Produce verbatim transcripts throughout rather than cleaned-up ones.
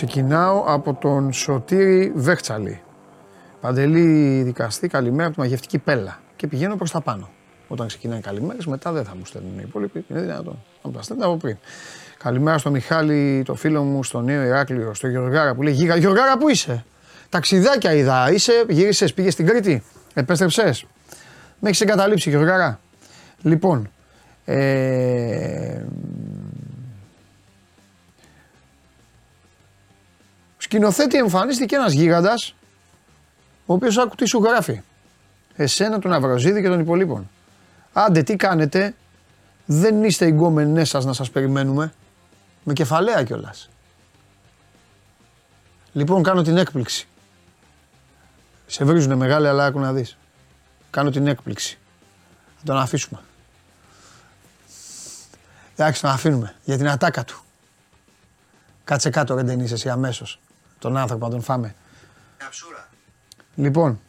Ξεκινάω από τον Σωτήρη Βέχτσαλη. Παντελή δικαστή, καλημέρα από τη μαγευτική Πέλα. Και πηγαίνω προς τα πάνω. Όταν ξεκινάει καλημέρες, μετά δεν θα μου στέλνουν οι υπόλοιποι. Είναι δυνατόν. Θα μου τα στέλνουν από πριν. Καλημέρα στο Μιχάλη, το φίλο μου, στο Νέο Ηράκλειο, στο Γεωργάρα που λέει Γίγα. Γεωργάρα, πού είσαι? Ταξιδάκια είδα. Είσαι, γύρισες, πήγες στην Κρήτη, επέστρεψες? Με έχεις εγκαταλείψει, Γεωργάρα. Λοιπόν. Ε... Σκηνοθέτη εμφανίστηκε ένας γίγαντας, ο οποίος άκου τι σου γράφει. Εσένα, τον Αυροζίδη και των υπολείπων. Άντε, τι κάνετε, δεν είστε οι γκόμενές σας να σας περιμένουμε. Με κεφαλαία κιόλας. Λοιπόν, κάνω την έκπληξη. Σε βρίζουνε μεγάλη, αλλά άκου να δεις. Κάνω την έκπληξη. Να τον αφήσουμε. Εντάξει, τον αφήνουμε για την ατάκα του. Κάτσε κάτω, ρε, δεν είσαι εσύ αμέσως. Τον άνθρωπο να τον φάμε. Καψούρα. Λοιπόν,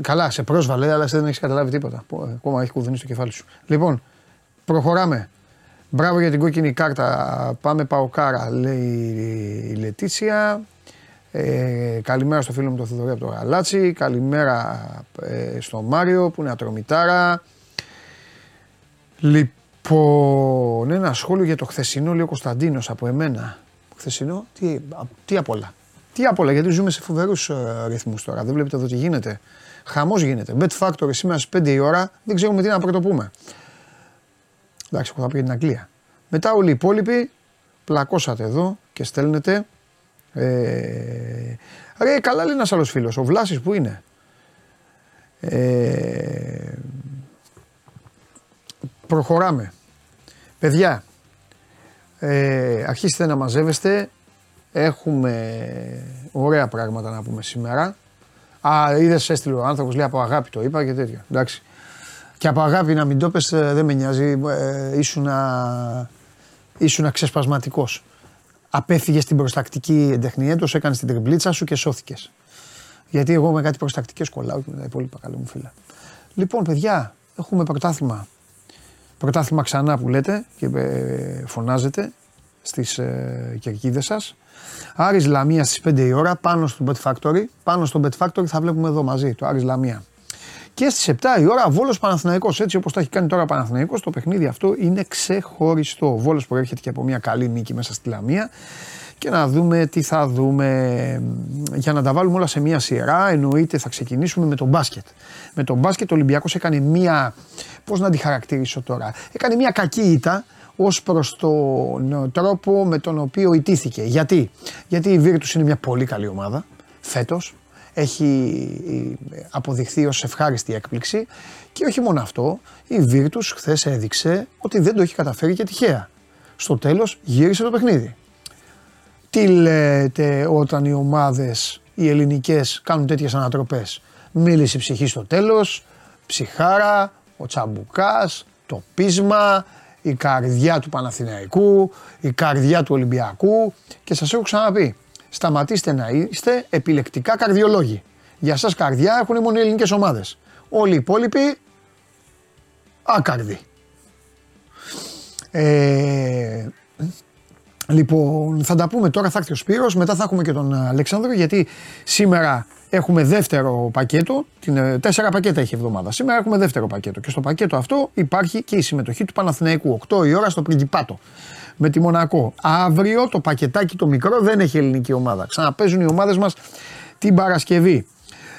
καλά, σε πρόσβαλε, αλλά εσύ δεν έχεις καταλάβει τίποτα. Πω, ακόμα έχει κουδουνίσει το κεφάλι σου. Λοιπόν, προχωράμε. Μπράβο για την κόκκινη κάρτα. Πάμε Παοκάρα, λέει η Λετίτσια. Ε, καλημέρα στο φίλο μου τον Θοδωρή από το Γαλάτσι. Καλημέρα ε, στο Μάριο που είναι ατρομητάρα. Λοιπόν, ένα σχόλιο για το χθεσινό, λέει ο Κωνσταντίνος από εμένα. Χθεσινό, τι, τι απ' όλα. Τι απ' όλα, γιατί ζούμε σε φοβερούς ε, ρυθμούς τώρα. Δεν βλέπετε εδώ τι γίνεται. Χαμός γίνεται. Pet Factory σήμερα στις πέντε η ώρα, δεν ξέρουμε τι να πρωτοπούμε. Εντάξει, εγώ θα πω για την Αγγλία. Μετά όλοι οι υπόλοιποι πλακώσατε εδώ και στέλνετε. Ε, ρε, καλά λέει ένας άλλος φίλος. Ο Βλάσης που είναι. Ε, προχωράμε. Παιδιά, ε, αρχίστε να μαζεύεστε. Έχουμε ωραία πράγματα να πούμε σήμερα. Α, είδες, έστειλε ο άνθρωπος, λέει από αγάπη το είπα και τέτοια. Εντάξει. Και από αγάπη να μην το πες, δεν με νοιάζει, ε, ήσουνα, ήσουνα ξεσπασματικός. Απέφυγες την προστακτική εντεχνή έντος, έκανες την τριμπλίτσα σου και σώθηκες. Γιατί εγώ με κάτι προστακτικές κολλάω και με τα υπόλοιπα, καλό μου φίλα. Λοιπόν, παιδιά, έχουμε πρωτάθλημα. Πρωτάθλημα ξανά που λέτε και ε, φωνάζετε στις ε, κερκίδες σας. Άρης Λαμία στις πέντε η ώρα, πάνω στο Pet Factory. Πάνω στο Pet Factory θα βλέπουμε εδώ μαζί, το Άρης Λαμία. Και στις επτά η ώρα Βόλος Παναθηναϊκός. Έτσι όπως τα έχει κάνει τώρα ο Παναθηναϊκός, το παιχνίδι αυτό είναι ξεχωριστό. Ο Βόλος προέρχεται και από μια καλή νίκη μέσα στη Λαμία. Και να δούμε τι θα δούμε. Για να τα βάλουμε όλα σε μια σειρά, εννοείται θα ξεκινήσουμε με τον μπάσκετ. Με τον μπάσκετ ο Ολυμπιακός έκανε μια. Πώς να τη χαρακτηρίσω τώρα, έκανε μια κακή ήττα ως προς τον τρόπο με τον οποίο ητήθηκε. Γιατί, Γιατί η Βίρτους είναι μια πολύ καλή ομάδα φέτος. Έχει αποδειχθεί ως ευχάριστη έκπληξη και όχι μόνο αυτό, η Βίρτους χθες έδειξε ότι δεν το έχει καταφέρει και τυχαία. Στο τέλος γύρισε το παιχνίδι. Τι λέτε όταν οι ομάδες, οι ελληνικές κάνουν τέτοιες ανατροπές? Μίλησε η ψυχή στο τέλος, ψυχάρα, ο τσαμπουκάς, το πείσμα, η καρδιά του Παναθηναϊκού, η καρδιά του Ολυμπιακού και σας έχω ξαναπεί. Σταματήστε να είστε επιλεκτικά καρδιολόγοι. Για σας καρδιά έχουν μόνο οι ελληνικές ομάδες. Όλοι οι υπόλοιποι άκαρδοι. Ε, λοιπόν, θα τα πούμε τώρα, θα έρθει ο Σπύρος, μετά θα έχουμε και τον Αλέξανδρο, γιατί σήμερα έχουμε δεύτερο πακέτο, την, τέσσερα πακέτα έχει εβδομάδα. Σήμερα έχουμε δεύτερο πακέτο και στο πακέτο αυτό υπάρχει και η συμμετοχή του Παναθηναϊκού, οκτώ η ώρα στο Πριγκιπάτο. Με τη Μονακό. Αύριο το πακετάκι το μικρό δεν έχει ελληνική ομάδα. Ξαναπέζουν οι ομάδες μας την Παρασκευή.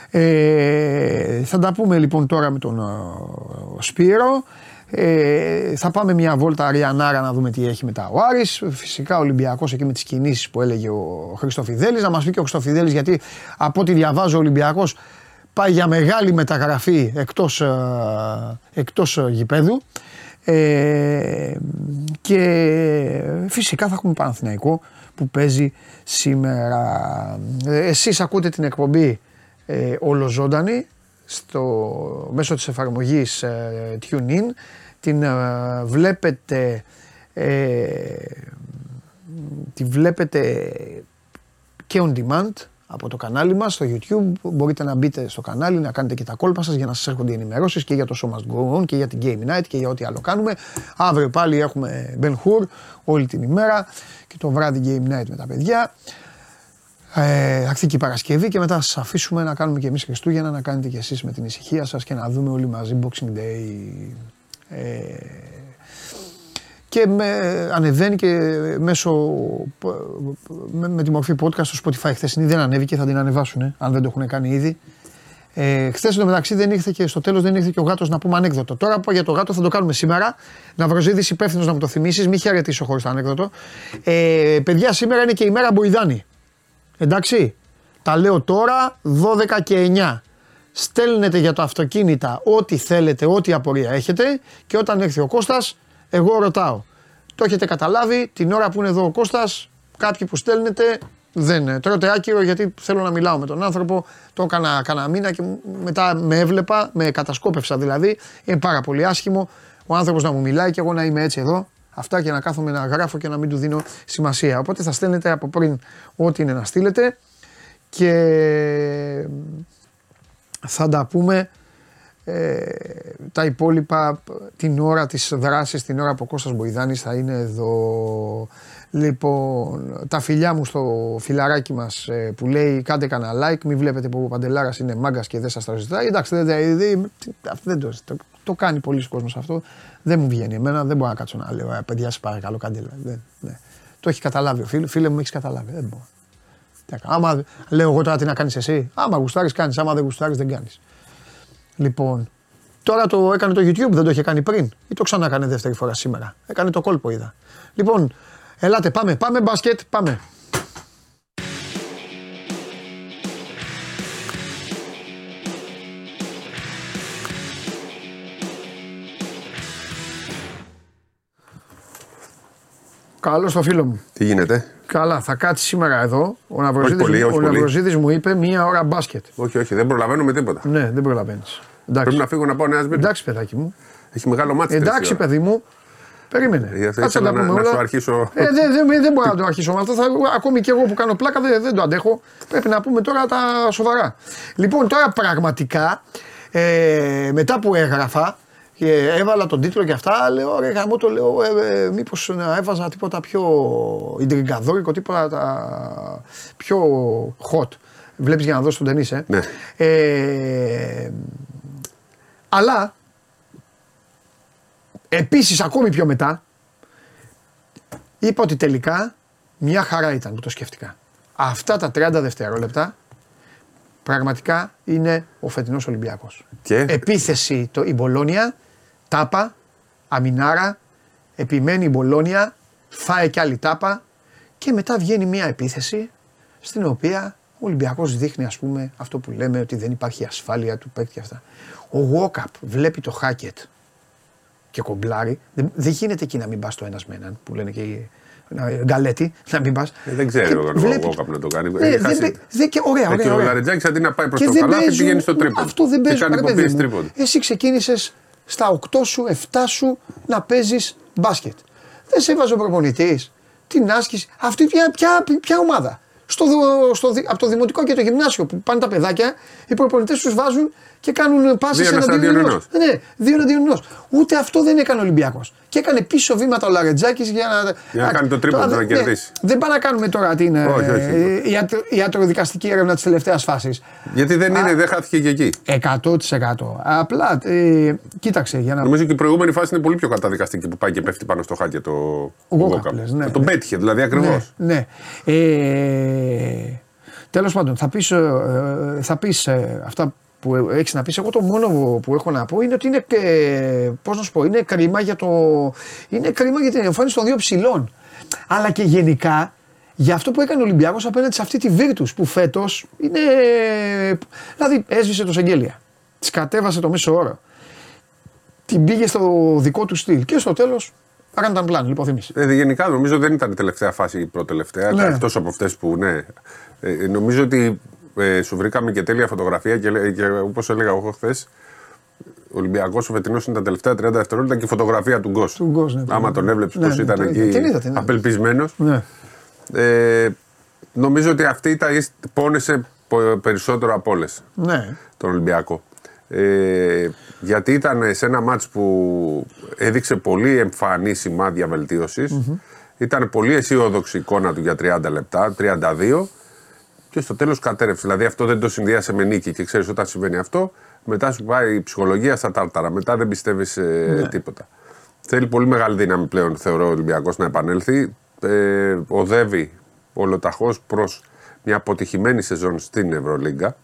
Ε, θα τα πούμε λοιπόν τώρα με τον ο, Σπύρο. Ε, θα πάμε μια βόλτα αριανάρα να δούμε τι έχει μετά ο Άρης. Φυσικά ο Ολυμπιακός εκεί με τις κινήσεις που έλεγε ο Χριστοφιδέλης. Να μας πει και ο Χριστοφιδέλης γιατί από ό,τι διαβάζω ο Ολυμπιακός πάει για μεγάλη μεταγραφή εκτός, εκτός γηπέδου. Ε, και φυσικά θα έχουμε Παναθηναϊκό που παίζει σήμερα. Ε, εσείς ακούτε την εκπομπή ε, ολοζώντανη στο, μέσω της εφαρμογής ε, TuneIn. Την ε, βλέπετε ε, τη βλέπετε και on demand από το κανάλι μας στο YouTube. Μπορείτε να μπείτε στο κανάλι, να κάνετε και τα κόλπα σας για να σας έρχονται οι ενημερώσεις και για το Show Must Go On και για την Game Night και για ό,τι άλλο κάνουμε. Αύριο πάλι έχουμε Ben Hur όλη την ημέρα και το βράδυ Game Night με τα παιδιά. Ε, Ακτική και Παρασκευή και μετά σας αφήσουμε να κάνουμε και εμείς Χριστούγεννα, να κάνετε και εσείς με την ησυχία σας και να δούμε όλοι μαζί Boxing Day. Ε, και με, ανεβαίνει και μέσω, με, με τη μορφή podcast στο Spotify. Χθες δεν ανέβηκε, θα την ανεβάσουν ε, αν δεν το έχουν κάνει ήδη. Ε, χθες εντωμεταξύ δεν ήρθε και στο τέλος δεν ήρθε και ο γάτος να πούμε ανέκδοτο. Τώρα για το γάτο θα το κάνουμε σήμερα. Να Αυροζίδης υπεύθυνος να μου το θυμίσεις, μη χαιρετήσω χωρίς το ανέκδοτο. Ε, παιδιά, σήμερα είναι και η μέρα Μποϊδάνη. Εντάξει, τα λέω τώρα, δώδεκα και εννιά. Στέλνετε για τα αυτοκίνητα ό,τι θέλετε, ό,τι απορία έχετε και όταν έρθει ο Κώστας, εγώ ρωτάω. Το έχετε καταλάβει, την ώρα που είναι εδώ ο Κώστας, κάποιοι που στέλνετε δεν τρώτε άκυρο γιατί θέλω να μιλάω με τον άνθρωπο. Το έκανα κάνα μήνα και μετά με έβλεπα, με κατασκόπευσα δηλαδή. Είναι πάρα πολύ άσχημο ο άνθρωπος να μου μιλάει και εγώ να είμαι έτσι εδώ. Αυτά και να κάθομαι να γράφω και να μην του δίνω σημασία. Οπότε θα στέλνετε από πριν ό,τι είναι να στείλετε και θα τα πούμε ε, τα υπόλοιπα την ώρα της δράσης, την ώρα που ο Κώστας Μποϊδάνης θα είναι εδώ. Λοιπόν, τα φιλιά μου στο φιλαράκι μας ε, που λέει κάντε κανένα like, μην βλέπετε που ο Παντελάρας είναι μάγκας και δεν σας τα ζητάει. Εντάξει, δεν, δεν, δεν το ζητάει. Το κάνει πολλοί κόσμος αυτό. Δεν μου βγαίνει εμένα, δεν μπορώ να κάτσω να λέω παιδιά, σας παρακαλώ, κάντε. Δεν, ναι. Το έχει καταλάβει ο φίλος, φίλε μου, έχεις καταλάβει. Δεν μπορώ. Άμα λέω εγώ τώρα τι να κάνεις εσύ, άμα γουστάρεις κάνεις, άμα δεν γουστάρεις δεν κάνεις. Λοιπόν, τώρα το έκανε το YouTube, δεν το είχε κάνει πριν, ή το ξανά έκανε δεύτερη φορά σήμερα. Έκανε το κόλπο, είδα. Λοιπόν, ελάτε, πάμε, πάμε μπάσκετ, πάμε. Καλώς το φίλο μου. Τι γίνεται? Καλά, θα κάτσει σήμερα εδώ. Ο Ναυροζίδης μου είπε μία ώρα μπάσκετ. Όχι, όχι, δεν προλαβαίνουμε τίποτα. Ναι, δεν προλαβαίνεις. Πρέπει να φύγω να πάω ένα σπίτι. Εντάξει, παιδάκι μου. Έχει μεγάλο μάτι. Εντάξει, παιδί μου. Περίμενε. Κάτσε να πούμε. Να το αρχίσω. Ε, δεν δε, δε μπορώ να το αρχίσω με αυτό. Θα, ακόμη και εγώ που κάνω πλάκα δεν δε το αντέχω. Πρέπει να πούμε τώρα τα σοβαρά. Λοιπόν, τώρα πραγματικά ε, μετά που έγραφα. Και έβαλα τον τίτλο και αυτά, λέω ρε γαμώ το λέω, ε, ε, μήπως να έβαζα τίποτα πιο ιντριγκαδόρικο, τίποτα τα, πιο hot. Βλέπεις για να δώσεις τον ταινίς, ε. Ναι. ε. Αλλά, επίσης ακόμη πιο μετά, είπα ότι τελικά μια χαρά ήταν που το σκέφτηκα. Αυτά τα τριάντα δευτερόλεπτα, πραγματικά είναι ο φετινός Ολυμπιακός. Και... επίθεση το, η Μπολόνια. Τάπα, αμινάρα, επιμένει η Μπολόνια, φάει κι άλλη τάπα και μετά βγαίνει μια επίθεση στην οποία ο Ολυμπιακός δείχνει ας πούμε αυτό που λέμε ότι δεν υπάρχει ασφάλεια του παίκτη αυτά. Ο Wokap βλέπει το Χάκετ και κομπλάρει, δεν, δεν γίνεται εκεί να μην πας το ένας με έναν που λένε και οι γκαλέτη, να μην πας. Ε, δεν ξέρω εγώ βλέπει... να το κάνει. Ε, ε, δε, δε, δε, και ωραία, ωραία. Και ο Λαρετζάκης αντί να πάει προς το καλάθι πηγαίνει στο τρίποντο. Αυτό δεν παίζει. Εσύ ξεκίνησες στα οκτώ σου, εφτά σου να παίζεις μπάσκετ. Δεν σε έβαζε ο προπονητής, την άσκηση, αυτή ποια, ποια, ποια ομάδα. Στο, στο, από το δημοτικό και το γυμνάσιο που πάνε τα παιδάκια, οι προπονητές τους βάζουν και κάνουν πάσεις εναντίον ενός. Ναι, δύο εναντίον ενός. Ούτε αυτό δεν έκανε ο Ολυμπιακός. Και έκανε πίσω βήματα ο Λαρετζάκης για να, για να α, κάνει το τρίποντο να κερδίσει. Ναι, δεν πάμε να κάνουμε τώρα την ιατροδικαστική έρευνα της τελευταίας φάσης. Γιατί δεν α, είναι, δεν χάθηκε και εκεί. εκατό τοις εκατό. Απλά ε, κοίταξε για να. Νομίζω και η προηγούμενη φάση είναι πολύ πιο καταδικαστική που πάει και πέφτει πάνω στο χάκι το Wokap. Ναι, τον ναι. Πέτυχε δηλαδή ακριβώς. Ναι. ναι. Ε, τέλος πάντων, θα πεις, ε, θα πεις ε, αυτά που έχεις να πεις. Εγώ το μόνο που έχω να πω είναι ότι είναι, ε, πώς να σου πω, είναι κρίμα για, το, είναι κρίμα για την εμφάνιση των δύο ψηλών. Αλλά και γενικά για αυτό που έκανε ο Ολυμπιακός απέναντι σε αυτή τη Βίρτους που φέτος είναι. Δηλαδή έσβησε το Σεγγέλια. Της κατέβασε το μέσο όρο. Την πήγε στο δικό του στυλ και στο τέλος. Έκανε τον πλάνο, λοιπόν θυμίσαι. Ε, γενικά νομίζω δεν ήταν η τελευταία φάση, η προτελευταία. Ναι. Εκτός από αυτές που ναι. Ε, νομίζω ότι. Ε, σου βρήκαμε και τέλεια φωτογραφία και, και όπως έλεγα εγώ χθες, ο Ολυμπιακός ο φετινός είναι τα τελευταία τριάντα δευτερόλεπτα και η φωτογραφία του Γκος. Του Γκος ναι, άμα ναι, τον έβλεπες ναι, πώς ναι, ήταν ναι, εκεί, την είδα, την απελπισμένος. Ναι. Ε, Νομίζω ότι αυτή τα πόνεσε περισσότερο από όλες. Ναι. Τον Ολυμπιακό. Ε, γιατί ήταν σε ένα μάτς που έδειξε πολύ εμφανή σημάδια βελτίωσης. Mm-hmm. Ήταν πολύ αισιόδοξη εικόνα του για τριάντα λεπτά, τριάντα δύο. Και στο τέλος κατέρευσε. Δηλαδή αυτό δεν το συνδυάσε με νίκη. Και ξέρεις, όταν συμβαίνει αυτό, μετά σου πάει η ψυχολογία στα τάρταρα. Μετά δεν πιστεύεις ε, ναι. τίποτα. Θέλει πολύ μεγάλη δύναμη πλέον, θεωρώ, ο Ολυμπιακός να επανέλθει. Ε, οδεύει ολοταχώς προς μια αποτυχημένη σεζόν στην Ευρωλίγκα.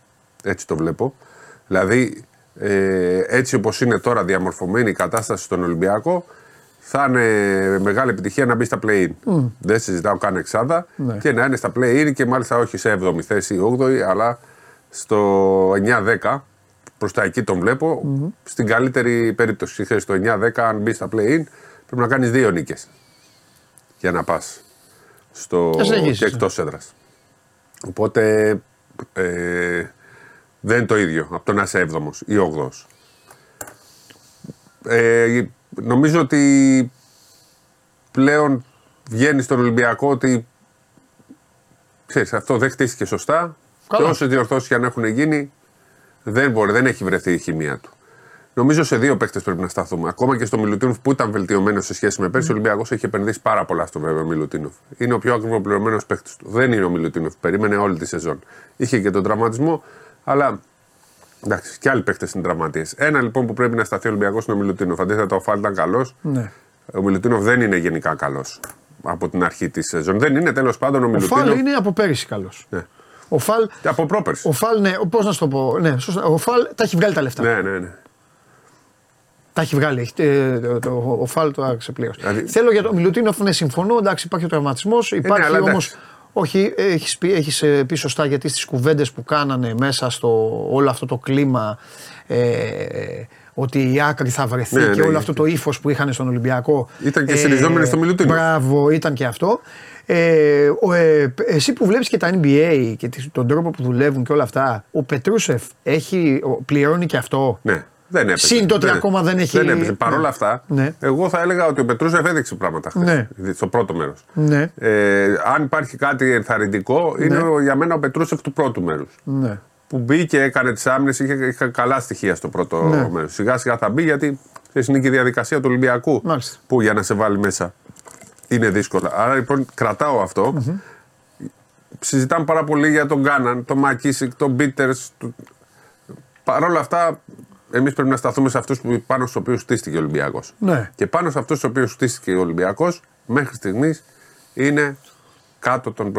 Έτσι το βλέπω. Δηλαδή, ε, έτσι όπως είναι τώρα διαμορφωμένη η κατάσταση στον Ολυμπιακό, θα είναι μεγάλη επιτυχία να μπει στα play-in. Mm. Δεν συζητάω καν εξάδα ναι. και να είναι στα play-in και μάλιστα όχι σε έβδομη θέση ή όγδοη, αλλά στο εννιά δέκα. Προς τα εκεί τον βλέπω. Mm-hmm. Στην καλύτερη περίπτωση, χθες στο εννιά δέκα, αν μπει στα play-in, πρέπει να κάνεις δύο νίκες για να πας στο και εκτός έδρας. Οπότε ε, δεν είναι το ίδιο από το να είσαι έβδομος ή όγδοος. Ε, νομίζω ότι πλέον βγαίνει στον Ολυμπιακό ότι ξέρεις, αυτό δεν χτίστηκε σωστά. Καλά. Και όσες διορθώσεις και αν έχουν γίνει, δεν μπορεί, δεν έχει βρεθεί η χημεία του. Νομίζω σε δύο παίκτες πρέπει να σταθούμε. Ακόμα και στο Μιλουτίνοφ που ήταν βελτιωμένο σε σχέση με πέρσι, mm. ο Ολυμπιακός έχει επενδύσει πάρα πολλά στο βέβαια Μιλουτίνοφ. Είναι ο πιο ακριβοπληρωμένος παίκτης του. Δεν είναι ο Μιλουτίνοφ, περίμενε όλη τη σεζόν. Είχε και τον τραυματισμό, αλλά εντάξει, και άλλοι παίκτες είναι τραυματίες. Ένα λοιπόν που πρέπει να σταθεί ο Ολυμπιακός είναι ο Μιλουτίνοφ. Αντίθετα, ο Φάλ ήταν καλός. Mm. Ο Μιλουτίνοφ δεν είναι γενικά καλός από την αρχή τη σεζόν. Δεν είναι τέλος πάντων ο Μιλουτίνοφ. Ο Φάλ είναι από πέρυσι καλός. Ναι. Ο Φάλ, από πρόπερση. Ο Φάλ, ναι, πώς να σου το πω. Ναι, σωστά, ο Φάλ τα έχει βγάλει τα λεφτά. Ναι, ναι, ναι. Τα έχει βγάλει. Έχει, ε, το, το, ο Φάλ το άρχισε πλέον. Δηλαδή... Θέλω για το Μιλουτίνοφ να συμφωνώ. Εντάξει, υπάρχει ο τραυματισμός. Υπάρχει ναι, όμως. Όχι, έχεις πει, έχεις πει σωστά γιατί στις κουβέντες που κάνανε μέσα στο όλο αυτό το κλίμα. Ε, ότι η άκρη θα βρεθεί ναι, και ναι, όλο ναι. αυτό το ύφος που είχαν στον Ολυμπιακό. Ήταν και συνειζόμενοι ε, στο Μιλουτίνοφ. Μπράβο, ήταν και αυτό. Ε, ο, ε, εσύ που βλέπεις και τα εν μπι έι και τον τρόπο που δουλεύουν και όλα αυτά, ο Πετρούσεφ έχει, πληρώνει και αυτό. Ναι, δεν έπαιζε. Συν το ότι δεν, ακόμα δεν έχει. Δεν έπαιζε. Παρ' όλα ναι. αυτά, ναι. εγώ θα έλεγα ότι ο Πετρούσεφ έδειξε πράγματα χθες. Ναι. Στο πρώτο μέρος. Ναι. Ε, αν υπάρχει κάτι ενθαρρυντικό, είναι ναι. ο, για μένα ο Πετρούσεφ του πρώτου μέρους. Ναι. Που μπήκε, έκανε τις άμυνες, είχε, είχε καλά στοιχεία στο πρώτο ναι. μέρος. Σιγά σιγά θα μπει γιατί είναι και η διαδικασία του Ολυμπιακού. Μάλιστα. Που για να σε βάλει μέσα. Είναι δύσκολα. Άρα λοιπόν κρατάω αυτό. Mm-hmm. Συζητάμε πάρα πολύ για τον Κάναν, τον Μακίσικ, τον Πίτερ. Το... Παρ' όλα αυτά, εμείς πρέπει να σταθούμε σε αυτούς που, πάνω στους οποίους στήστηκε ο Ολυμπιακός. Ναι. Και πάνω σε αυτούς στους οποίους στήστηκε ο Ολυμπιακός, μέχρι στιγμής είναι κάτω των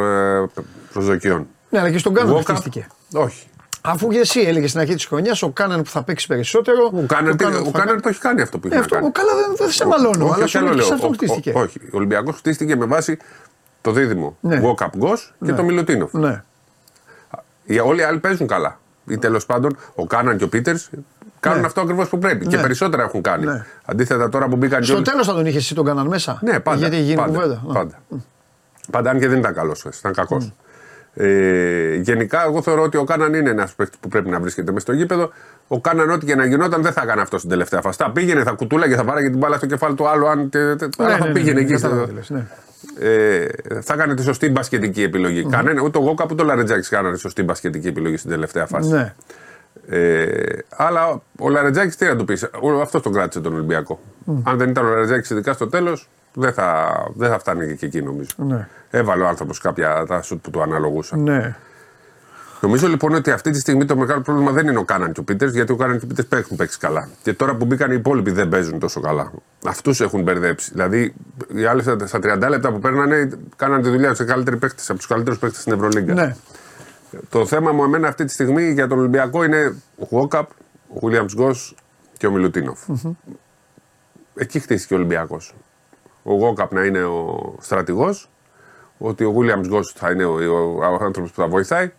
προσδοκιών. Ναι, αλλά και στον Κάναν Wokap, στήστηκε. Όχι. Αφού και εσύ έλεγες στην αρχή της χρονιάς, ο Κάναν που θα παίξει περισσότερο. Ο Κάναν θα... το έχει κάνει αυτό που είχε αυτό, κάνει. Ο Κάναν δεν, δεν σε μαλώνω, αλλά σου λέω αυτό χτίστηκε. Ο, όχι, ο Ολυμπιακός χτίστηκε με βάση το δίδυμο ναι. Wokap Γκος και ναι. το Μιλουτίνοφ. Ναι. Οι, όλοι οι άλλοι παίζουν καλά. Ή τέλος πάντων, ο Κάναν και ο Πίτερς κάνουν ναι. αυτό ακριβώς που πρέπει. Ναι. Και περισσότερα έχουν κάνει. Ναι. Αντίθετα τώρα που μπήκαν. Στο τέλος θα τον είχε εσύ τον Κάναν μέσα. Ναι, πάντα. Γιατί γίνει κουβέντα. Πάντα, αν και δεν ήταν καλός, ήταν κακός. Ε, γενικά, εγώ θεωρώ ότι ο Κάναν είναι ένας παίκτης που πρέπει να βρίσκεται μες στο γήπεδο. Ο Κάναν, ό,τι και να γινόταν, δεν θα έκανε αυτό στην τελευταία φάση. Θα πήγαινε, θα κουτούλαγε, θα βάραγε την μπάλα στο κεφάλι του άλλου. Αν τε, τε, ναι, ναι, θα πήγαινε ναι, εκεί. Ναι, στο... ναι. Ε, θα έκανε τη σωστή μπασκετική επιλογή. Mm-hmm. Κανένα, ούτε ο Wokap, ούτε ο Λαρετζάκης κάνανε τη σωστή μπασκετική επιλογή στην τελευταία φάση. Ναι. Ε, αλλά ο Λαρετζάκης τι να του πει, αυτό τον κράτησε τον Ολυμπιακό. Mm. Αν δεν ήταν ο Λαρετζάκης, ειδικά στο τέλος. Δεν θα, δεν θα φτάνει και εκεί νομίζω. Ναι. Έβαλε ο άνθρωπος κάποια τα σουτ που του αναλογούσαν. Ναι. Νομίζω λοιπόν ότι αυτή τη στιγμή το μεγάλο πρόβλημα δεν είναι ο Κάναν και ο Πίτερς, γιατί ο Κάναν και ο Πίτερς έχουν παίξει καλά. Και τώρα που μπήκαν οι υπόλοιποι δεν παίζουν τόσο καλά. Αυτούς έχουν μπερδέψει. Δηλαδή οι άλλοι στα τριάντα λεπτά που παίρνανε κάνανε τη δουλειά τους. Οι καλύτεροι παίκτες, από τους καλύτερους παίκτες στην Ευρωλίγκα. Ναι. Το θέμα μου εμένα αυτή τη στιγμή για τον Ολυμπιακό είναι ο Wokap, ο Γούλιαμς Γκος και ο Μιλουτίνοφ. Mm-hmm. Εκεί χτίστηκε ο Ολυμπιακός. Ο Wokap να είναι ο στρατηγός, ότι ο Γούλιαμς Γκος θα είναι ο, ο άνθρωπος που θα βοηθάει.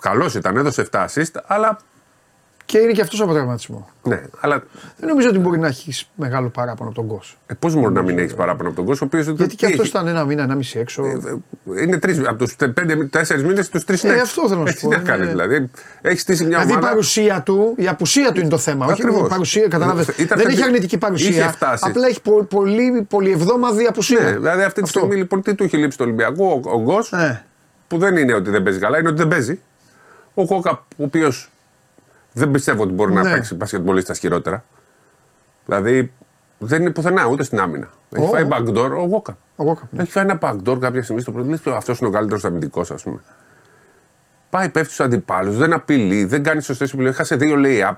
Καλός ήταν, έδωσε επτά ασίστ, αλλά. Και είναι και αυτός από τραυματισμό. Ναι, αλλά. Δεν νομίζω ότι μπορεί να έχεις μεγάλο παράπονο από τον Γκος. Ε, πώς μπορεί να μην έχεις παράπονο από τον Γκος, ο οποίος. Γιατί και αυτός ήταν ένα μήνα, ένα μισή έξω. Ε, είναι τρεις, από τους πέντε, τέσσερις μήνες τους τρεις έξω. Ε, αυτό θέλω να σου πω. Τι να κάνεις, δηλαδή. Έχει στήσει μια ομάδα. Δηλαδή η παρουσία του, η απουσία του είναι το θέμα. Όχι η παρουσία, καταλάβες. Δεν έχει αρνητική παρουσία. Απλά έχει πολύ πολυεβδόμαδη απουσία. Ναι, δηλαδή αυτή τη στιγμή λοιπόν τι του έχει λείψει το Ολυμπιακό, ο Γκος. που δεν είναι ότι δεν παίζει καλά, είναι ότι δεν παίζει. Ο Wokap, ο οποίος δεν πιστεύω ότι μπορεί ναι. να παίξει μπασκετμπολίστα χειρότερα. Δηλαδή δεν είναι πουθενά, ούτε στην άμυνα. Oh. Έχει φάει backdoor ο Wokap. Ναι. Έχει φάει ένα backdoor κάποια στιγμή στο πρώτο. Αυτός είναι ο καλύτερος αμυντικός, ας πούμε. Πάει, πέφτει στους αντιπάλους, δεν απειλεί, δεν κάνει σωστές επιλογές. Χάσε δύο lay-up.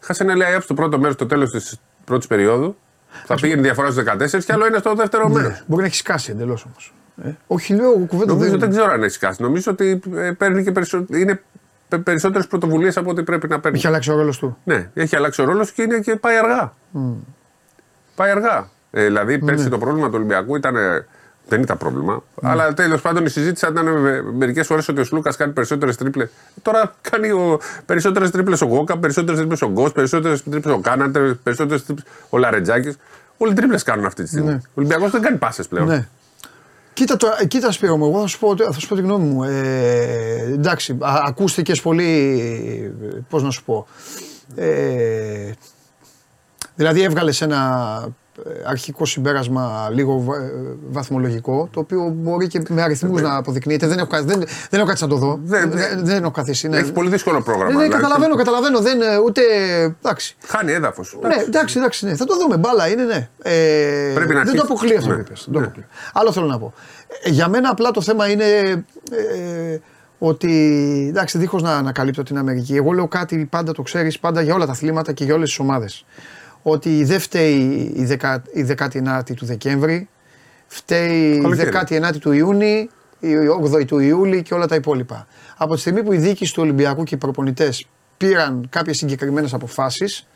Χάσε ένα lay-up στο πρώτο μέρος, στο τέλος της πρώτης περίοδου. Θα πήγαινε διαφορά στους δεκατέσσερα και άλλο ένα στο δεύτερο μέρος. Ναι. Μπορεί να έχει σκάσει εντελώς όμως. Ε. Όχι, λέω κουβέντα. Νομίζω δεν, δεν ξέρω αν έχει σκάσει. Νομίζω ότι παίρνει και περισσο... είναι περισσότερες πρωτοβουλίες από ό,τι πρέπει να παίρνει. Έχει αλλάξει ο ρόλος του. Ναι, έχει αλλάξει ο ρόλος και, είναι και πάει αργά. Mm. Πάει αργά. Ε, δηλαδή πέρσι mm. το πρόβλημα του Ολυμπιακού ήταν. Δεν ήταν πρόβλημα. Mm. Αλλά τέλος πάντων η συζήτηση ήταν με, μερικές φορές ότι ο Σλούκας κάνει περισσότερες τρίπλες. Τώρα κάνει ο, περισσότερες τρίπλες ο Wokap, περισσότερες τρίπλες ο Γκος, περισσότερες τρίπλες ο Κάναν, περισσότερες τρίπλες ο Λαρετζάκης. Όλοι τρίπλες κάνουν αυτή τη στιγμή. Mm. Ο Ολυμπιακός δεν κάνει πάσες πλέον. Mm. Κοίτα, το, κοίτα Σπύρο μου, εγώ θα σου πω, θα σου πω τη γνώμη μου. Ε, εντάξει, α, ακούστηκες πολύ. Πώς να σου πω. Ε, δηλαδή έβγαλες ένα. Αρχικό συμπέρασμα λίγο βα... βαθμολογικό, το οποίο μπορεί και με αριθμούς να αποδεικνύεται. Δεν έχω, κα... δεν... δεν έχω κάτι να το δω. Δεν, δεν... δεν έχω καθίσει. Είναι... Έχει πολύ δύσκολο πρόγραμμα. Ναι, ναι, δηλαδή. Καταλαβαίνω, καταλαβαίνω. Δεν, ούτε. Εντάξει. Χάνει έδαφος. Ναι, εντάξει, εντάξει. Ναι. Θα το δούμε. Μπάλα είναι, ναι. Ε... Πρέπει να δεν αρχίσει. Το αποκλείω αυτό που είπες. Άλλο θέλω να πω. Για μένα απλά το θέμα είναι ε, ότι. Εντάξει, δίχως να ανακαλύπτω την Αμερική. Εγώ λέω κάτι πάντα, το ξέρεις πάντα για όλα τα αθλήματα και για όλες τις ομάδες. Ότι δεν φταίει η, δεκα, η δεκάτη ενάτη του Δεκέμβρη, φταίει Καλυκέρα. Η δεκάτη ενάτη του Ιούνιου, η όγδοη του Ιούλη και όλα τα υπόλοιπα. Από τη στιγμή που η διοίκηση του Ολυμπιακού και οι προπονητές πήραν κάποιες συγκεκριμένες αποφάσεις,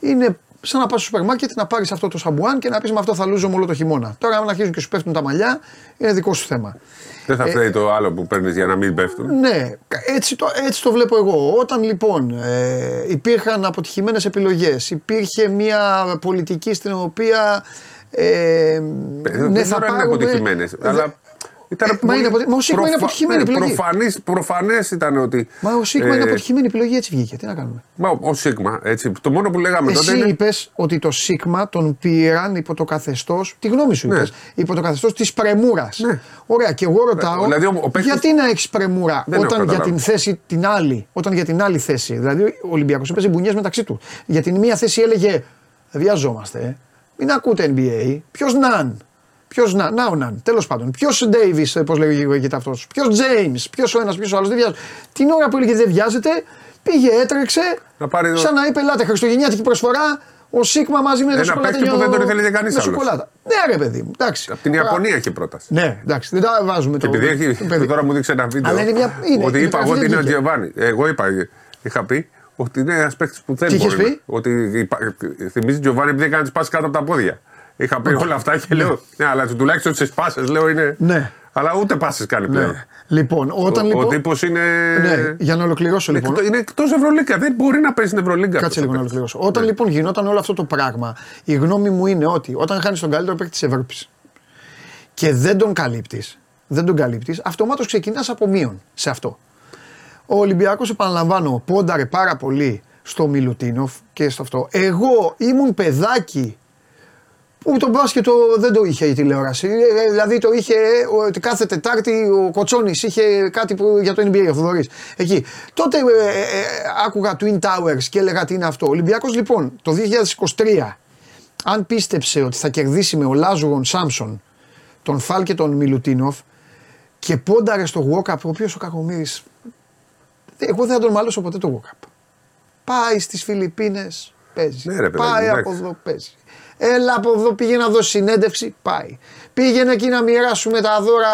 είναι σαν να πας στο σούπερ μάρκετ να πάρεις αυτό το σαμπουάν και να πεις με αυτό θα λούζομαι όλο το χειμώνα. Τώρα, αν αρχίζουν και σου πέφτουν τα μαλλιά, είναι δικό σου θέμα. Δεν θα φταίει ε, το άλλο που παίρνεις για να μην πέφτουν. Ναι, έτσι το, έτσι το βλέπω εγώ. Όταν λοιπόν ε, υπήρχαν αποτυχημένες επιλογές, υπήρχε μια πολιτική στην οποία. Ε, δεν ναι, θα πάρουμε, είναι αποτυχημένες. Δε, αλλά ήταν ε, μα, είναι, μα ο Σίγμα προφα... είναι αποτυχημένη επιλογή. Προφανής, προφανές ήταν ότι. Μα ο Σίγμα ε, είναι αποτυχημένη επιλογή, έτσι βγήκε. Τι να κάνουμε. Μα ο, ο Σίγμα, έτσι. Το μόνο που λέγαμε εσύ τότε. Εσύ είναι... είπες ότι το Σίγμα τον πήραν υπό το καθεστώς. Τη γνώμη σου ναι. είπες. Υπό το καθεστώς της πρεμούρας. Ναι. Ωραία, και εγώ ρωτάω. Ναι. Δηλαδή, ο, ο παίκτης... Γιατί να έχεις πρεμούρα δεν όταν για την θέση την άλλη. Όταν για την άλλη θέση. Δηλαδή ο Ολυμπιακός έπαιζε μπουνιές μεταξύ του. Για την μία θέση έλεγε. Βιαζόμαστε. Μην ακούτε N B A. Ποιος Ναν. Ποιος να, να ο Ναν, τέλος πάντων. Ποιος Ντέιβις, πώς λέγεται αυτός. Ποιος Τζέιμς, ποιος ο ένας, ποιος ο άλλος. Δεν βιάζεται. Την ώρα που έλεγε δεν βιάζεται, πήγε, έτρεξε. Να πάρει σαν το... να είπε, ελάτε, χριστουγεννιάτικη προσφορά. Ο Σίγμα μαζί με ένα το σοκολάτα. Ένα παίκτη που δεν τον ήθελε και κανείς άλλος. Σοκολάτα. Ναι, ρε παιδί μου. Εντάξει. Από την Ιαπωνία έχει πρόταση. Ναι, εντάξει, δεν τα βάζουμε τώρα. Και επειδή έχει. Παιδί. Τώρα μου δείξε ένα βίντεο. Είναι μια... είναι, ότι είπα εγώ ότι είναι ο Τζιοβάνι. Εγώ είπα, είχα πει. Ότι είναι ένα παίκτη που δεν μπορεί. Ότι θυμίζει Τζιοβάνι επειδή έκανε τι πάσει κάτω από τα πόδια. Είχα πει όλα αυτά και λέω. Ναι, αλλά τουλάχιστον τις πάσες λέω είναι. Ναι. Αλλά ούτε πάσες κάνει πλέον. Ναι. Λοιπόν, όταν, ο, λοιπόν, ο τύπος είναι. Ναι, για να ολοκληρώσω λοιπόν. Εκτός, είναι εκτός Ευρωλίγκα. Δεν μπορεί να παίζει στην Ευρωλίγκα. Κάτσε λίγο να ολοκληρώσω. Όταν ναι. λοιπόν γινόταν όλο αυτό το πράγμα, η γνώμη μου είναι ότι όταν χάνεις τον καλύτερο παίκτη της Ευρώπης και δεν τον καλύπτεις, δεν τον καλύπτεις, αυτομάτως ξεκινάς από μείον σε αυτό. Ο Ολυμπιακός, επαναλαμβάνω, πόνταρε πάρα πολύ στο Μιλουτίνοφ και στο αυτό. Εγώ ήμουν παιδάκι. Που τον μπάσκετ δεν το είχε η τηλεόραση. Δηλαδή το είχε κάθε Τετάρτη ο Κοτσόνης, είχε κάτι που, για το N B A, ο Θοδωρής. Εκεί. Τότε ε, ε, άκουγα Twin Towers και έλεγα τι είναι αυτό. Ο Ολυμπιακός λοιπόν το είκοσι είκοσι τρία, αν πίστεψε ότι θα κερδίσει με ο Λάζουρον Σάμψον, τον Φάλ και τον Μιλουτίνοφ και πόνταρε στο Wokap, ο οποίος ο Κακομοίρης. Εγώ δεν θα τον μάλωσω ποτέ το Wokap. Πάει στις Φιλιππίνες, παίζει. Ναι, ρε, πάει από εδώ, παίζει. Έλα από εδώ, πήγε να δώσει συνέντευξη, πάει. Πήγαινε εκεί να μοιράσουμε τα δώρα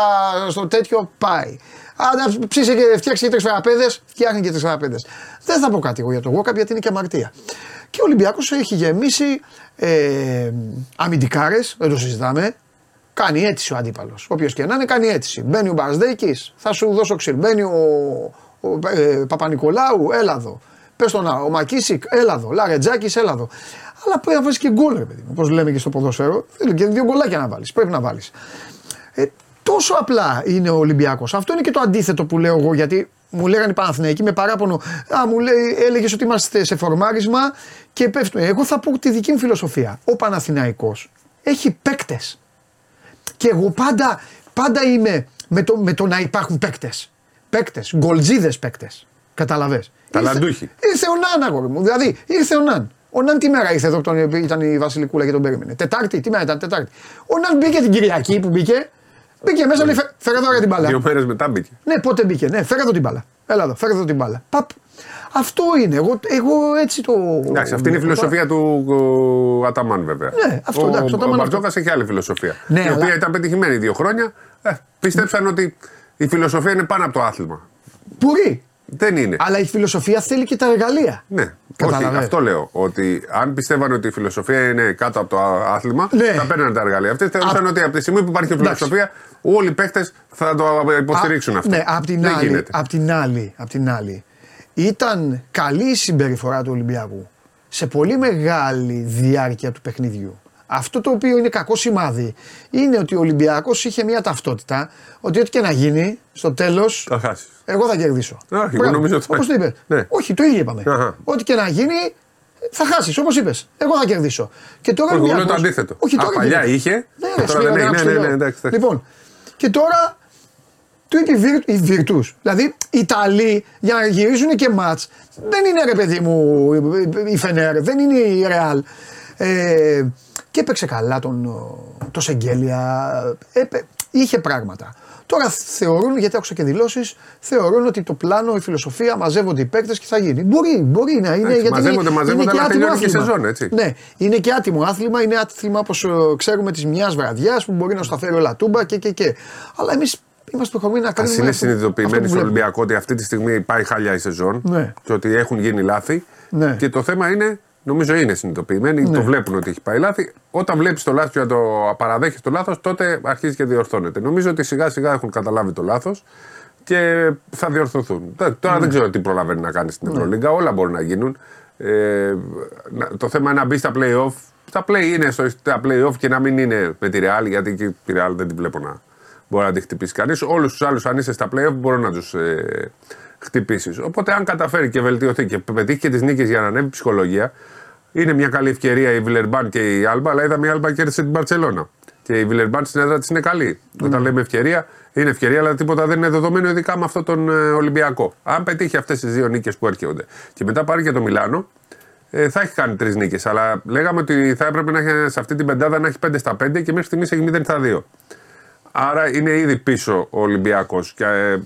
στο τέτοιο, πάει. Άντα ψήσε και φτιάξει και τρεις φεραπέδες, φτιάχνει και τρεις φεραπέδες. Δεν θα πω κάτι εγώ για το Wokap γιατί είναι και αμαρτία. Και ο Ολυμπιακός έχει γεμίσει ε, αμυντικάρες, δεν το συζητάμε. Κάνει αίτηση ο αντίπαλος. Όποιος και να είναι, κάνει αίτηση. Μπαίνει ο Μπαρσδέικης, θα σου δώσω ξύλο. Μπαίνει ο, ο ε, Παπα-Νικολάου, έλα εδώ. Πες τον ο Μακίσικ, έλα εδώ. Λαρετζάκης, έλα εδώ. Αλλά πρέπει να βάλεις και γκολ, ρε παιδί μου. Όπως λέμε και στο ποδόσφαιρο, θέλει και δύο γκολάκια να βάλεις. Πρέπει να βάλεις. Ε, τόσο απλά είναι ο Ολυμπιακός. Αυτό είναι και το αντίθετο που λέω εγώ, γιατί μου λέγανε οι Παναθηναϊκοί με παράπονο. Α, μου λέει, έλεγες ότι είμαστε σε φορμάρισμα και πέφτουμε. Εγώ θα πω τη δική μου φιλοσοφία. Ο Παναθηναϊκός έχει παίκτες. Και εγώ πάντα, πάντα είμαι με το, με το να υπάρχουν παίκτες. Παίκτες, γκολτζίδες παίκτες. Καταλαβες. Ταλαντούχοι. Ήρθε ο Ναν, αγόρι μου. Δηλαδή, ήρθε ο Ναν. Ο Ναν τι μέρα ήρθε εδώ, τον, ήταν η Βασιλικούλα και τον περίμενε. Τετάρτη, τι μέρα ήταν, Τετάρτη. Ο Ναν μπήκε την Κυριακή που μπήκε. Μπήκε μέσα, λέει, φέρε εδώ την μπάλα. Δύο μέρες μετά μπήκε. Ναι, πότε μπήκε, ναι, φέρε εδώ την μπάλα. Έλα εδώ, φέρε εδώ την μπάλα. Παπ. Αυτό είναι. Εγώ, εγώ έτσι το. Εντάξει, αυτή είναι η φιλοσοφία του ο, Αταμάν, βέβαια. Ναι, αυτό, εντάξει, ο, ο, ο Μπαρτζόκας έχει άλλη φιλοσοφία. Ναι, η αλλά... οποία ήταν πετυχημένη δύο χρόνια. Ε, πίστεψαν ότι η φιλοσοφία είναι πάνω από το άθλημα. Μπορεί. Δεν είναι. Αλλά η φιλοσοφία θέλει και τα εργαλεία. Ναι. Όχι, αυτό λέω. Ότι αν πιστεύαν ότι η φιλοσοφία είναι κάτω από το άθλημα, ναι, θα παίρνανε τα εργαλεία. Αυτοί θεωρούσαν Α... ότι από τη στιγμή που υπάρχει φιλοσοφία, όλοι οι παίχτες θα το υποστηρίξουν Α... αυτό. Ναι, απ' την, την, την άλλη. Ήταν καλή η συμπεριφορά του Ολυμπιακού σε πολύ μεγάλη διάρκεια του παιχνιδιού. Αυτό το οποίο είναι κακό σημάδι είναι ότι ο Ολυμπιακός είχε μια ταυτότητα ότι ό,τι και να γίνει στο τέλος, εγώ θα κερδίσω. Όχι, εγώ νομίζω ότι θα όπως το είπες. Ναι. Όχι, το ίδιο είπαμε. Αχα. Ό,τι και να γίνει θα χάσεις, όπως είπες. Εγώ θα κερδίσω. Και τώρα είναι το αντίθετο. Όχι, τώρα Α, παλιά είχε. Ναι, τώρα ναι, ναι, ναι, ναι, ναι, ναι, εντάξει, λοιπόν, και τώρα του είπε η Βίρτους. Δηλαδή, οι Ιταλοί για να γυρίζουν και μάτς δεν είναι ρε παιδί μου η Φενέρ, δεν είναι η Ρεάλ. Ε, και έπαιξε καλά τον, το Σεγγέλια, έπαι, είχε πράγματα. Τώρα θεωρούν, γιατί άκουσα και δηλώσεις, θεωρούν ότι το πλάνο, η φιλοσοφία, μαζεύονται οι παίκτες και θα γίνει. Μπορεί, μπορεί να είναι, έτσι, γιατί μαζεύονται, είναι, μαζεύονται, είναι και άτιμο άθλημα. Σεζόν, έτσι. Ναι, είναι και άτιμο άθλημα, είναι άθλημα όπως ξέρουμε της μιας βραδιάς που μπορεί να στα φέρει όλα τούμπα και και και. Αλλά εμείς είμαστε προχωρημένοι να κάνουμε... Ας είναι συνειδητοποιημένοι στο Ολυμπιακό ότι αυτή τη στιγμή πάει χαλιά η σεζόν, ναι, και ότι έχουν γίνει λάθη, ναι, και το θέμα είναι... Νομίζω είναι συνειδητοποιημένοι, ναι, το βλέπουν ότι έχει πάει λάθη. Όταν βλέπεις το λάθος και το παραδέχεις το λάθος, τότε αρχίζει και διορθώνεται. Νομίζω ότι σιγά σιγά έχουν καταλάβει το λάθος και θα διορθωθούν. Τώρα ναι, δεν ξέρω τι προλαβαίνει να κάνει στην Ευρωλίγκα, ναι, όλα μπορούν να γίνουν. Ε, το θέμα είναι να μπει στα play-off. Τα play είναι στα play-off και να μην είναι με τη Real, γιατί και τη Real δεν την βλέπω να μπορεί να τη χτυπήσει κανείς. Όλους τους άλλους, αν είσαι στα play-off, μπορεί να τους ε, χτυπήσεις. Οπότε, αν καταφέρει και βελτιωθεί και πετύχει και τις νίκες για να ανέβει ψυχολογία, είναι μια καλή ευκαιρία η Βιλερμπάν και η Άλμπα. Αλλά είδαμε η Άλμπα κέρδισε την Μπαρτσελώνα. Και η Βιλερμπάν στην έδρα της είναι καλή. Mm. Όταν λέμε ευκαιρία, είναι ευκαιρία, αλλά τίποτα δεν είναι δεδομένο, ειδικά με αυτόν τον Ολυμπιακό. Αν πετύχει αυτές τις δύο νίκες που έρχονται και μετά πάρει και το Μιλάνο, ε, θα έχει κάνει τρεις νίκες. Αλλά λέγαμε ότι θα έπρεπε να έχει, σε αυτή την πεντάδα να έχει πέντε στα πέντε και μέχρι στιγμής έχει μηδέν στα δύο. Άρα είναι ήδη πίσω ο Ολυμπιακός. Και, ε,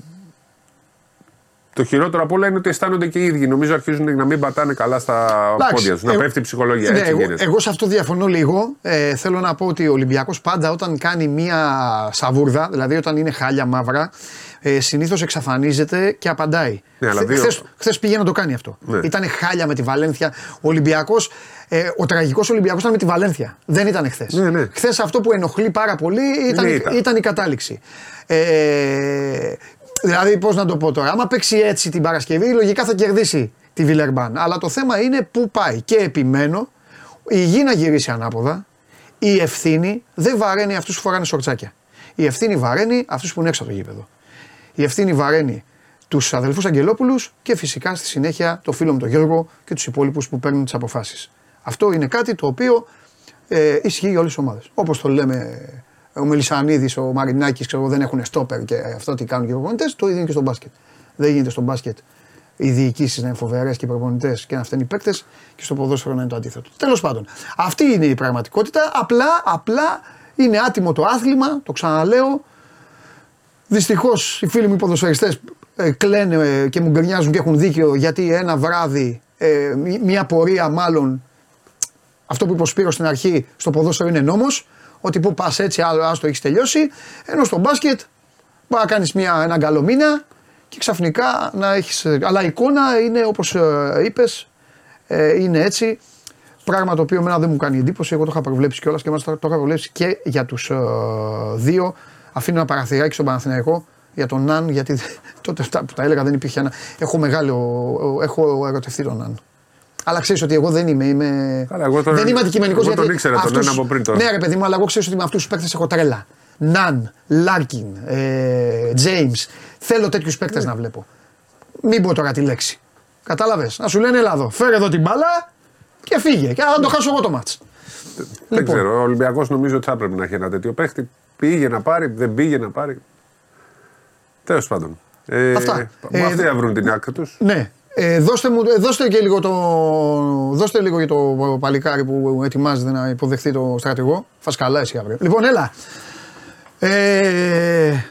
το χειρότερο απ' όλα είναι ότι αισθάνονται και οι ίδιοι. Νομίζω αρχίζουν να μην πατάνε καλά στα Λάξε, πόδια του, να εγώ, πέφτει η ψυχολογία. Ναι, έτσι εγώ, εγώ σε αυτό διαφωνώ λίγο. Ε, θέλω να πω ότι ο Ολυμπιακός πάντα όταν κάνει μία σαβούρδα, δηλαδή όταν είναι χάλια μαύρα, ε, συνήθως εξαφανίζεται και απαντάει. Ναι, Χθε δύο... χθες πήγε να το κάνει αυτό. Ναι. Ήταν χάλια με τη Βαλένθια. Ο Ολυμπιακός, ε, ο τραγικός Ολυμπιακός ήταν με τη Βαλένθια. Δεν ήταν χθες. Ναι, ναι. Χθες αυτό που ενοχλεί πάρα πολύ ήταν, ναι, ήταν. ήταν η κατάληξη. Ε, Δηλαδή, πώς να το πω τώρα, άμα παίξει έτσι την Παρασκευή, λογικά θα κερδίσει τη Βιλερμπάν. Αλλά το θέμα είναι πού πάει. Και επιμένω, η γη να γυρίσει ανάποδα, η ευθύνη δεν βαραίνει αυτούς που φοράνε σορτσάκια. Η ευθύνη βαραίνει αυτούς που είναι έξω από το γήπεδο. Η ευθύνη βαραίνει τους αδελφούς Αγγελόπουλους και φυσικά στη συνέχεια το φίλο μου τον Γιώργο και τους υπόλοιπους που παίρνουν τις αποφάσεις. Αυτό είναι κάτι το οποίο ε, ισχύει για όλες τις ομάδες. Όπως το λέμε. Ο Μελισσανίδης, ο Μαρινάκης, ξέρω, δεν έχουν στόπερ και αυτό τι κάνουν και οι προπονητές, το ίδιο είναι και στο μπάσκετ. Δεν γίνεται στο μπάσκετ οι διοικήσεις να είναι φοβερές και οι προπονητές και να φταίνουν οι παίκτες και στο ποδόσφαιρο να είναι το αντίθετο. Τέλος πάντων, αυτή είναι η πραγματικότητα. Απλά, απλά είναι άτιμο το άθλημα, το ξαναλέω. Δυστυχώς οι φίλοι μου οι ποδοσφαιριστές ε, κλαίνε και μου γκρινιάζουν και έχουν δίκιο, γιατί ένα βράδυ, ε, μια πορεία μάλλον, αυτό που υποσπείρω στην αρχή, στο ποδόσφαιρο είναι νόμος. Ότι που πας έτσι, ας το έχεις τελειώσει, ενώ στο μπάσκετ μπορεί να κάνεις μια, έναν καλό μήνα και ξαφνικά να έχεις... Αλλά η εικόνα είναι όπως ε, είπες, ε, είναι έτσι, πράγμα το οποίο εμένα δεν μου κάνει εντύπωση, εγώ το είχα προβλέψει κιόλας και μάλιστα το είχα προβλέψει και για τους ε, δύο, αφήνω ένα παραθυράκι στον Παναθηναϊκό, για τον Ναν, γιατί τότε που τα έλεγα δεν υπήρχε ένα... Έχω μεγάλο, έχω ερωτευτεί τον Ναν. Αλλά ξέρεις ότι εγώ δεν είμαι. είμαι... Καλά, εγώ τον... Δεν είμαι αντικειμενικός γιατί. Τον ήξερα, αυτούς... τον από πριν τώρα. Ναι, ρε παιδί μου, αλλά εγώ ξέρεις ότι με αυτούς τους παίκτες έχω τρέλα. Ναν, Λάρκιν, Τζέιμς. Θέλω τέτοιους παίκτες, ναι, να βλέπω. Μην πω τώρα τη λέξη. Κατάλαβες. Να σου λένε έλα εδώ. Φέρε εδώ την μπάλα και φύγε. Και αν το χάσω εγώ το μάτς. Δεν λοιπόν. ξέρω. Ο Ολυμπιακός νομίζω ότι θα πρέπει να έχει ένα τέτοιο παίκτη. Πήγε να πάρει, δεν πήγε να πάρει. Τέλος πάντων. Ε, Αυτά. Ε, αυτοί ε, βρουν την άκρη τους. Ναι. Ε, δώστε, μου, δώστε και λίγο, το, δώστε λίγο για το παλικάρι που ετοιμάζεται να υποδεχθεί το στρατηγό. Φασκαλά εσύ αύριο. Λοιπόν, έλα. Ε,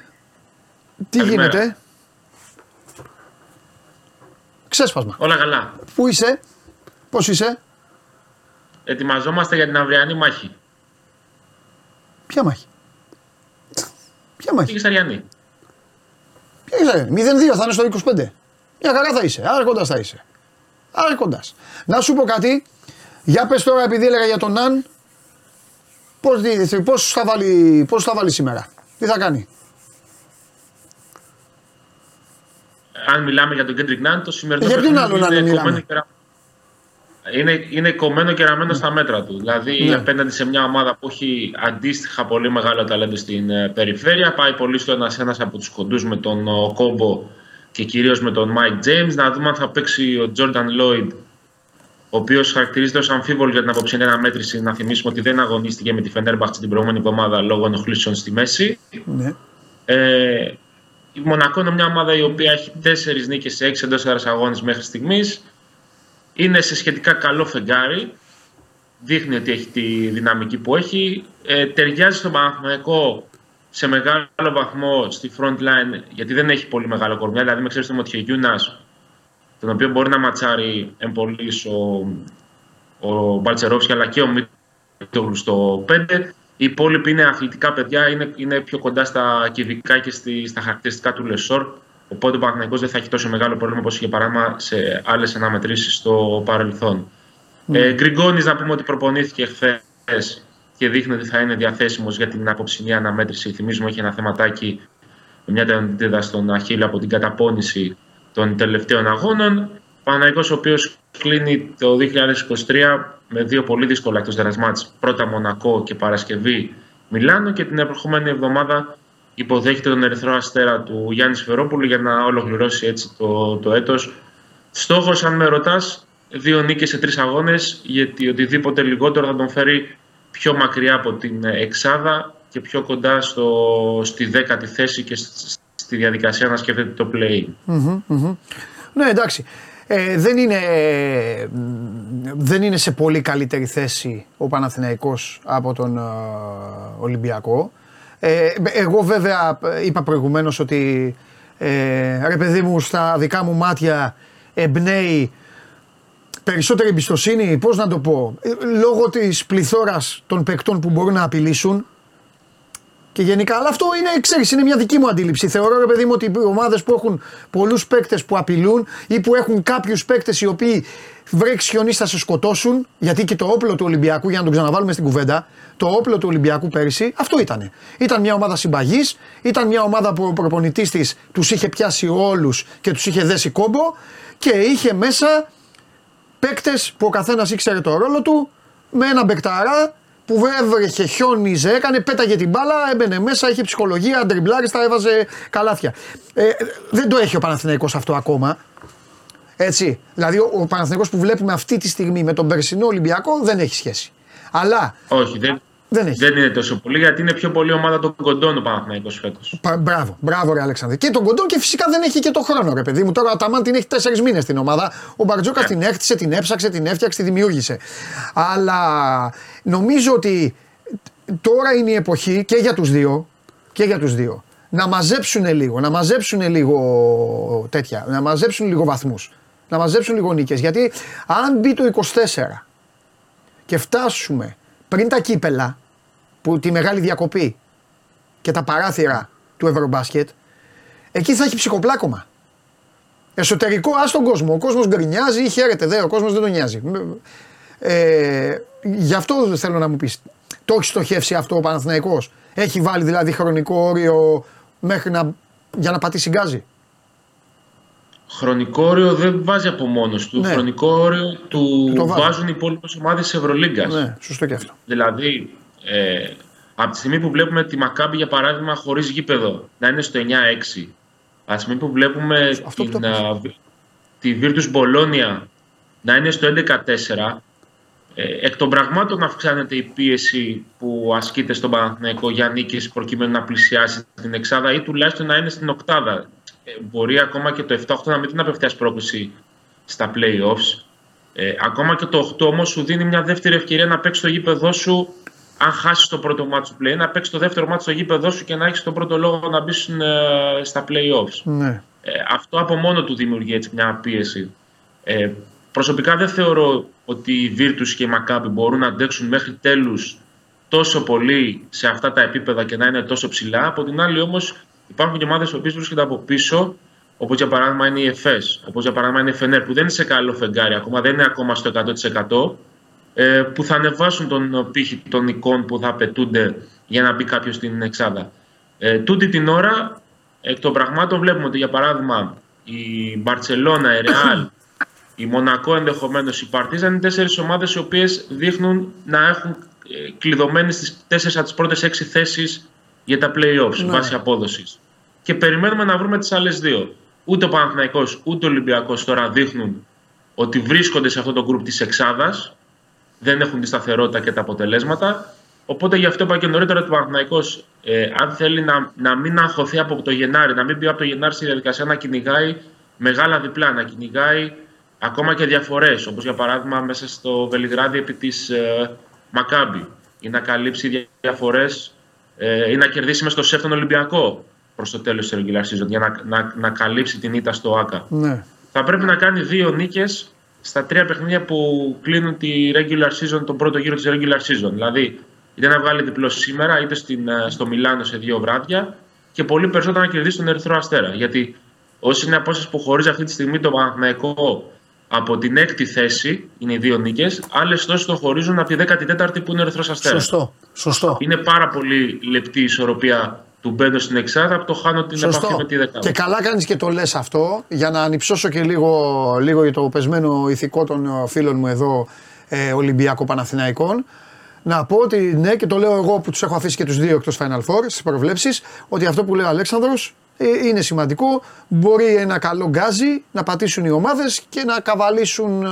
τι Καλημέρα. Γίνεται. Ξέσπασμα. Όλα καλά. Πού είσαι, πώς είσαι. Ετοιμαζόμαστε για την αυριανή μάχη. Ποια μάχη. Ποια μάχη. Ποια Ξαριανή. Ποια Ξαριανή. μηδέν δύο θα είναι στο είκοσι πέντε. Μια καλά θα είσαι, άρα κοντάς θα είσαι. Άρα κοντάς. Να σου πω κάτι, για πες τώρα επειδή έλεγα για τον Ναν, πώς, πώς, θα, βάλει, πώς θα βάλει σήμερα, τι θα κάνει. Αν μιλάμε για τον Κέντρικ Ναν, το σημερινό για παιχνίδι άλλο, είναι, κομμένο κερα... είναι, είναι κομμένο και ραμμένο mm. στα μέτρα του. Δηλαδή mm. απέναντι σε μια ομάδα που έχει αντίστοιχα πολύ μεγάλο ταλέντο στην περιφέρεια, πάει πολύ στο ένας-ένας από τους κοντούς με τον Κόμπο και κυρίως με τον Mike James, να δούμε αν θα παίξει ο Jordan Lloyd, ο οποίος χαρακτηρίζεται ως αμφίβολο για την απόψινή αναμέτρηση. Να θυμίσουμε ότι δεν αγωνίστηκε με τη Φενέρμπαχτσε την προηγούμενη εβδομάδα λόγω ενοχλήσεων στη μέση. Ναι. Ε, η Μονακό είναι μια ομάδα η οποία έχει τέσσερις νίκες σε έξι εντός έδρας αγώνες μέχρι στιγμής. Είναι σε σχετικά καλό φεγγάρι. Δείχνει ότι έχει τη δυναμική που έχει. Ε, ταιριάζει στον Παναθηναϊκό σε μεγάλο βαθμό στη front line, γιατί δεν έχει πολύ μεγάλο κορμιά. Δηλαδή, με ξέρεις τον Μοτιεγιούνας, τον οποίο μπορεί να ματσάρει εμπολής ο, ο Μπαλτσερόφσκι, αλλά και ο Μίτογλου στο πέντε. Οι υπόλοιποι είναι αθλητικά παιδιά, είναι, είναι πιο κοντά στα κυβικά και στη, στα χαρακτηριστικά του Λεσόρ. Οπότε ο Παναθηναϊκός δεν θα έχει τόσο μεγάλο πρόβλημα όπως είχε παράδειγμα σε άλλες αναμετρήσεις στο παρελθόν. Mm. Ε, Γκριγκόνης, να πούμε ότι προπονήθηκε χθες και δείχνει ότι θα είναι διαθέσιμος για την απόψινή αναμέτρηση. Θυμίζουμε έχει ένα θεματάκι με μια τεντίδα στον Αχίλιο από την καταπώνηση των τελευταίων αγώνων. Παναθηναϊκός, ο οποίος κλείνει το είκοσι είκοσι τρία με δύο πολύ δύσκολα εκτός έδρας μάτς. Πρώτα Μονακό και Παρασκευή Μιλάνο, και την επερχόμενη εβδομάδα υποδέχεται τον Ερυθρό Αστέρα του Γιάννη Σφερόπουλου για να ολοκληρώσει έτσι το, το έτος. Στόχος, αν με ρωτάς, δύο νίκες σε τρεις αγώνες, γιατί οτιδήποτε λιγότερο θα τον φέρει πιο μακριά από την εξάδα και πιο κοντά στο, στη δέκατη θέση και στη διαδικασία να σκέφτεται το play. Mm-hmm, mm-hmm. Ναι, εντάξει. Ε, δεν, είναι, ε, δεν είναι σε πολύ καλύτερη θέση ο Παναθηναϊκός από τον ε, Ολυμπιακό. Ε, εγώ βέβαια είπα προηγουμένως ότι ε, ρε παιδί μου, στα δικά μου μάτια εμπνέει περισσότερη εμπιστοσύνη, πώς να το πω, λόγω της πληθώρας των παικτών που μπορούν να απειλήσουν και γενικά, αλλά αυτό είναι, ξέρεις, είναι μια δική μου αντίληψη. Θεωρώ, ρε παιδί μου, ότι οι ομάδες που έχουν πολλούς παίκτες που απειλούν ή που έχουν κάποιους παίκτες οι οποίοι βρέξει χιονί θα σε σκοτώσουν, γιατί και το όπλο του Ολυμπιακού, για να τον ξαναβάλουμε στην κουβέντα, το όπλο του Ολυμπιακού πέρυσι αυτό ήτανε. Ήταν μια ομάδα συμπαγής, ήταν μια ομάδα που ο προπονητής της τους είχε πιάσει όλους και τους είχε δέσει κόμπο και είχε μέσα παίκτες που ο καθένας ήξερε το ρόλο του, με έναν μπαικταρά που έβρεχε, χιόνιζε, έκανε, πέταγε την μπάλα, έμπαινε μέσα, είχε ψυχολογία, ντριμπλάριστα, έβαζε καλάθια. Ε, δεν το έχει ο Παναθηναϊκός αυτό ακόμα. Έτσι. Δηλαδή ο Παναθηναϊκός που βλέπουμε αυτή τη στιγμή με τον περσινό Ολυμπιακό δεν έχει σχέση. Αλλά. Όχι, δεν, δεν, έχει. Δεν είναι τόσο πολύ, γιατί είναι πιο πολύ ομάδα των κοντών ο Παναθηναϊκός φέτος. Μπράβο, μπράβο, ρε Αλεξάνδρε. Και των κοντών και φυσικά δεν έχει και το χρόνο, ρε παιδί μου. Τώρα ο Αταμάν την έχει τέσσερις μήνες την ομάδα. Ο Μπαρτζόκας yeah. την έχτισε, την έψαξε, την έφτιαξε, τη δημιούργησε. Αλλά νομίζω ότι τώρα είναι η εποχή και για τους δύο. Και για τους δύο. Να μαζέψουν λίγο, να μαζέψουν λίγο τέτοια, να μαζέψουν λίγο βαθμούς. Να μαζέψουν λίγο νίκες, γιατί αν μπει το είκοσι τέσσερα και φτάσουμε πριν τα κύπελα, που τη μεγάλη διακοπή και τα παράθυρα του Ευρωμπάσκετ, εκεί θα έχει ψυχοπλάκωμα. Εσωτερικό, ας τον κόσμο, ο κόσμος γκρινιάζει ή χαίρεται, δε, ο κόσμος δεν τον νοιάζει. Ε, γι' αυτό θέλω να μου πεις, το έχει στοχεύσει αυτό ο Παναθηναϊκός, έχει βάλει δηλαδή χρονικό όριο μέχρι να, για να πατήσει γκάζι. Χρονικό όριο δεν βάζει από μόνος του. Ναι. Χρονικό όριο του το βάζουν οι υπόλοιπες ομάδες της Ευρωλίγκας. Ναι, σωστό και αυτό. Δηλαδή, ε, από τη στιγμή που βλέπουμε τη Μακάμπη, για παράδειγμα, χωρίς γήπεδο να είναι στο εννιά έξι, από τη στιγμή που βλέπουμε αυτό την, που α, τη Βίρτους Μπολόνια να είναι στο έντεκα τέσσερα, Εκ των πραγμάτων αυξάνεται η πίεση που ασκείται στον Παναθηναϊκό για νίκες προκειμένου να πλησιάσει την εξάδα ή τουλάχιστον να είναι στην οκτάδα. Ε, μπορεί ακόμα και το εφτά οκτώ να μην την απευθείας πρόκληση στα play-offs. Ε, ακόμα και το οκτώ όμως σου δίνει μια δεύτερη ευκαιρία να παίξεις το γήπεδό σου. Αν χάσεις το πρώτο μάτσο του play, να παίξεις το δεύτερο μάτσο στο γήπεδό σου και να έχεις τον πρώτο λόγο να μπεις ε, στα play-offs. Ναι. Ε, αυτό από μόνο του δημιουργεί έτσι μια πίεση. Ε, προσωπικά δεν θεωρώ ότι οι Βίρτους και οι Μακάμπη μπορούν να αντέξουν μέχρι τέλους τόσο πολύ σε αυτά τα επίπεδα και να είναι τόσο ψηλά. Από την άλλη όμως υπάρχουν και ομάδες που βρίσκονται από πίσω, όπως για παράδειγμα είναι η Εφές, όπως για παράδειγμα είναι η Φενέρ, που δεν είναι σε καλό φεγγάρι ακόμα, δεν είναι ακόμα στο εκατό τοις εκατό, που θα ανεβάσουν τον πύχη των εικόνων που θα απαιτούνται για να μπει κάποιος στην εξάδα. Ε, τούτη την ώρα, εκ των πραγμάτων βλέπουμε ότι για παράδειγμα η Μπαρτσελώνα, η Ρεάλ, η Μονακό ενδεχομένως, η Παρτίζαν είναι τέσσερις ομάδες οι οποίες δείχνουν να έχουν κλειδωμένες τις τέσσερις από τις πρώτες έξι θέσεις για τα play-offs, ναι, βάσει απόδοσης. Και περιμένουμε να βρούμε τις άλλες δύο. Ούτε ο Παναθηναϊκός ούτε ο Ολυμπιακός τώρα δείχνουν ότι βρίσκονται σε αυτό το γκρουπ της εξάδας. Δεν έχουν τη σταθερότητα και τα αποτελέσματα. Οπότε γι' αυτό είπα και νωρίτερα ότι ο Παναθηναϊκός, ε, αν θέλει να, να μην αγχωθεί από το Γενάρη, να μην μπει από το Γενάρη στη διαδικασία να κυνηγάει μεγάλα διπλά, να κυνηγάει ακόμα και διαφορές, όπως για παράδειγμα μέσα στο Βελιγράδι επί της ε, Μακάμπη, ή να καλύψει διαφορές ε, ή να κερδίσει μέσα στο ΣΕΦ τον Ολυμπιακό προς το τέλος της regular season για να, να, να καλύψει την ήττα στο ΆΚΑ. Ναι. Θα πρέπει να κάνει δύο νίκες στα τρία παιχνίδια που κλείνουν τη regular season, τον πρώτο γύρο της regular season. Δηλαδή, είτε να βγάλει διπλό σήμερα, είτε στην, στο Μιλάνο σε δύο βράδια και πολύ περισσότερο να κερδίσει τον Ερυθρό Αστέρα. Γιατί όσοι είναι απόσταση που χωρίζει αυτή τη στιγμή το Παναθηναϊκό από την έκτη θέση, είναι οι δύο νίκες, άλλες τόσες το χωρίζουν από τη δέκατη τέταρτη που είναι ο Ερυθρός Αστέρας. Σωστό, σωστό. Είναι πάρα πολύ λεπτή η ισορροπία του μπαίνω στην εξάδα από το χάνω την σωστό επαφή με τη δεκάδα. Και καλά κάνεις και το λες αυτό, για να ανυψώσω και λίγο, λίγο το πεσμένο ηθικό των φίλων μου εδώ ε, Ολυμπιακό Παναθηναϊκών. Να πω ότι ναι, και το λέω εγώ που τους έχω αφήσει και τους δύο εκτός Final Four στις προβλέψεις, ότι αυτό που λέει ο Αλέξανδρος είναι σημαντικό. Μπορεί ένα καλό γκάζι να πατήσουν οι ομάδες και να καβαλήσουν,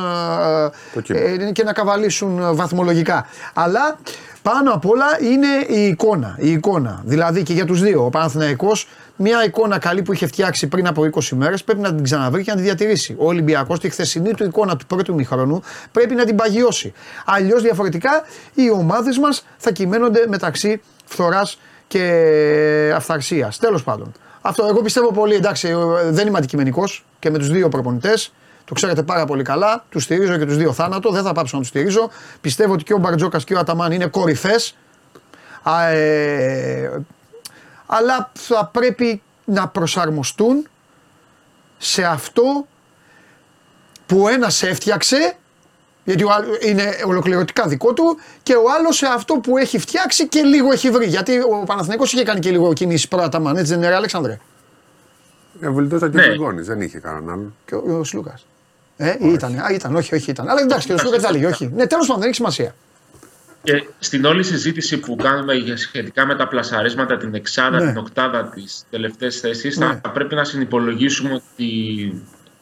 ε, και να καβαλήσουν βαθμολογικά. Αλλά πάνω απ' όλα είναι η εικόνα. Η εικόνα. Δηλαδή και για τους δύο. Ο Παναθηναϊκός, μια εικόνα καλή που είχε φτιάξει πριν από είκοσι μέρες, πρέπει να την ξαναβρει και να τη διατηρήσει. Ο Ολυμπιακός, τη χθεσινή του εικόνα του πρώτου ημιχρονού, πρέπει να την παγιώσει. Αλλιώς διαφορετικά οι ομάδες μας θα κυμαίνονται μεταξύ φθοράς και αυθαρσίας. Τέλος πάντων. Αυτό εγώ πιστεύω πολύ, εντάξει, δεν είμαι αντικειμενικός και με τους δύο προπονητές, το ξέρετε πάρα πολύ καλά, τους στηρίζω και τους δύο θάνατο, δεν θα πάψω να τους στηρίζω. Πιστεύω ότι και ο Μπαρτζόκας και ο Αταμάν είναι κορυφές, α, ε, αλλά θα πρέπει να προσαρμοστούν σε αυτό που ένας έφτιαξε, γιατί είναι ολοκληρωτικά δικό του, και ο άλλος σε αυτό που έχει φτιάξει και λίγο έχει βρει. Γιατί ο Παναθηναϊκός είχε κάνει και λίγο κινήσεις πρώτα, μαν, έτσι δεν είναι, Αλέξανδρε? Βελτιώσα και τον Γκόνης, δεν είχε κανέναν άλλο. Και ο, ο Σλούκας. Ε, ήταν, α, ήταν, όχι, όχι, ήταν. Αλλά εντάξει, και ο Σλούκας τα λέγει, όχι. Ναι, τέλος πάντων, δεν έχει σημασία. Και στην όλη συζήτηση που κάνουμε σχετικά με τα πλασαρίσματα, την εξάδα, ναι, την οκτάδα, τις τελευταίες θέσεις, ναι, θα πρέπει να συνυπολογίσουμε ότι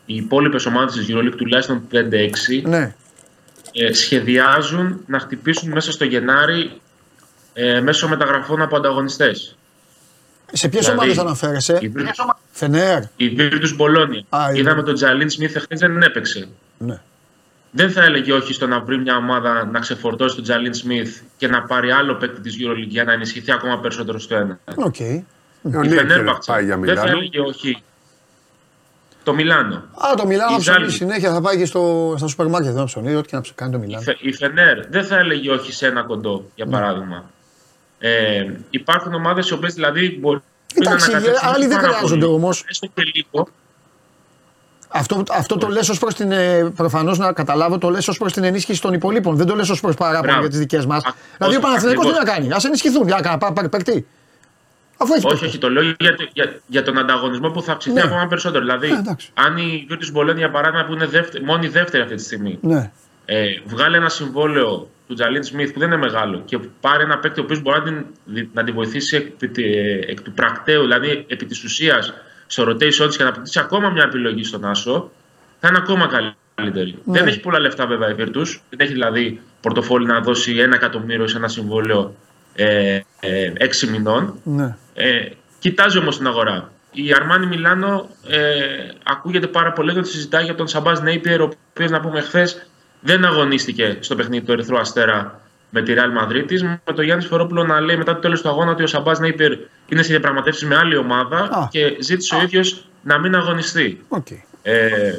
οι υπόλοιπες ομάδες της EuroLeague, τουλάχιστον πέντε έξι, ναι, Ε, σχεδιάζουν να χτυπήσουν μέσα στο Γενάρη ε, μέσω μεταγραφών από ανταγωνιστές. Σε ποιες δηλαδή, ομάδες αναφέρεσαι? Η Βίρτους, Φενέρ. Η Βίρτους Μπολόνια. Α, είδαμε τον Τζαλίν Σμιθ χθες δεν έπαιξε. Ναι. Δεν θα έλεγε όχι στο να βρει μια ομάδα να ξεφορτώσει τον Τζαλίν Σμιθ και να πάρει άλλο παίκτη της EuroLeague για να ενισχυθεί ακόμα περισσότερο στο ένα. Okay. Η Φενέρ δεν θα έλεγε όχι. Το Μιλάνο. Α, το Μιλάνο ψωνίζει συνέχεια, θα πάει και στο, στα σούπερ μάρκετ να ψωνίζει, ό,τι και να κάνει το Μιλάνο. Η, Φε, η Φενέρ δεν θα έλεγε όχι σε ένα κοντό, για παράδειγμα. Ναι. Ε, υπάρχουν ομάδες οι οποίες δηλαδή μπορεί εντάξει, να ανακατευθύνουν. Άλλοι δεν χρειάζονται όμως. Αυτό, αυτό το λες ως προς την, προφανώς να καταλάβω, το λες ως προς την ενίσχυση των υπολείπων. Δεν το λες ως προς παράπονο για τις δικές μας. Α, δηλαδή ο Παναθηναϊκός τι να κάνει, ας ενισχυθούν, για να πάρει παίκτη. Όχι, πέρα. όχι, το λέω για, το, για, για τον ανταγωνισμό που θα αυξηθεί ναι. ακόμα περισσότερο. Δηλαδή, ναι, αν η Virtus Bologna για παράδειγμα, που είναι δεύτε, μόνη δεύτερη αυτή τη στιγμή, ναι, ε, βγάλει ένα συμβόλαιο του Τζαλίν Σμιθ που δεν είναι μεγάλο και πάρει ένα παίκτη ο οποίος μπορεί να την, να την βοηθήσει εκ, εκ του πρακτέου, δηλαδή επί της ουσίας, στο rotation της και να αποκτήσει ακόμα μια επιλογή στον Άσο, θα είναι ακόμα καλύτερη. Ναι. Δεν έχει πολλά λεφτά βέβαια η Virtus, δεν έχει δηλαδή πορτοφόλι να δώσει ένα εκατομμύριο σε ένα συμβόλαιο ε, ε, έξι μηνών. Ναι. Ε, κοιτάζει όμως την αγορά. Η Αρμάνι Μιλάνο ε, ακούγεται πάρα πολύ ότι συζητάει για τον Σαμπά Νέιπιρ, ο οποίος, να πούμε, χθες δεν αγωνίστηκε στο παιχνίδι του Ερυθρού Αστέρα με τη Ρεάλ Μαδρίτης. Με τον Γιάννη Σφερόπουλο να λέει μετά το τέλος του αγώνα ότι ο Σαμπά Νέιπιρ είναι σε διαπραγματεύσεις με άλλη ομάδα Α. και ζήτησε Α. ο ίδιος να μην αγωνιστεί. Okay. Ε,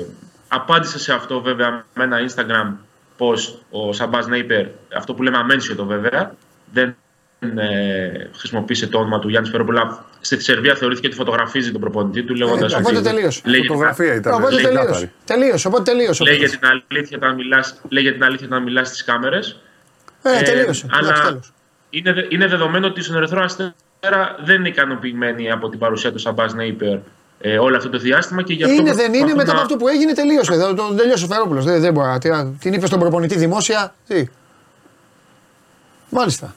απάντησε σε αυτό βέβαια με ένα Instagram πως ο Σαμπάς Νέιπερ, αυτό που λέμε αμένσιο το βέβαια, δεν ε, χρησιμοποίησε το όνομα του Γιάννη Σφερόπουλα. Στη Σερβία θεωρήθηκε ότι φωτογραφίζει τον προπονητή του λέγοντας... Ε, οπότε τελείωσε. Φωτογραφία ήταν. Οπότε τελείωσε. Τελείωσε, οπότε τελείωσε. Λέει για την αλήθεια να μιλάς, μιλάς στις κάμερες. Ε, ε, τελείωσε. Ε, αλλά τελείωσε. Είναι, είναι δεδομένο ότι στον Ερυθρό Αστέρα δεν είναι ικανοποιημένοι από την παρουσία του Σαμπάς Νέιπερ. Ε, όλο αυτό το διάστημα και γι' αυτό. Είναι, δεν είναι, μετά από αυτό που έγινε τελείωσε. Δεν το τελείωσε ο Φερόπουλος. Δεν, δεν μπορεί. Την είπε στον προπονητή δημόσια. Τι. Μάλιστα.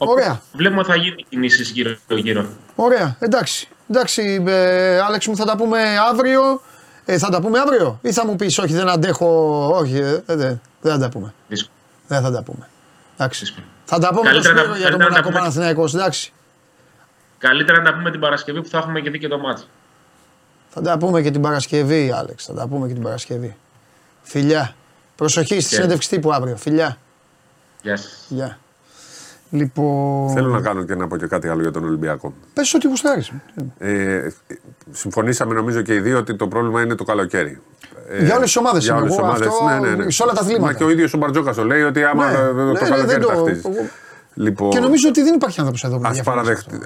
Ο, Ωραία. Βλέπουμε ότι θα γίνει κινήσεις γύρω-γύρω. Ωραία. Εντάξει. Εντάξει, ε, Άλεξ μου, θα τα πούμε αύριο. Ε, θα τα πούμε αύριο. Ή θα μου πεις, όχι, δεν αντέχω. Όχι, ε, ε, δεν θα τα πούμε. Δύσκολο. Δεν θα τα πούμε. Εντάξει. Θα τα πούμε αύριο για τον Μονακό Παναθηναϊκό. Εντάξει. Καλύτερα να τα πούμε την Παρασκευή που θα έχουμε και δει και το μάτς. Θα τα πούμε και την Παρασκευή, Άλεξ. Θα τα πούμε και την Παρασκευή. Φιλιά. Προσοχή στη συνέντευξη τύπου αύριο. Φιλιά. Γεια σας. Γεια. Λοιπόν... Θέλω να κάνω και να πω και κάτι άλλο για τον Ολυμπιακό. Πες ό,τι γουστάρεις. Ε, συμφωνήσαμε νομίζω και οι δύο ότι το πρόβλημα είναι το καλοκαίρι. Ε, για όλες τις ομάδες. Για όλες τις ομάδες. Ναι, ναι, ναι. Σε όλα τα αθλήματα. Μα και ο ίδιος ο Μπαρτζόκας το λέει ότι άμα ναι, το, ναι, το ναι, καλοκαίρι θα το... χτίζει. Λοιπόν, και νομίζω ότι δεν υπάρχει άνθρωπος εδώ που παραδεχτεί.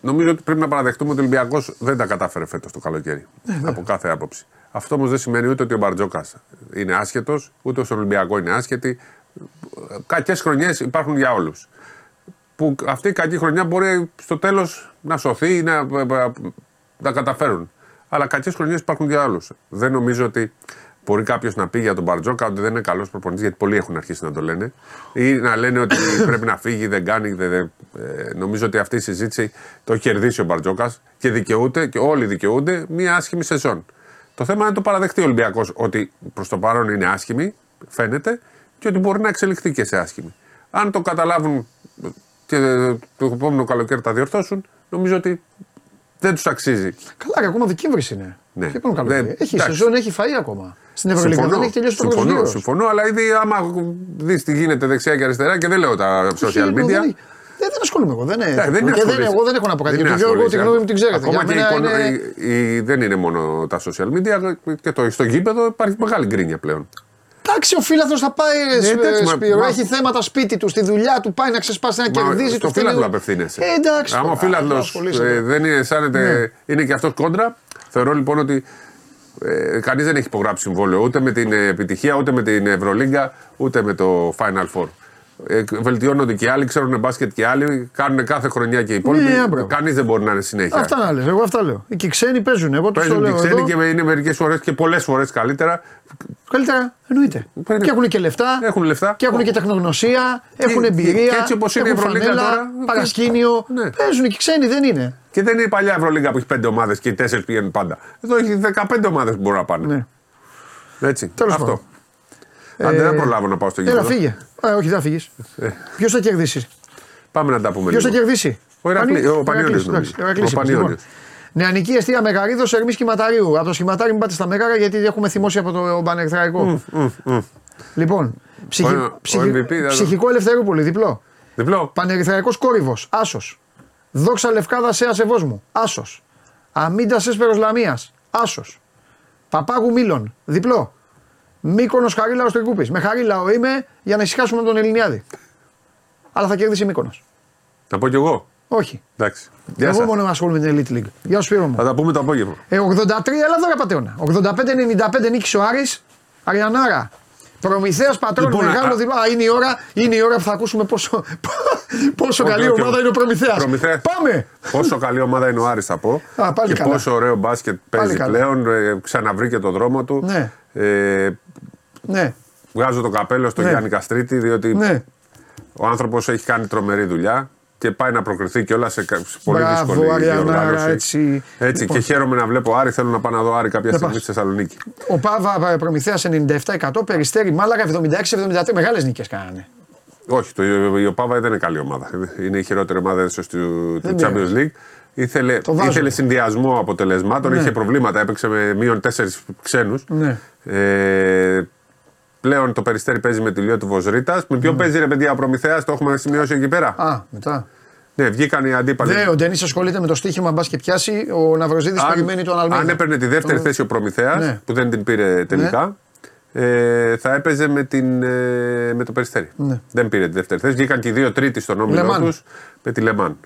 Νομίζω ότι πρέπει να παραδεχτούμε ότι ο Ολυμπιακός δεν τα κατάφερε φέτος το καλοκαίρι. Ε, από κάθε άποψη. Αυτό όμως δεν σημαίνει ούτε ότι ο Μπαρτζόκας είναι άσχετος, ούτε ο Ολυμπιακός είναι άσχετη. Κακές χρονιές υπάρχουν για όλους. Που αυτή η κακή χρονιά μπορεί στο τέλος να σωθεί ή να, να, να καταφέρουν. Αλλά κακές χρονιές υπάρχουν για όλους. Δεν νομίζω ότι μπορεί κάποιος να πει για τον Μπαρτζόκα ότι δεν είναι καλός προπονητής, γιατί πολλοί έχουν αρχίσει να το λένε. Ή να λένε ότι πρέπει να φύγει, δεν κάνει. Δε, δε. Ε, νομίζω ότι αυτή η συζήτηση το έχει κερδίσει ο Μπαρτζόκας και δικαιούται, και όλοι δικαιούνται, μία άσχημη σεζόν. Το θέμα είναι να το παραδεχτεί ο Ολυμπιακός ότι προς το παρόν είναι άσχημη, φαίνεται, και ότι μπορεί να εξελιχθεί και σε άσχημη. Αν το καταλάβουν και το επόμενο καλοκαίρι τα διορθώσουν, νομίζω ότι δεν τους αξίζει. Καλά, και ακόμα Δεκέμβρης είναι. Ναι. Δεν... Έχει σεζόν, έχει φαΐ ακόμα. Στην Ευρωλίγα δεν έχει τελειώσει το πρώτο γύρο. Συμφωνώ, αλλά ήδη άμα δεις τι γίνεται δεξιά και αριστερά, και δεν λέω τα social media. Δεν ασχολούμαι εγώ. Δεν έχω να πω κάτι. Εγώ τη γνώμη μου την ξέρετε. Ακόμα και δεν είναι μόνο τα social media, και στο γήπεδο υπάρχει μεγάλη γκρίνια πλέον. Εντάξει, ο φίλαθλος θα πάει σπίρο, έχει θέματα σπίτι του, στη δουλειά του, πάει να ξεσπάσει, να κερδίζει. Το φίλαθλο απευθύνεσαι. Εντάξει. Άμα ο φίλαθλος δεν αισθάνεται, είναι και αυτός κόντρα. Θεωρώ λοιπόν ότι ε, κανείς δεν έχει υπογράψει συμβόλαιο ούτε με την επιτυχία, ούτε με την Ευρωλίγκα, ούτε με το Final Four. Ε, βελτιώνονται και άλλοι, ξέρουν μπάσκετ και άλλοι, κάνουν κάθε χρονιά και οι υπόλοιποι. Ναι, κανείς δεν μπορεί να είναι συνέχεια. Αυτά να λες, εγώ αυτά λέω. Οι ξένοι παίζουν. Εγώ τους παίζουν το λέω, και ξένοι εδώ... και είναι μερικές φορές και πολλές φορές καλύτερα. Καλύτερα, εννοείται. Παίρνει. Και έχουν και λεφτά. Έχουν λεφτά. Και έχουν και τεχνογνωσία, και, έχουν εμπειρία. Και έτσι όπως είναι η Ευρωλίγκα τώρα. Παρασκήνιο. Ναι. Παίζουν και ξένοι, δεν είναι. Και δεν είναι η παλιά Ευρωλίγκα που έχει πέντε ομάδες και οι τέσσερις πηγαίνουν πάντα. Εδώ έχει δεκαπέντε ομάδες που μπορούν να πάνε. Ναι. Έτσι. Τέλος αυτό. Ε, αν δεν προλάβω να πάω στο γήπεδο. Έλα, φύγε. Α, όχι, δεν φύγει. Ε. Ποιο θα κερδίσει. Πάμε να τα πούμε. Ποιο θα κερδίσει. Ο Πανιώνιος. Ο Πανιώνιος. Νεανική εστία Μεγαρίδος, Ερμής Κυματαρίου. Από το Σχηματάρι μην πάτε στα Μέγαρα, γιατί έχουμε θυμώσει από το Πανεκθραϊκό. Mm, mm, mm. Λοιπόν, ψυχ... ο, ψυχ... ο εμ βι πι, ψυχικό Ελευθερούπολη, διπλό. διπλό. Πανεκθραϊκός Κόρυβος, άσος. Δόξα Λευκάδα Σέα Σεβόσμου, άσος. Αμίντας Έσπερος Λαμίας, άσος. Παπάγου Μήλων, διπλό. Μύκονος Χαρίλαος Τρικούπης. Με Χαρίλαο είμαι για να ησυχάσουμε τον Ελληνιάδη. Αλλά θα κερδίσει Μύκονος. Θα πω κι εγώ. Όχι. Εντάξει. Εγώ σας. Μόνο ασχολούμαι με την Elite League. Γεια σου, Σπύρο μου. Θα τα πούμε το απόγευμα. Ε, ογδόντα τρία Ελλάδα Πατεώνα. ογδόντα πέντε ενενήντα πέντε νίκησε ο Άρης. Αριανάρα. Προμηθέας Πατρών. Λοιπόν, μεγάλο α... διπλό. Α, είναι η, ώρα, είναι η ώρα που θα ακούσουμε πόσο, πόσο okay, καλή okay. ομάδα είναι ο Προμηθέας. Προμηθέα. Πάμε! Πόσο καλή ομάδα είναι ο Άρης, θα πω. Α, πάλι και καλά. Πόσο ωραίο μπάσκετ παίζει πλέον. Ε, ξαναβρήκε το δρόμο του. Ναι. Ε, ναι. Βγάζω το καπέλο στον ναι. Γιάννη Καστρίτη, διότι ναι. ο άνθρωπος έχει κάνει τρομερή δουλειά. και πάει να προκριθεί και όλα σε πολύ δύσκολη διοργάνωση. Έτσι, έτσι λοιπόν, και χαίρομαι να βλέπω Άρη, θέλω να πάω να δω Άρη κάποια στιγμή στη Θεσσαλονίκη. Ο Πάβα Προμηθέας ενενήντα επτά τοις εκατό, Περιστέρι Μάλαγα εβδομήντα έξι εβδομήντα τρία, μεγάλες νίκες κάνανε. Όχι, το, η ΟΠΑΒΑ δεν είναι καλή ομάδα. Είναι η χειρότερη ομάδα ίσως του Champions League. Ήθελε, ήθελε συνδυασμό αποτελεσμάτων, ναι. Είχε προβλήματα, έπαιξε με μείον τέσσερις ξένους. Ναι. Ε, πλέον το Περιστέρι παίζει με τη Λιό του Βοζρίτας. Με ποιον mm. παίζει ρε παιδιά ο Προμηθέας, το έχουμε σημειώσει εκεί πέρα. Α, μετά. Ναι, βγήκαν οι αντίπαλοι. Ναι, ο Ντενής ασχολείται με το στοίχημα, μπας και πιάσει. Ο Ναυροζίδης περιμένει τον Αλμίδα. Αν έπαιρνε τη δεύτερη το... θέση ο Προμηθέας, ναι. Που δεν την πήρε τελικά. Ναι. Ε, θα έπαιζε με, την, ε, με το Περιστέρι. Ναι. Δεν πήρε τη δεύτερη θέση. Βγήκαν και οι δύο τρίτοι στον όμιλό τους με τη Λεμάν.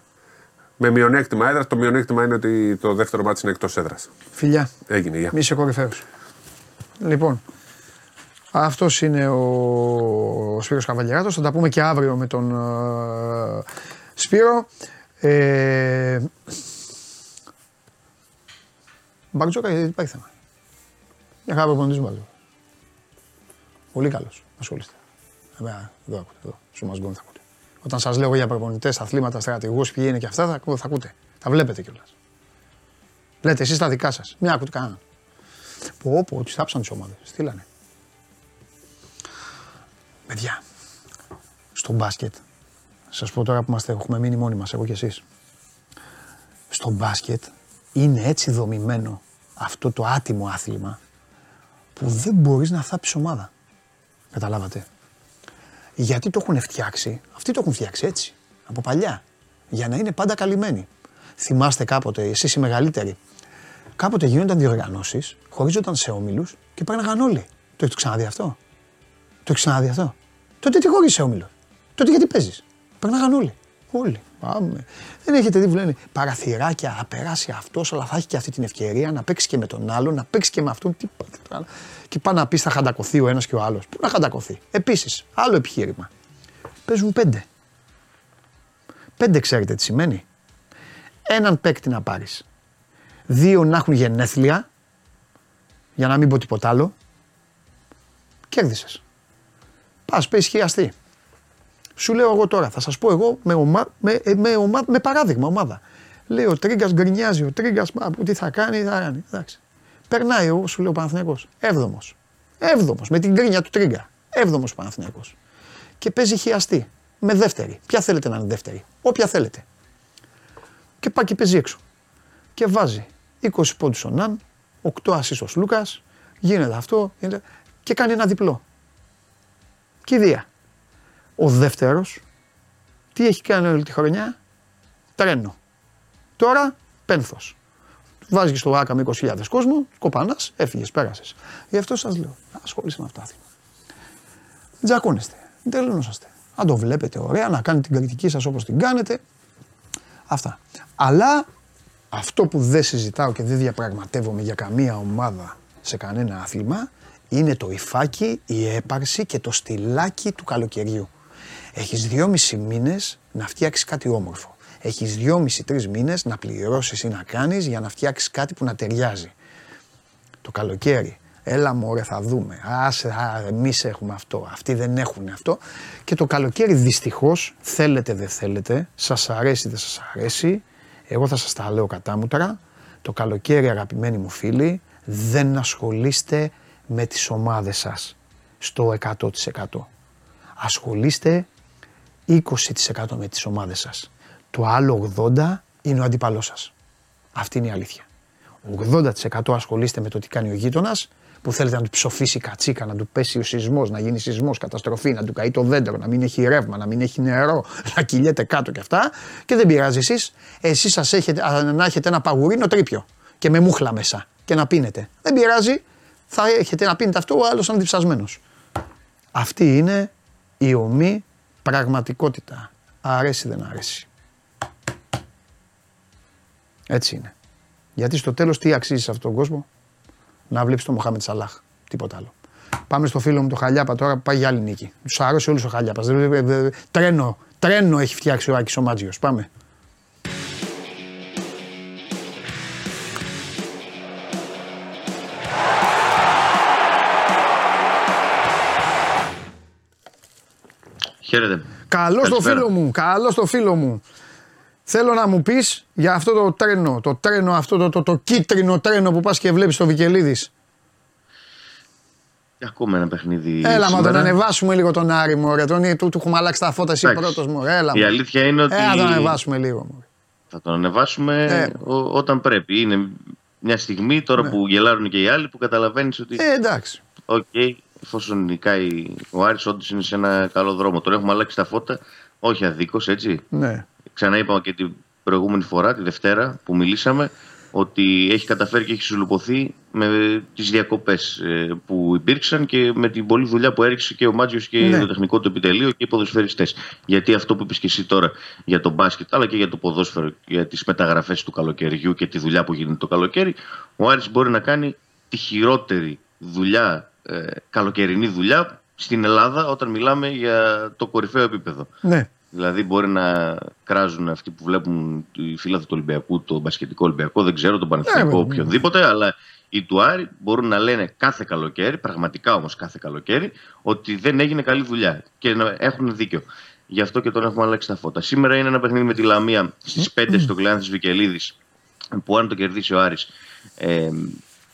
Με μειονέκτημα έδρας. Το μειονέκτημα είναι ότι το δεύτερο μάτι είναι εκτός έδρας. Φιλιά. Έγινε. Γεια. Μη είσαι κορυφαίος. Λοιπόν, αυτός είναι ο, ο Σπύρος Καβαλιαράτος. Θα τα πούμε και αύριο με τον ε, Σπύρο. Ε, Μπαρτζόκα, γιατί υπάρχει θέμα. Μια χαρά προπονητής Μπαρτζόκα. Πολύ καλός. Ασχολείστε. Εμένα, εδώ ακούτε, εδώ. Σου μας γκόν θα ακούτε. Όταν σας λέω για προπονητές, αθλήματα, στρατηγούς, ποιοι είναι και αυτά, θα, θα ακούτε. Τα βλέπετε κιόλας. Λέτε εσείς τα δικά σας. Μην ακούτε κανέναν. Πω, πω, τους θάψαν τις ομάδες. Στείλανε. Παιδιά, στο μπάσκετ, σας πω τώρα που είμαστε, έχουμε μείνει μόνοι μας, εγώ κι εσείς. Στο μπάσκετ είναι έτσι δομημένο αυτό το άτιμο άθλημα που δεν μπορείς να θάψεις ομάδα. Καταλάβατε. Γιατί το έχουν φτιάξει, αυτοί το έχουν φτιάξει έτσι, από παλιά, για να είναι πάντα καλυμμένοι. Θυμάστε κάποτε, εσείς οι μεγαλύτεροι, κάποτε γίνονταν διοργανώσεις, χωρίζονταν σε όμιλους και παίρναγαν όλοι. Το έχετε ξαναδεί αυτό. Το έχετε ξαναδεί αυτό. Τότε τι χωρίζεις σε όμιλο. Τότε γιατί παίζεις. Παίρναγαν όλοι. Όλοι. Πάμε. Δεν έχετε δει που λένε παραθυράκια, να περάσει αυτός, αλλά θα έχει και αυτή την ευκαιρία να παίξει και με τον άλλον, να παίξει και με αυτόν. Τι πάτε τώρα. Και πάει να πει θα χαντακωθεί ο ένας και ο άλλος. Πού να χαντακωθεί. Επίσης, άλλο επιχείρημα. Παίζουν πέντε. Πέντε ξέρετε τι σημαίνει. Έναν παίκτη να πάρεις. Δύο να έχουν γενέθλια, για να μην πω τίποτα άλλο. Κέρδισες. Πας, πες χειαστή. Σου λέω εγώ τώρα, θα σας πω εγώ με, ομα, με, με, ομα, με παράδειγμα ομάδα. Λέω ο Τρίγκας γκρινιάζει, ο Τρίγκας μα, τι θα κάνει, θα κάνει. Εντάξει. Περνάει εγώ, σου λέω ο Παναθηναϊκός. Έβδομος. Έβδομος, με την γκρίνια του Τρίγκα. Έβδομος ο Παναθηναϊκός. Και παίζει χιαστή. Με δεύτερη. Ποια θέλετε να είναι δεύτερη. Όποια θέλετε. Και πάει και παίζει έξω. Και βάζει είκοσι πόντους ο Ναν, οκτώ ασίστος ο Λούκας. Γίνεται αυτό. Γίνεται... Και κάνει ένα διπλό. Κηδεία. Ο δεύτερος, τι έχει κάνει όλη τη χρονιά, τρένο. Τώρα, πένθος. Βάζει στο Άκα με είκοσι χιλιάδες κόσμο, κοπανάς, έφυγες, πέρασες. Γι' αυτό σας λέω, ασχολείστε με αυτά. Τζακώνεστε, τελειώνοσαστε. Αν το βλέπετε ωραία, να κάνετε την κριτική σας όπως την κάνετε. Αυτά. Αλλά αυτό που δεν συζητάω και δεν διαπραγματεύομαι για καμία ομάδα σε κανένα άθλημα, είναι το υφάκι, η έπαρση και το στυλάκι του καλοκαιριού. Έχεις δυόμισι μήνες να φτιάξεις κάτι όμορφο. Έχεις δυόμισι τρεις μήνες να πληρώσεις ή να κάνεις για να φτιάξεις κάτι που να ταιριάζει. Το καλοκαίρι, έλα μωρέ θα δούμε, ας, α, εμείς έχουμε αυτό, αυτοί δεν έχουν αυτό. Και το καλοκαίρι δυστυχώς, θέλετε δεν θέλετε, σας αρέσει δεν σας αρέσει, εγώ θα σας τα λέω κατάμουτρα, το καλοκαίρι αγαπημένοι μου φίλοι, δεν ασχολείστε με τις ομάδες σας στο εκατό τοις εκατό. Ασχολείστε είκοσι τοις εκατό με τις ομάδες σας. Το άλλο ογδόντα τοις εκατό είναι ο αντίπαλός σας. Αυτή είναι η αλήθεια. ογδόντα τοις εκατό ασχολείστε με το τι κάνει ο γείτονας, που θέλετε να του ψοφήσει η κατσίκα, να του πέσει ο σεισμός, να γίνει σεισμός, καταστροφή, να του καεί το δέντρο, να μην έχει ρεύμα, να μην έχει νερό, να κυλιέται κάτω κι αυτά. Και δεν πειράζει εσείς. Εσείς σας έχετε, να έχετε ένα παγουρίνο τρίπιο και με μούχλα μέσα και να πίνετε. Δεν πειράζει. Θα έχετε να πίνετε αυτό, ο άλλος είναι διψασμένος. Αυτή είναι η ομή πραγματικότητα. Αρέσει δεν αρέσει. Έτσι είναι. Γιατί στο τέλος τι αξίζει σε αυτόν τον κόσμο. Να βλέπεις τον Μοχάμετ Σαλάχ. Τίποτα άλλο. Πάμε στο φίλο μου το Χαλιάπα τώρα που πάει για άλλη νίκη. Τους άρεσε όλους ο Χαλιάπας. Τρένο, τρένο έχει φτιάξει ο Άκης ο Μάτζιος. Πάμε. Χαίρετε. Καλώς το φίλο μου, καλώς το φίλο μου. Θέλω να μου πεις για αυτό το τρένο, το τρένο αυτό, το, το, το κίτρινο τρένο που πας και βλέπεις το Βικελίδης. Και ακόμα ένα παιχνίδι. Έλα, μα τον ανεβάσουμε λίγο τον Άρη, μωρέ. Τον, του, του έχουμε αλλάξει τα φώτα, εσύ πρώτος, μωρέ. Έλα, η αλήθεια είναι ότι. Έλα, τον ανεβάσουμε λίγο, μωρέ. Θα τον ανεβάσουμε ε. ό, όταν πρέπει. Είναι μια στιγμή τώρα ναι. που γελάρουν και οι άλλοι που καταλαβαίνεις ότι. Ε, εντάξει. Οκ, okay, εφόσον νικάει ο Άρης, όντως είναι σε ένα καλό δρόμο. Τον έχουμε αλλάξει τα φώτα, όχι αδίκως, έτσι. Ναι. Ξανά είπαμε και την προηγούμενη φορά, τη Δευτέρα που μιλήσαμε, ότι έχει καταφέρει και έχει σουλουπωθεί με τις διακοπές που υπήρξαν και με την πολλή δουλειά που έριξε και ο Μάτζιος και ναι. το τεχνικό του επιτελείο και οι ποδοσφαιριστές. Γιατί αυτό που είπες και εσύ τώρα για τον μπάσκετ, αλλά και για το ποδόσφαιρο, για τις μεταγραφές του καλοκαιριού και τη δουλειά που γίνεται το καλοκαίρι, ο Άρης μπορεί να κάνει τη χειρότερη δουλειά, καλοκαιρινή δουλειά στην Ελλάδα όταν μιλάμε για το κορυφαίο επίπεδο. Ναι. Δηλαδή, μπορεί να κράζουν αυτοί που βλέπουν τη φύλαθλοι του Ολυμπιακού, τον μπασκετικό Ολυμπιακό, δεν ξέρω, τον Παναθηναϊκό, yeah, οποιοδήποτε, yeah. αλλά οι του Άρη μπορούν να λένε κάθε καλοκαίρι, πραγματικά όμως κάθε καλοκαίρι, ότι δεν έγινε καλή δουλειά. Και να έχουν δίκιο. Γι' αυτό και τον έχουμε αλλάξει τα φώτα. Σήμερα είναι ένα παιχνίδι με τη Λαμία στις πέντε στο Κλεάνθης Βικελίδης, που αν το κερδίσει ο Άρης, ε,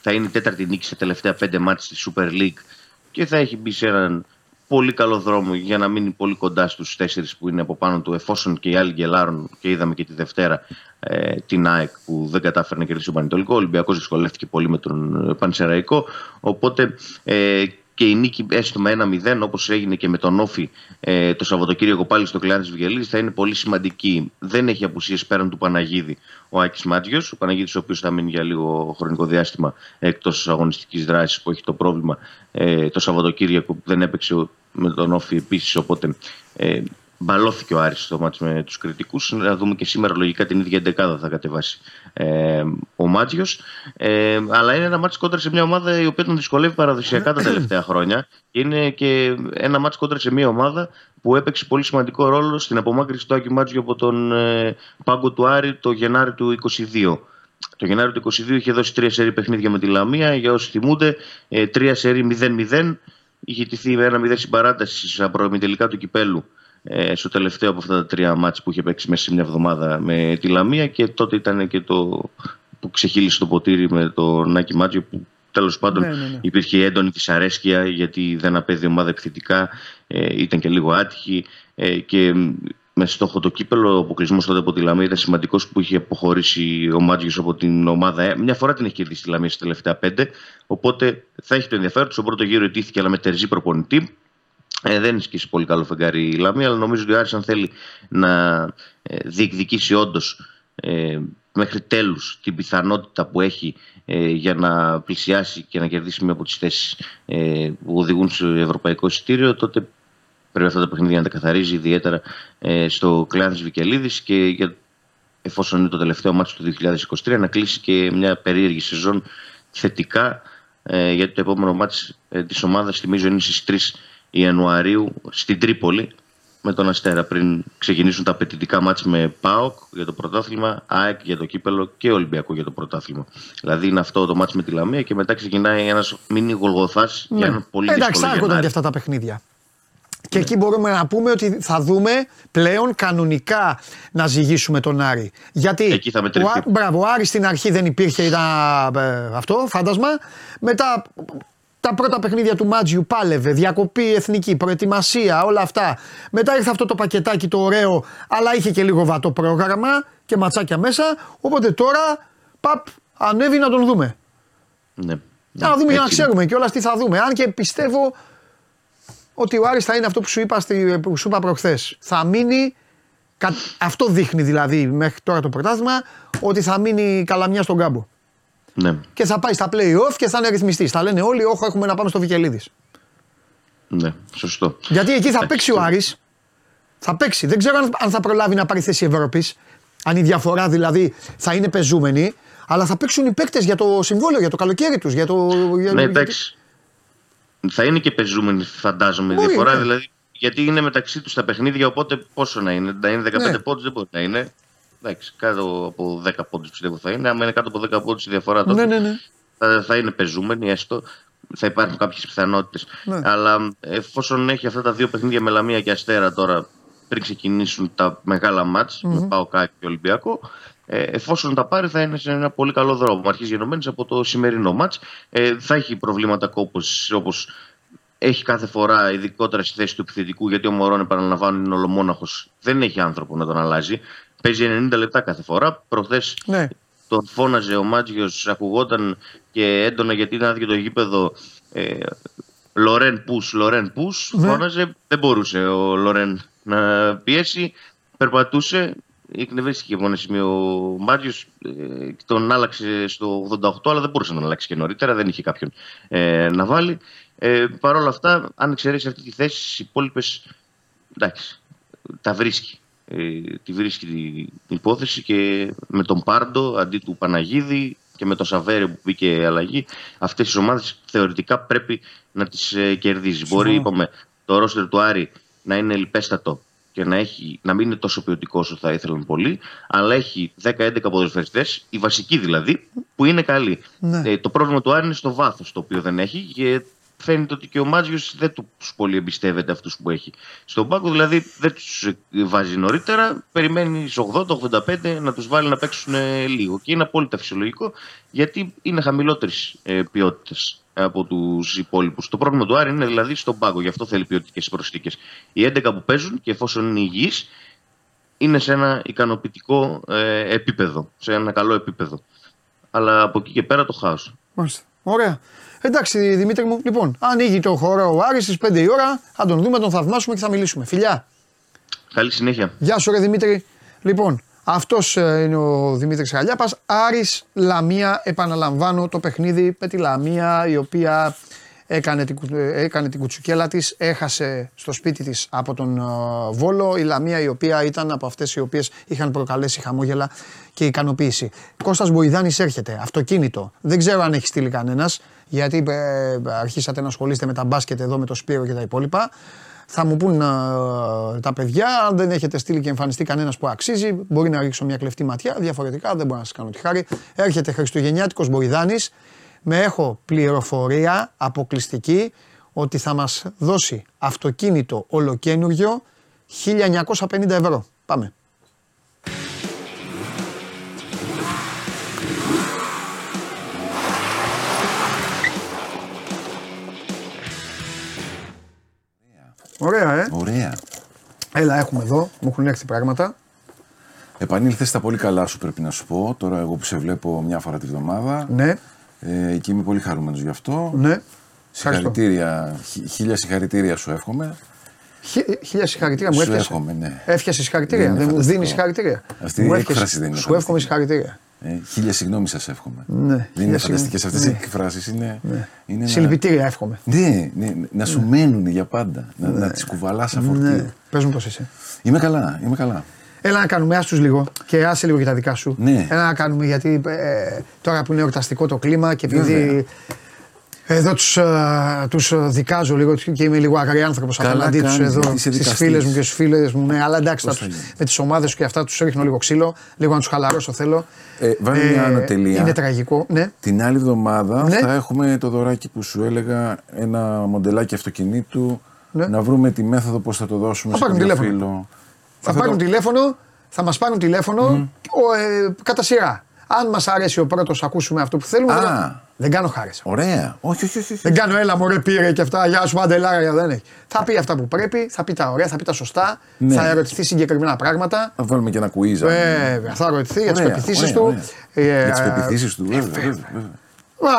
θα είναι η τέταρτη νίκη στα τελευταία πέντε μάτς στη Super League και θα έχει μπει σε έναν πολύ καλό δρόμο για να μείνει πολύ κοντά στους τέσσερις που είναι από πάνω του, εφόσον και οι άλλοι γελάρουν. Και είδαμε και τη Δευτέρα ε, την ΑΕΚ που δεν κατάφερε να κερδίσει ο Πανετολικό. Ο Ολυμπιακός δυσκολεύτηκε πολύ με τον Πανσεραϊκό. Οπότε ε, και η νίκη, έστω με ένα μηδέν, όπως έγινε και με τον Όφη ε, το Σαββατοκύριακο πάλι στο Κλεάνθης Βικελίδης, θα είναι πολύ σημαντική. Δεν έχει απουσίες πέραν του Παναγίδη ο Άκης Μάτγιος. Ο Παναγίδης, ο οποίος θα μείνει για λίγο χρονικό διάστημα εκτός αγωνιστικής δράσης, που έχει το πρόβλημα ε, το Σαββατοκύριακο που δεν έπαιξε με τον Όφη επίσης. Οπότε ε, μπαλώθηκε ο Άρης στο μάτς με τους κριτικούς. Να δούμε και σήμερα λογικά την ίδια εντεκάδα θα κατεβάσει ε, ο Μάτζιος. Ε, αλλά είναι ένα μάτς κόντρα σε μια ομάδα η οποία τον δυσκολεύει παραδοσιακά τα τελευταία χρόνια. Είναι και ένα μάτς κόντρα σε μια ομάδα που έπαιξε πολύ σημαντικό ρόλο στην απομάκρυνση του Άκη Μάτζιου από τον ε, πάγκο του Άρη το Γενάρη του είκοσι δύο. Το Γενάρη του είκοσι δύο είχε δώσει τρία σερί παιχνίδια με τη Λαμία. Για όσοι θυμούνται, ε, τρία σερί μηδέν μηδέν. Είχε τηθεί με ένα μηδέν στην παράταση στα προημιτελικά του Κυπέλου. Στο τελευταίο από αυτά τα τρία μάτς που είχε παίξει μέσα σε μια εβδομάδα με τη Λαμία, και τότε ήταν και το που ξεχύλισε το ποτήρι με τον Άκη Μάτζιο, που τέλος πάντων ναι, ναι, ναι. υπήρχε έντονη δυσαρέσκεια γιατί δεν απέδει ομάδα επιθετικά, ε, ήταν και λίγο άτυχη ε, και με στόχο το κύπελο. Ο αποκλεισμός τότε από τη Λαμία ήταν σημαντικός, που είχε αποχωρήσει ο Μάτζιος από την ομάδα. Ε, μια φορά την έχει κερδίσει τη Λαμία στα τελευταία πέντε, οπότε θα έχει το ενδιαφέρον. Στον πρώτο γύρο ετήθηκε αλλά με τερζή προπονητή. Ε, δεν σκίσει πολύ καλό φεγγάρι η Λαμία, αλλά νομίζω ότι ο Άρης, αν θέλει να ε, διεκδικήσει όντως ε, μέχρι τέλους την πιθανότητα που έχει ε, για να πλησιάσει και να κερδίσει μία από τις θέσεις ε, που οδηγούν στο ευρωπαϊκό εισιτήριο, τότε πρέπει αυτά τα παιχνίδια να τα καθαρίζει, ιδιαίτερα ε, στο Κλεάνθης Βικελίδης, και για, εφόσον είναι το τελευταίο μάτς του είκοσι είκοσι τρία, να κλείσει και μια περίεργη σεζόν θετικά, ε, γιατί το επόμενο μάτς ε, της ομάδας, θυμίζω, είναι στις τρεις Ιανουαρίου στην Τρίπολη με τον Αστέρα, πριν ξεκινήσουν τα απαιτητικά μάτς με ΠΑΟΚ για το πρωτάθλημα, ΑΕΚ για το κύπελο και Ολυμπιακό για το πρωτάθλημα. Δηλαδή είναι αυτό το μάτς με τη Λαμία και μετά ξεκινάει ένας μίνι Γολγοθάς ναι. για έναν πολύ δύσκολο Γενάρη. Εντάξει, άρχονταν και αυτά τα παιχνίδια. Και ναι. εκεί μπορούμε να πούμε ότι θα δούμε πλέον κανονικά να ζυγίσουμε τον Άρη. Γιατί εκεί θα ο, Α... Μπράβο, ο Άρης στην αρχή δεν υπήρχε, ήταν αυτό, φάντασμα. Μετά τα πρώτα παιχνίδια του Μάτζιου πάλευε, διακοπή εθνική, προετοιμασία, όλα αυτά. Μετά ήρθε αυτό το πακετάκι το ωραίο, αλλά είχε και λίγο βατό πρόγραμμα και ματσάκια μέσα. Οπότε τώρα, παπ, ανέβει να τον δούμε. Ναι. Να δούμε, έτσι, για να ξέρουμε κιόλας τι θα δούμε. Αν και πιστεύω ότι ο Άρης θα είναι αυτό που σου είπα, που σου είπα προχθές. Θα μείνει, αυτό δείχνει δηλαδή μέχρι τώρα το πρωτάθλημα, ότι θα μείνει καλαμιά στον κάμπο. Ναι. Και θα πάει στα play-off και θα είναι ρυθμιστής. Θα λένε όλοι, όχι, έχουμε να πάμε στο Βικελίδης. Ναι, σωστό. Γιατί εκεί θα παίξει ο Άρης. Θα παίξει. Δεν ξέρω αν θα προλάβει να πάρει θέση Ευρώπης. Αν η διαφορά δηλαδή θα είναι πεζούμενη. Αλλά θα παίξουν οι παίκτες για το συμβόλαιο, για το καλοκαίρι τους. Για το... Ναι, εντάξει. Για... Θα είναι και πεζούμενη, φαντάζομαι, η διαφορά. Ναι. Δηλαδή, γιατί είναι μεταξύ τους τα παιχνίδια. Οπότε πόσο να είναι, να είναι δεκαπέντε ναι. πόντους, δεν μπορεί να είναι. Εντάξει, κάτω από δέκα πόντους πιστεύω θα είναι. Αν είναι κάτω από δέκα πόντους η διαφορά τότε ναι, ναι, ναι. Θα, θα είναι πεζούμενη, έστω. Θα υπάρχουν κάποιες πιθανότητες. Ναι. Αλλά εφόσον έχει αυτά τα δύο παιχνίδια με Λαμία και Αστέρα τώρα πριν ξεκινήσουν τα μεγάλα μάτς mm-hmm. με ΠΑΟΚ και Ολυμπιακό. Ε, εφόσον τα πάρει, θα είναι σε ένα πολύ καλό δρόμο. Αρχής γενομένης από το σημερινό μάτς. Ε, θα έχει προβλήματα κόπος, όπως έχει κάθε φορά, ειδικότερα στη θέση του επιθετικού, γιατί ο Μωρόν, επαναλαμβάνω, είναι ολομόναχος. Δεν έχει άνθρωπο να τον αλλάζει. Παίζει ενενήντα λεπτά κάθε φορά. Προχθές ναι. τον φώναζε ο Μάτζιος, ακουγόταν και έντονα γιατί ήταν άδειο το γήπεδο. Ε, Λορέν Πούς, Λορέν Πούς, ναι. φώναζε. Δεν μπορούσε ο Λορέν να πιέσει. Περπατούσε. Εκνευρίστηκε μόνο σημείο ο Μάριος, ε, τον άλλαξε στο ογδόντα οκτώ, αλλά δεν μπορούσε να τον αλλάξει και νωρίτερα, δεν είχε κάποιον ε, να βάλει. Ε, Παρ' όλα αυτά, αν εξαιρέσει αυτή τη θέση, στις υπόλοιπες, εντάξει, τα βρίσκει. Ε, τη βρίσκει την υπόθεση και με τον Πάρντο αντί του Παναγίδη και με τον Σαβέρε που μπήκε αλλαγή, αυτές τις ομάδες θεωρητικά πρέπει να τις ε, κερδίζει. Συμφωνώ. Μπορεί, είπαμε, το ρόστερ του Άρη να είναι λιπέστατο και να, έχει, να μην είναι τόσο ποιοτικό όσο θα ήθελαν πολλοί, αλλά έχει δέκα με έντεκα ποδοσφαιριστές, οι βασικοί δηλαδή, που είναι καλοί. Ναι. Ε, το πρόβλημα του Άρη είναι στο βάθος το οποίο δεν έχει και φαίνεται ότι και ο Μάτζιος δεν τους πολύ εμπιστεύεται αυτούς που έχει. Στον πάγκο δηλαδή δεν τους βάζει νωρίτερα, περιμένει στους ογδόντα ογδόντα πέντε να τους βάλει να παίξουν λίγο. Και είναι απόλυτα φυσιολογικό γιατί είναι χαμηλότερης ποιότητας από τους υπόλοιπους. Το πρόβλημα του Άρη είναι δηλαδή στον πάγκο, γι' αυτό θέλει ποιοτικές προσθήκες. Οι έντεκα που παίζουν και εφόσον είναι υγιείς είναι σε ένα ικανοποιητικό ε, επίπεδο, σε ένα καλό επίπεδο. Αλλά από εκεί και πέρα το χάος. Μάλιστα. Ωραία. Εντάξει, Δημήτρη μου, λοιπόν, ανοίγει το χώρο ο Άρης στις πέντε η ώρα, θα τον δούμε, τον θαυμάσουμε και θα μιλήσουμε. Φιλιά. Καλή συνέχεια. Γεια σου, ρε Δημήτρη. Λοιπόν, αυτός είναι ο Δημήτρης Χαλιάπας. Άρης Λαμία, επαναλαμβάνω το παιχνίδι με τη Λαμία, η οποία έκανε την, έκανε την κουτσουκέλα της, έχασε στο σπίτι της από τον Βόλο. Η Λαμία, η οποία ήταν από αυτές οι οποίες είχαν προκαλέσει χαμόγελα και ικανοποίηση. Κώστας Μποϊδάνης έρχεται, αυτοκίνητο. Δεν ξέρω αν έχει στείλει κανένας, γιατί ε, αρχίσατε να ασχολείστε με τα μπάσκετ εδώ με το Σπύρο και τα υπόλοιπα. Θα μου πούν ε, τα παιδιά, αν δεν έχετε στείλει και εμφανιστεί κανένας που αξίζει, μπορεί να ρίξω μια κλεφτή ματιά. Διαφορετικά δεν μπορώ να σας κάνω τη χάρη. Έρχεται Χριστουγεννιάτικος Μποϊδάνης. Με έχω πληροφορία αποκλειστική ότι θα μας δώσει αυτοκίνητο ολοκένουργιο χίλια εννιακόσια πενήντα ευρώ. Πάμε. Ωραία, ε. Ωραία. Έλα, έχουμε εδώ. Μου έχουν έρθει πράγματα. Επανήλθες στα πολύ καλά σου, πρέπει να σου πω. Τώρα εγώ που σε βλέπω μια φορά τη βδομάδα. Ναι. Ε, και είμαι πολύ χαρούμενος γι' αυτό. Ναι. Συγχαρητήρια. Χίλια συγχαρητήρια σου εύχομαι. Χίλια συγχαρητήρια μου έφτιασε. Σου εύχομαι, ναι. Έφτιασε συγχαρητήρια. Δεν μου δίνει συγχαρητήρια. Αυτή η έκφραση δεν είναι. Σου εύχομαι συγχαρητήρια. Ε, χίλια συγγνώμη σας εύχομαι. Ναι, δεν είναι φανταστικές αυτές ναι. οι εκφράσεις. Είναι, ναι. είναι συλληπιτήρια να... εύχομαι. Ναι, ναι, να σου ναι. μένουν για πάντα. Να, ναι. να τις κουβαλάς σαν φορτίο. Ναι. Πες μου πώς είσαι. Είμαι καλά, είμαι καλά. Έλα να κάνουμε, άστους λίγο και άσε λίγο και τα δικά σου. Ναι. Έλα να κάνουμε γιατί ε, τώρα που είναι εορταστικό το κλίμα και επειδή... Βέβαια. Εδώ τους, α, τους δικάζω λίγο και είμαι λίγο αγριάνθρωπος απέναντί τους εδώ στις φίλες μου και στους φίλες μου. Ναι, αλλά εντάξει, τους, με τις ομάδες και αυτά τους ρίχνω λίγο ξύλο, λίγο να τους χαλαρώσω θέλω. Ε, Βάζω ε, μια ανατελεία. Είναι τραγικό. Ναι. Την άλλη εβδομάδα ναι. θα έχουμε το δωράκι που σου έλεγα, ένα μοντελάκι αυτοκινήτου, ναι. να βρούμε τη μέθοδο πώς θα το δώσουμε θα σε κάποιο φίλο. Θα, θα, πάρουν το... τηλέφωνο, θα μας πάρουν τηλέφωνο mm. ε, κατά σειρά. Αν μας αρέσει ο πρώτος, ακούσουμε αυτό που θέλουμε. Α. Αλλά... Δεν κάνω χάρες. Ωραία. Όχι, όχι, όχι. Δεν κάνω έλα μωρέ πήρε και αυτά. Γεια σου, Παντελάρα, δεν έχει. Θα πει αυτά που πρέπει, θα πει τα ωραία, θα πει τα σωστά, ναι. θα ερωτηθεί συγκεκριμένα πράγματα. Θα βάλουμε και ένα κουίζα. Βέβαια, θα ερωτηθεί για τις πεπιθήσεις του. Ε, για τις πεπιθήσεις του, βέβαια. βέβαια. βέβαια.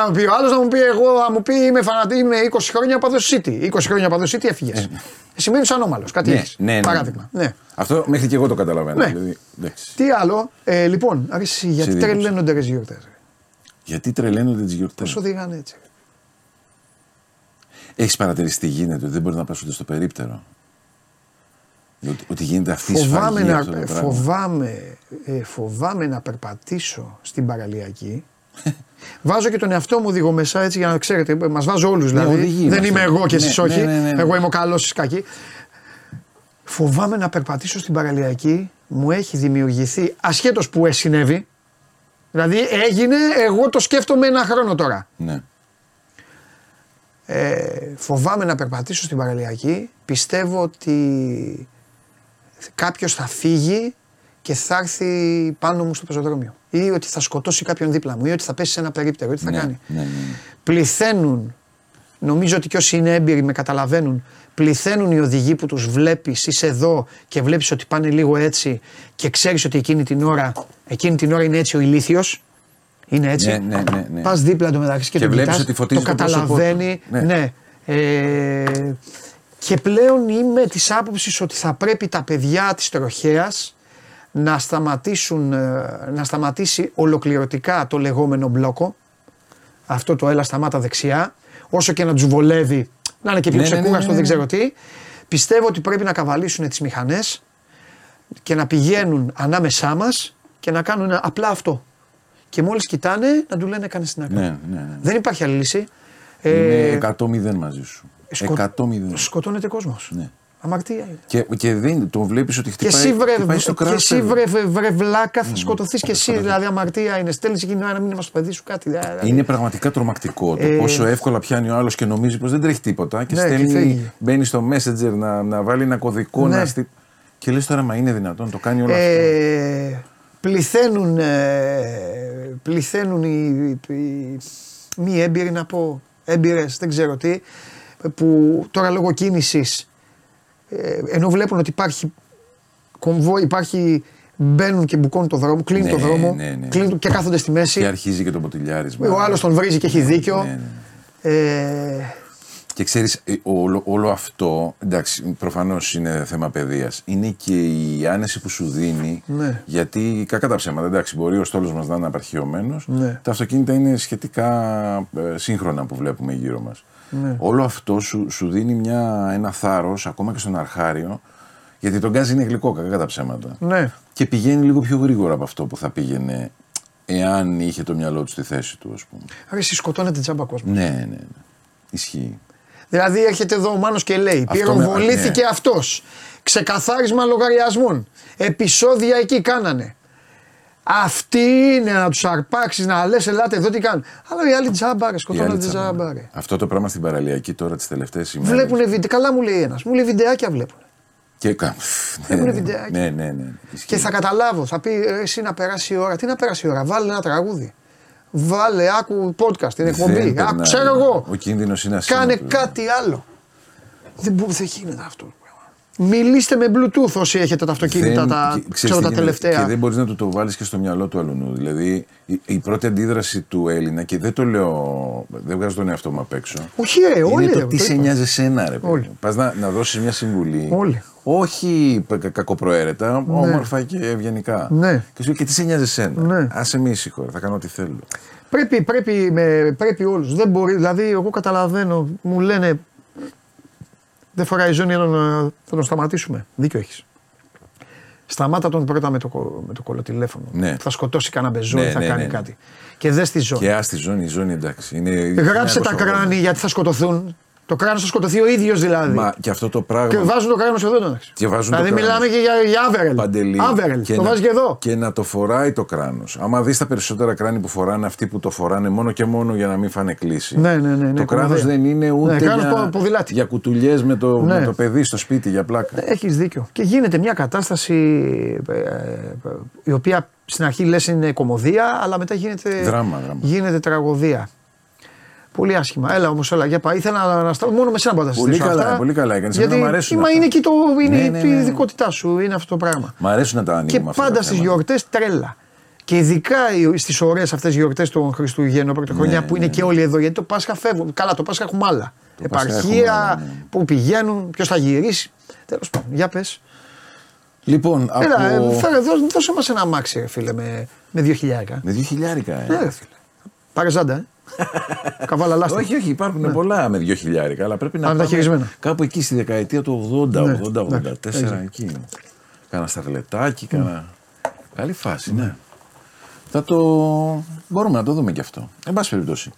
Να πει ο άλλος να μου πει: Εγώ να μου πει είμαι, φανατή, είμαι είκοσι χρόνια παδό City. είκοσι χρόνια παδό City έφυγες. Σημαίνει ανώμαλος. Κάτι ναι, ναι, ναι. Παράδειγμα. Ναι. Αυτό μέχρι και εγώ το καταλαβαίνω. Ναι. Δηλαδή, τι άλλο, ε, λοιπόν, αρέσει, γιατί τρελαίνονται τις γιορτές. Γιατί τρελαίνονται τις γιορτές. Πώς οδηγάνε έτσι. Έχεις παρατηρήσει τι γίνεται, δεν μπορεί να πας ούτε στο περίπτερο. Ότι, ότι γίνεται αυτή η σφαγή, να, αυτό το φοβάμαι, ε, φοβάμαι να περπατήσω στην παραλιακή. Βάζω και τον εαυτό μου οδηγό μέσα έτσι για να ξέρετε, μας βάζω όλους δηλαδή. Ναι, οδηγή, δεν είμαι εγώ και εσείς ναι, όχι, ναι, ναι, ναι, ναι. εγώ είμαι ο καλός, εσείς κακοί. Φοβάμαι να περπατήσω στην παραλιακή, μου έχει δημιουργηθεί ασχέτως που συνέβη. Δηλαδή έγινε, εγώ το σκέφτομαι ένα χρόνο τώρα. Ναι. Ε, φοβάμαι να περπατήσω στην παραλιακή, πιστεύω ότι κάποιος θα φύγει και θα έρθει πάνω μου στο πεζοδρόμιο. Ή ότι θα σκοτώσει κάποιον δίπλα μου, ή ότι θα πέσει σε ένα περίπτερο, ή τι θα ναι, κάνει. Ναι, ναι. Πληθαίνουν, νομίζω ότι κι όσοι είναι έμπειροι με καταλαβαίνουν, πληθαίνουν οι οδηγοί που τους βλέπεις, είσαι εδώ και βλέπεις ότι πάνε λίγο έτσι και ξέρεις ότι εκείνη την ώρα, εκείνη την ώρα είναι έτσι ο ηλίθιος. Είναι έτσι. Ναι, ναι, ναι, ναι. Πας δίπλα του μεταξύ και, και τον κοιτάς, το καταλαβαίνει. Ναι. ναι. Ε, και πλέον είμαι της άποψης ότι θα πρέπει τα παιδιά της τροχέας να, σταματήσουν, να σταματήσει ολοκληρωτικά το λεγόμενο μπλόκο. Αυτό το έλα σταμάτα δεξιά. Όσο και να τους βολεύει, να είναι και πιο ναι, ξεκούραστο, ναι, ναι, δεν ξέρω τι. Πιστεύω ότι πρέπει να καβαλήσουν τις μηχανές και να πηγαίνουν ανάμεσά μας και να κάνουν απλά αυτό. Και μόλις κοιτάνε να του λένε κάνε στην άκρη. Ναι, ναι, ναι. Δεν υπάρχει άλλη λύση. Είναι εκατό μηδέν μαζί σου. Σκο... εκατό μηδέν. Σκοτώνεται κόσμος. Ναι. Αμαρτία. Και, και δεν, το βλέπεις ότι χτυπάει, και εσύ βρε, χτυπάει στο κράτος. Και εσύ βρε, βρε, βρε βλάκα θα σκοτωθείς mm, και εσύ. Δηλαδή αμαρτία είναι. Στέλνεις εκείνη να μην μας παιδί σου κάτι. Δηλαδή. Είναι πραγματικά τρομακτικό το ε... πόσο εύκολα πιάνει ο άλλος και νομίζει πως δεν τρέχει τίποτα. Και ναι, στέλνει, και μπαίνει στο Messenger να, να βάλει ένα κωδικό. Ναι. Να στι... Και λες τώρα μα είναι δυνατόν, το κάνει όλο ε... αυτό. Πληθαίνουν, ε, πληθαίνουν οι, οι, οι μη έμπειροι, να πω, έμπειρες, δεν ξέρω τι, που τώρα λόγω κίνησης, ε, ενώ βλέπουν ότι υπάρχει κομβό, υπάρχει, μπαίνουν και μπουκώνουν το δρόμο, κλείνουν ναι, το δρόμο ναι, ναι. Κλείνουν και κάθονται στη μέση. Και αρχίζει και το ποτηλιάρισμα. Ο άλλος τον βρίζει και έχει δίκιο. Ναι, ναι. Ε, και ξέρεις, όλο, όλο αυτό, εντάξει, προφανώς είναι θέμα παιδείας. Είναι και η άνεση που σου δίνει, ναι, γιατί κακά τα ψέματα, εντάξει, μπορεί ο στόλος μας να είναι απαρχαιωμένος, ναι, τα αυτοκίνητα είναι σχετικά ε, σύγχρονα που βλέπουμε γύρω μας. Ναι. Όλο αυτό σου, σου δίνει μια, ένα θάρρος, ακόμα και στον αρχάριο, γιατί το γκάζι είναι γλυκό, κακά τα ψέματα. Ναι. Και πηγαίνει λίγο πιο γρήγορα από αυτό που θα πήγαινε, εάν είχε το μυαλό του στη θέση του, ας πούμε. Άρα εσύ σκοτώνεται τζάμπα κόσμο. Ναι, ναι, ναι. Ισχύει. Δηλαδή έρχεται εδώ ο Μάνος και λέει αυτό πυροβολήθηκε, ναι, αυτός, ξεκαθάρισμα λογαριασμών, επεισόδια εκεί κάνανε. Αυτή είναι να τους αρπάξεις, να λες ελάτε εδώ τι κάνουν. Αλλά οι άλλοι τζάμπαρες, σκοτώνονται τζάμπαρες. Αυτό το πράγμα στην παραλιακή τώρα τις τελευταίες ημέρες. Βλέπουνε βίντεο, καλά μου λέει ένας, μου λέει βιντεάκια βλέπουν. Και κάπου. Βλέπουνε βιντεάκια. Ναι, ναι, ναι, ναι. Και θα καταλάβω, θα πει εσύ να περάσει η ώρα, τι να περάσει η ώρα, βάλε ένα τραγούδι. Βάλε, άκου podcast, την εκπομπή. Άκου, ξέρω εγώ. Ο κίνδυνος είναι ασύντατος. Κάνε κάτι άλλο. Δεν μπορεί, δεν γίνεται αυτό το πράγμα. Μιλήστε με Bluetooth όσοι έχετε τα αυτοκίνητα, δεν, τα, και, ξέρω, τα τελευταία. Και δεν μπορείς να του το βάλεις και στο μυαλό του αλουνού. Δηλαδή η, η πρώτη αντίδραση του Έλληνα, και δεν το λέω, δεν βγάζω τον εαυτό μου απ' έξω. Όχι, ρε, όλοι. Είναι το τι σε νοιάζει εσένα, ρε παιδί. Πας να, να δώσεις μια συμβουλή. Όλοι. Όχι κακοπροαίρετα, ναι, όμορφα και ευγενικά. Ναι. Και σου λέει και τι σε νοιάζει εσένα. Ναι. Άσε με ήσυχο, θα κάνω ό,τι θέλω. Πρέπει, πρέπει, με, πρέπει όλους. Δεν μπορεί, δηλαδή, εγώ καταλαβαίνω, μου λένε δεν φοράει ζώνη, να θα τον σταματήσουμε. Δίκιο έχεις. Σταμάτα τον πρώτα με το, με το κολοτηλέφωνο. Ναι. Θα σκοτώσει κανένα μπεζόνι, ναι, θα ναι, κάνει ναι, κάτι. Και δε στη ζώνη. Και α τη ζώνη, η ζώνη εντάξει. Είναι, γράψε τα κράνη γιατί θα σκοτωθούν. Το κράνος θα σκοτωθεί ο ίδιος δηλαδή. Μα και αυτό το πράγμα. Και βάζουν το κράνος εδώ, εντάξει. Δηλαδή μιλάμε και για, για άβερελ. Παντελή. Άβερελ. Το βάζει και εδώ. Και να το φοράει το κράνος. Άμα δεις τα περισσότερα κράνη που φοράνε, αυτοί που το φοράνε μόνο και μόνο για να μην φάνε κλίση. Ναι, ναι, ναι, ναι, το κράνος δεν είναι ούτε ναι, για, για κουτουλιές με, ναι, με το παιδί στο σπίτι, για πλάκα. Έχεις δίκιο. Και γίνεται μια κατάσταση η οποία στην αρχή λες είναι κωμωδία, αλλά μετά γίνεται, δράμα, δράμα. γίνεται τραγωδία. Πολύ άσχημα. Έλα όμως, έλα για πάει. Ήθελα να σταματήσω. Μόνο με σένα πάντα πολύ καλά, αυτά, πολύ καλά έκανες. Γιατί μα είναι και το, είναι ναι, ναι, ναι, η ειδικότητά σου, είναι αυτό το πράγμα. Μ' αρέσουν να τα ανοίγουμε. Και αυτά πάντα στις γιορτές τρέλα. Και ειδικά στις ωραίες αυτές γιορτές των Χριστουγέννων, Πρωτοχρονιά, ναι, που είναι ναι, και όλοι εδώ. Γιατί το Πάσχα φεύγουν. Καλά, το Πάσχα έχουμε άλλα. Το επαρχία, έχουμε, ναι, που πηγαίνουν, ποιος θα γυρίσει. Τέλος πάντων, για πες. Λοιπόν, έλα, από... φέρε, δώ, δώσε μας ένα αμάξι, φίλε, με δύο χιλιάρικα. Με δύο χιλιάρικα, ε. Πάρε ζάντα, ε. Καβάλα λάστιχα. Όχι, όχι, υπάρχουν ναι, πολλά με δύο χιλιάρικα, αλλά πρέπει να πάμε κάπου εκεί στη δεκαετία του ογδόντα, ναι, ογδόντα ογδόντα τέσσερα, ναι, εκεί. Κάνα σταρλετάκι, κάνα. Mm. Καλή φάση, ναι, ναι. Θα το. Μπορούμε να το δούμε κι αυτό. Εν πάση περιπτώσει.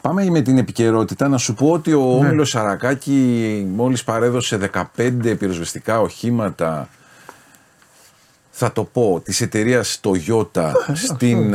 Πάμε με την επικαιρότητα. Να σου πω ότι ο ναι, Όμιλος Σαρακάκη μόλις παρέδωσε δεκαπέντε πυροσβεστικά οχήματα. Θα το πω, της εταιρείας Toyota στην.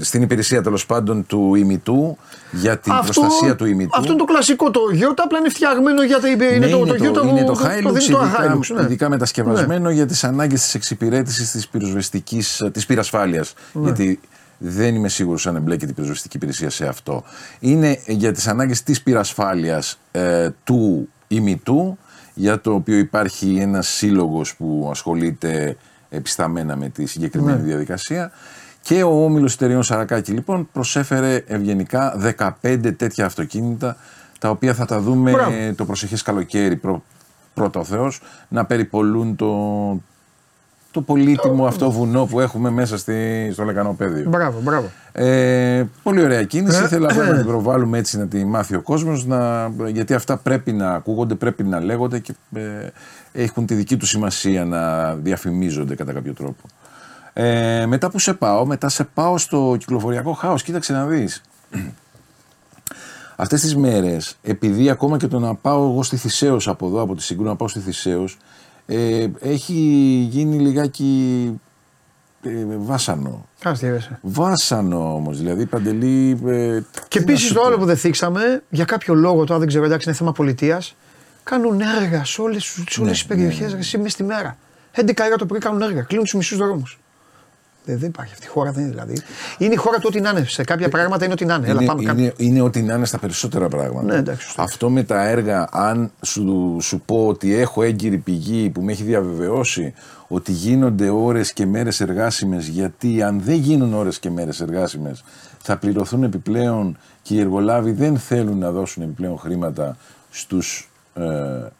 στην υπηρεσία τέλος πάντων του ημιτού, για την αυτό, προστασία του ημιτού. Αυτό είναι το κλασικό το γιώτα, απλά είναι φτιαγμένο για τα υπηρεσία. Ναι, είναι το, το, το, το, το, το Χάιλουξ, ειδικά, ναι. ειδικά μετασκευασμένο ναι. για τις ανάγκες της εξυπηρέτησης της πυροσβεστικής, της πυρασφάλειας. Ναι. Γιατί δεν είμαι σίγουρος αν εμπλέκεται η πυροσβεστική υπηρεσία σε αυτό. Είναι για τις ανάγκες της πυρασφάλειας ε, του ημιτού, για το οποίο υπάρχει ένας σύλλογος που ασχολείται επισταμμένα με τη συγκεκριμένη ναι. διαδικασία. Και ο όμιλος εταιρεών Σαρακάκη λοιπόν προσέφερε ευγενικά δεκαπέντε τέτοια αυτοκίνητα, τα οποία θα τα δούμε Μπράβο. το προσεχές καλοκαίρι πρω, πρώτα ο Θεός, να περιπολούν το, το πολύτιμο το... αυτό βουνό που έχουμε μέσα στη, στο λεκανοπέδιο. Μπράβο, μπράβο. Ε, πολύ ωραία κίνηση, ε, θέλω ε, να την προβάλλουμε έτσι να τη μάθει ο κόσμος, να, γιατί αυτά πρέπει να ακούγονται, πρέπει να λέγονται και ε, έχουν τη δική του σημασία να διαφημίζονται κατά κάποιο τρόπο. Ε, μετά που σε πάω, μετά σε πάω στο κυκλοφοριακό χάος. Κοίταξε να δεις. Αυτές τις μέρες, επειδή ακόμα και το να πάω εγώ στη Θησέως από εδώ, από τη Συγκρού να πάω στη Θησέως, ε, έχει γίνει λιγάκι ε, βάσανο. Άστιεβεσαι. Βάσανο όμως, δηλαδή Παντελή... Ε, και επίσης το άλλο που δεν θίξαμε, για κάποιο λόγο τώρα δεν ξέρω, εντάξει είναι θέμα πολιτείας, κάνουν έργα σε όλες, σε όλες ναι, τις περιοχές, ναι. εσύ, μέσα στη μέρα. έντεκα ώρα το πρωί κάνουν έργα, κλείνουν τους μισούς δρόμους. Δεν, δεν υπάρχει αυτή η χώρα, δεν είναι δηλαδή. Είναι η χώρα του ό,τι να είναι. Σε κάποια πράγματα είναι ό,τι να είναι. Έλα, πάμε, είναι, είναι ό,τι να είναι στα περισσότερα πράγματα. Ναι, εντάξει, αυτό με τα έργα, αν σου, σου πω ότι έχω έγκυρη πηγή που με έχει διαβεβαιώσει ότι γίνονται ώρες και μέρες εργάσιμες, γιατί αν δεν γίνουν ώρες και μέρες εργάσιμες θα πληρωθούν επιπλέον και οι εργολάβοι δεν θέλουν να δώσουν επιπλέον χρήματα στους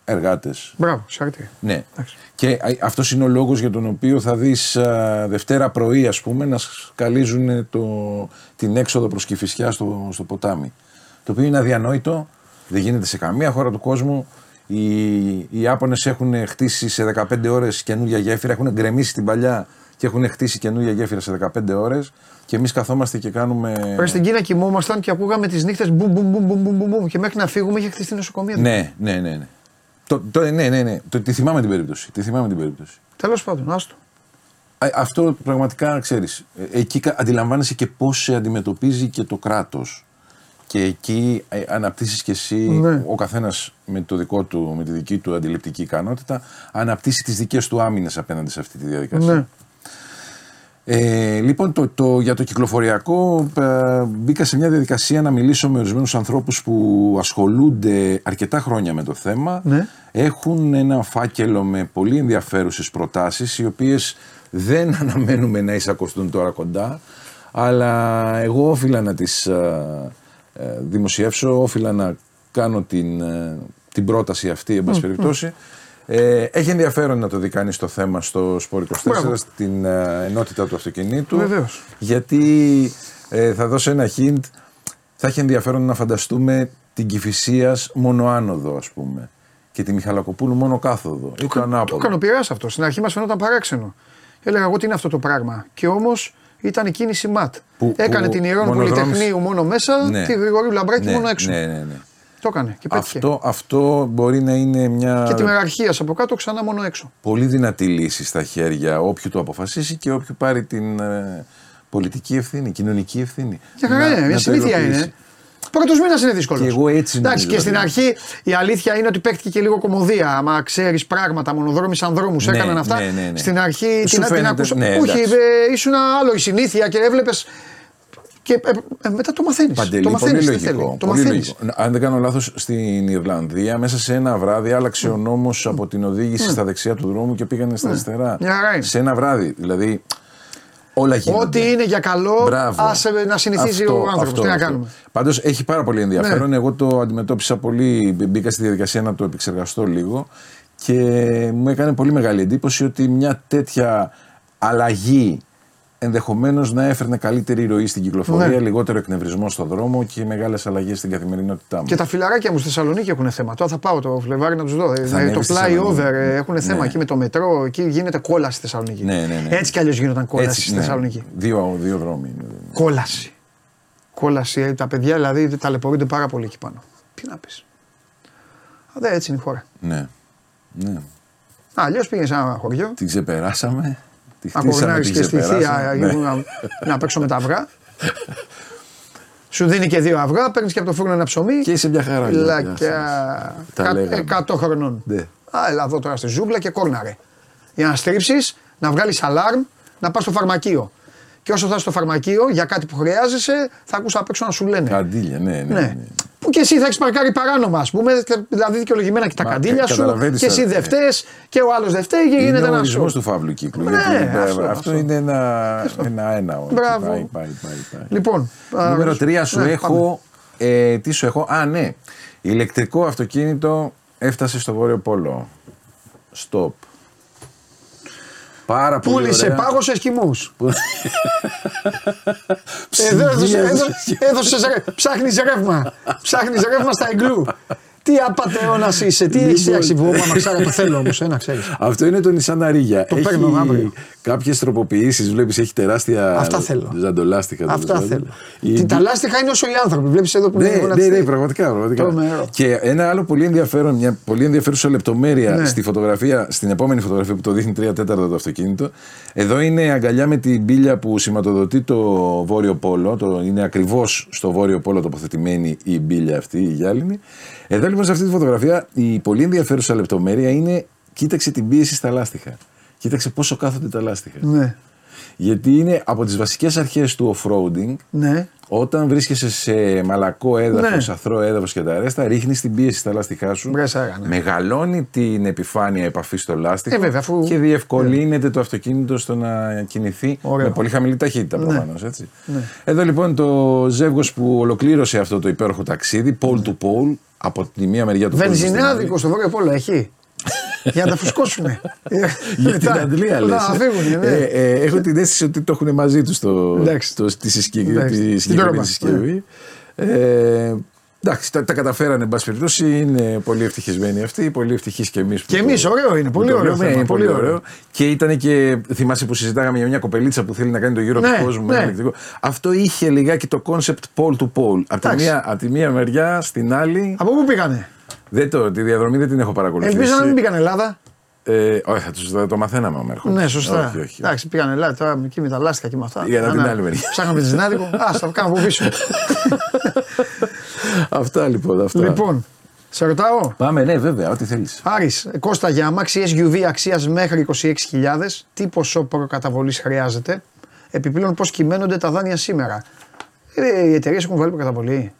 εργάτες. Μπράβο, συγχαρητήρια. Ναι. Άξι. Και αυτός είναι ο λόγος για τον οποίο θα δεις α, Δευτέρα πρωί, ας πούμε, να σκαλίζουν το, την έξοδο προς Κηφισιά στο, στο ποτάμι. Το οποίο είναι αδιανόητο, δεν γίνεται σε καμία χώρα του κόσμου. Οι, οι Ιάπωνες έχουν χτίσει σε δεκαπέντε ώρες καινούργια γέφυρα, έχουν γκρεμίσει την παλιά και έχουν χτίσει καινούργια γέφυρα σε δεκαπέντε ώρες. Και εμείς καθόμαστε και κάνουμε. Πριν στην Κίνα κοιμόμασταν και ακούγαμε τις νύχτες μπουμ, μπουμ, μπουμ, μπουμ, μπουμ, και μέχρι να φύγουμε είχε χτιστεί νοσοκομεία. Ναι, ναι, ναι. ναι. Το, το, ναι, ναι, ναι. Το, τη θυμάμαι την περίπτωση. Τη θυμάμαι την περίπτωση. Τέλος πάντων, άστο. Α, αυτό πραγματικά ξέρεις. Εκεί αντιλαμβάνεσαι και πώς σε αντιμετωπίζει και το κράτος. Και εκεί αναπτύσσεις κι εσύ, ναι. ο καθένας με, το δικό του, με τη δική του αντιληπτική ικανότητα, αναπτύσσει τις δικές του άμυνες απέναντι σε αυτή τη διαδικασία. Ναι. Ε, λοιπόν, το, το, για το κυκλοφοριακό ε, μπήκα σε μια διαδικασία να μιλήσω με ορισμένους ανθρώπους που ασχολούνται αρκετά χρόνια με το θέμα. Ναι. Έχουν ένα φάκελο με πολύ ενδιαφέρουσες προτάσεις, οι οποίες δεν αναμένουμε να εισακωστούν τώρα κοντά, αλλά εγώ όφιλα να τις ε, ε, δημοσιεύσω, όφιλα να κάνω την, ε, την πρόταση αυτή, εν πάση περιπτώσει. Ε, έχει ενδιαφέρον να το δει κανείς το θέμα στο Σπορ είκοσι τέσσερα, Μπράβο. στην ε, ενότητα του αυτοκινήτου. Βεβαίως. Γιατί ε, θα δώσω ένα hint, θα έχει ενδιαφέρον να φανταστούμε την Κηφισίας μόνο άνοδο, ας πούμε, και τη Μιχαλακοπούλου μόνο κάθοδο. Το, το, το, το ικανοποιηράς αυτό. Στην αρχή μας φαινόταν παράξενο. Έλεγα εγώ τι είναι αυτό το πράγμα. Και όμως ήταν η κίνηση ΜΑΤ. Που, Έκανε που, την Ιερών Πολυτεχνείου μόνο μέσα, ναι. τη Γρηγορίου Λαμπράκη ναι, μόνο έξω. Ναι, ναι, ναι. Το έκανε και πέτυχε. Αυτό, αυτό μπορεί να είναι μια. Και τη μεραρχία από κάτω ξανά μόνο έξω. Πολύ δυνατή λύση στα χέρια όποιου το αποφασίσει και όποιου πάρει την ε, πολιτική ευθύνη, κοινωνική ευθύνη. Και χαρά, μια συνήθεια είναι. Πρώτος μήνας είναι δύσκολος. Και εγώ έτσι νομίζω. Εντάξει, και στην αρχή η αλήθεια είναι ότι παίχτηκε και λίγο κομμωδία. Άμα ξέρεις πράγματα, μονοδρόμησαν δρόμους, ναι, έκαναν αυτά. Ναι, ναι, ναι. Στην αρχή σου την, την ακούσα. Ναι, όχι, ήσουν άλλο η συνήθεια και έβλεπες. Και ε, μετά το μαθαίνεις. Παντελή, το μαθαίνεις, πολύ λογικό. Το πολύ λογικό. Αν δεν κάνω λάθος, στην Ιρλανδία μέσα σε ένα βράδυ άλλαξε mm. ο νόμος mm. από την οδήγηση mm. στα δεξιά του δρόμου και πήγανε στα mm. αριστερά. Yeah, right. Σε ένα βράδυ. Δηλαδή όλα γίνονται. Ό,τι είναι για καλό, άσε να συνηθίζει αυτό, ο άνθρωπος. Αυτό, τι να κάνουμε. Πάντως έχει πάρα πολύ ενδιαφέρον. Ναι. Εγώ το αντιμετώπισα πολύ. Μπήκα στη διαδικασία να το επεξεργαστώ λίγο και μου έκανε πολύ μεγάλη εντύπωση ότι μια τέτοια αλλαγή ενδεχομένως να έφερνε καλύτερη ροή στην κυκλοφορία, ναι. λιγότερο εκνευρισμό στον δρόμο και μεγάλες αλλαγές στην καθημερινότητά μου. Και τα φιλαράκια μου στη Θεσσαλονίκη έχουν θέμα. Τώρα θα πάω το Φλεβάρι να τους δω. Θα το flyover έχουν θέμα ναι. εκεί με το μετρό. Εκεί γίνεται κόλαση στη Θεσσαλονίκη. Ναι, ναι, ναι. Έτσι κι αλλιώς γίνονταν κόλαση Έτσι, στη ναι. Θεσσαλονίκη. Δύο, δύο δρόμοι. Κόλαση. Κόλαση. Τα παιδιά δηλαδή ταλαιπωρούνται πάρα πολύ εκεί πάνω. Τι να πεις. Έτσι είναι η χώρα. Ναι. ναι. Αλλιώς πήγαινε σε ένα χωριό. Την ξεπεράσαμε. Από Γνάρης και στη Θεία ναι. να, να παίξω με τα αυγά. Σου δίνει και δύο αυγά, παίρνεις και από το φούρνο ένα ψωμί. Και είσαι μια χαρά. Λάκια. εκατό χρονών. Ναι. Α, έλα εδώ τώρα στη ζούγκλα και κόρναρε. Για να στρίψεις, να βγάλεις αλάρμ, να πας στο φαρμακείο. Και όσο θα είσαι στο φαρμακείο, για κάτι που χρειάζεσαι, θα ακούσεις απ' έξω να σου λένε. Καντήλια, ναι, ναι. ναι. ναι. Που και εσύ θα έχεις παρκάρει παράνομα, ας πούμε, δηλαδή δικαιολογημένα και τα Μα, καντήλια σου, και εσύ δε φταίς, και ο άλλος δε φταίει, και γίνεται ένα. Ο ορισμός του φαύλου κύκλου. Ναι, γιατί, αυτό, αυτό, αυτό είναι ένα-ένα. Μπράβο. Πάει, πάει, πάει. Λοιπόν. Νούμερο τρία σου ναι, έχω. Ε, τι σου έχω. Α, ναι. Ηλεκτρικό αυτοκίνητο έφτασε στο Βόρειο Πόλο. Στοπ. Πάρα πολύ πούλησε, πάγωσε κοιμούς. Ψάχνεις ρεύμα. Ψάχνεις ρεύμα στα εγκλού. Τι απατεώνας είσαι, τι έχεις φτιάξει βόμα, μα ξέρω, το θέλω όμως, ένα ξέρεις. Αυτό είναι το Nissan Ariya. Το παίρνω αύριο. Κάποιες τροποποιήσεις, βλέπεις, έχει τεράστια. Αυτά θέλω. Ζαντολάστιχα. Αυτά θέλω. Τα λάστιχα είναι όσο οι άνθρωποι. Βλέπεις εδώ που είναι γονατιστή. Ναι, ναι, πραγματικά. Και ένα άλλο πολύ ενδιαφέρον, μια πολύ ενδιαφέρουσα λεπτομέρεια στη φωτογραφία, στην επόμενη φωτογραφία που το δείχνει τρία τέταρτα το αυτοκίνητο. Εδώ είναι αγκαλιά με την μπίλια που σηματοδοτεί το Βόρειο Πόλο. Είναι ακριβώς στο Βόρειο Πόλο τοποθετημένη η μπίλια αυτή, η γυάλινη. Εδώ λοιπόν σε αυτή τη φωτογραφία η πολύ ενδιαφέρουσα λεπτομέρεια είναι κοίταξε την πίεση στα λάστιχα. Κοίταξε πόσο κάθονται τα λάστιχα. Ναι. Γιατί είναι από τις βασικές αρχές του off-roading. Ναι. Όταν βρίσκεσαι σε μαλακό έδαφος, ναι. αθρό έδαφος και τα αρέστα, ρίχνεις την πίεση στα λάστιχά σου. Μπρεσάρα, ναι. Μεγαλώνει την επιφάνεια επαφής στο λάστιχο ε, βέβαια, αφού... και διευκολύνεται yeah. το αυτοκίνητο στο να κινηθεί. Ωραίο. Με πολύ χαμηλή ταχύτητα ναι. προφανώς. Έτσι. Ναι. Εδώ λοιπόν το ζεύγος που ολοκλήρωσε αυτό το υπέροχο ταξίδι, pole to pole, από τη μία μεριά του κόσμου. Βενζινάδικο στο Βόρειο Πόλο έχει. Για να τα φουσκώσουνε. Για την Αντλία λες. Έχω την αίσθηση ότι το έχουν μαζί τους στη συσκευή. Εντάξει, τα καταφέρανε εν πάση περιπτώσει. Είναι πολύ ευτυχισμένοι αυτοί, πολύ ευτυχείς και εμείς. Και εμείς, ωραίο είναι, πολύ ωραίο. Και ήταν και, θυμάσαι που συζητάγαμε για μια κοπελίτσα που θέλει να κάνει το γύρο του κόσμου με ηλεκτρικό. Αυτό είχε λιγάκι το concept pole to pole. Από τη μία μεριά στην άλλη. Από πού πήγανε? Δεν το, τη διαδρομή δεν την έχω παρακολουθήσει. Ελπίζω να μην πήγαν Ελλάδα. Ε, όχι, θα, τους, θα το μαθαίναμε με έρχονται. Ναι, σωστά. Όχι, όχι. Εντάξει, πήγαν Ελλάδα τώρα εκεί με τα λάστιχα και με αυτά. Για να την άλλη μεριά. Ψάχναμε τη Ζινάδικο. Α, θα το κάνουμε από πίσω. Αυτά λοιπόν. Αυτά. Λοιπόν, σε ρωτάω. Πάμε, ναι, βέβαια, ό,τι θέλεις. Άρης, Κώστα, για αμάξι ες γιου βι αξίας μέχρι είκοσι έξι χιλιάδες, τι ποσό προκαταβολής χρειάζεται? Επιπλέον, πώς κυμαίνονται τα δάνεια σήμερα? Ε, οι εταιρείες έχουν βάλει προκαταβολή.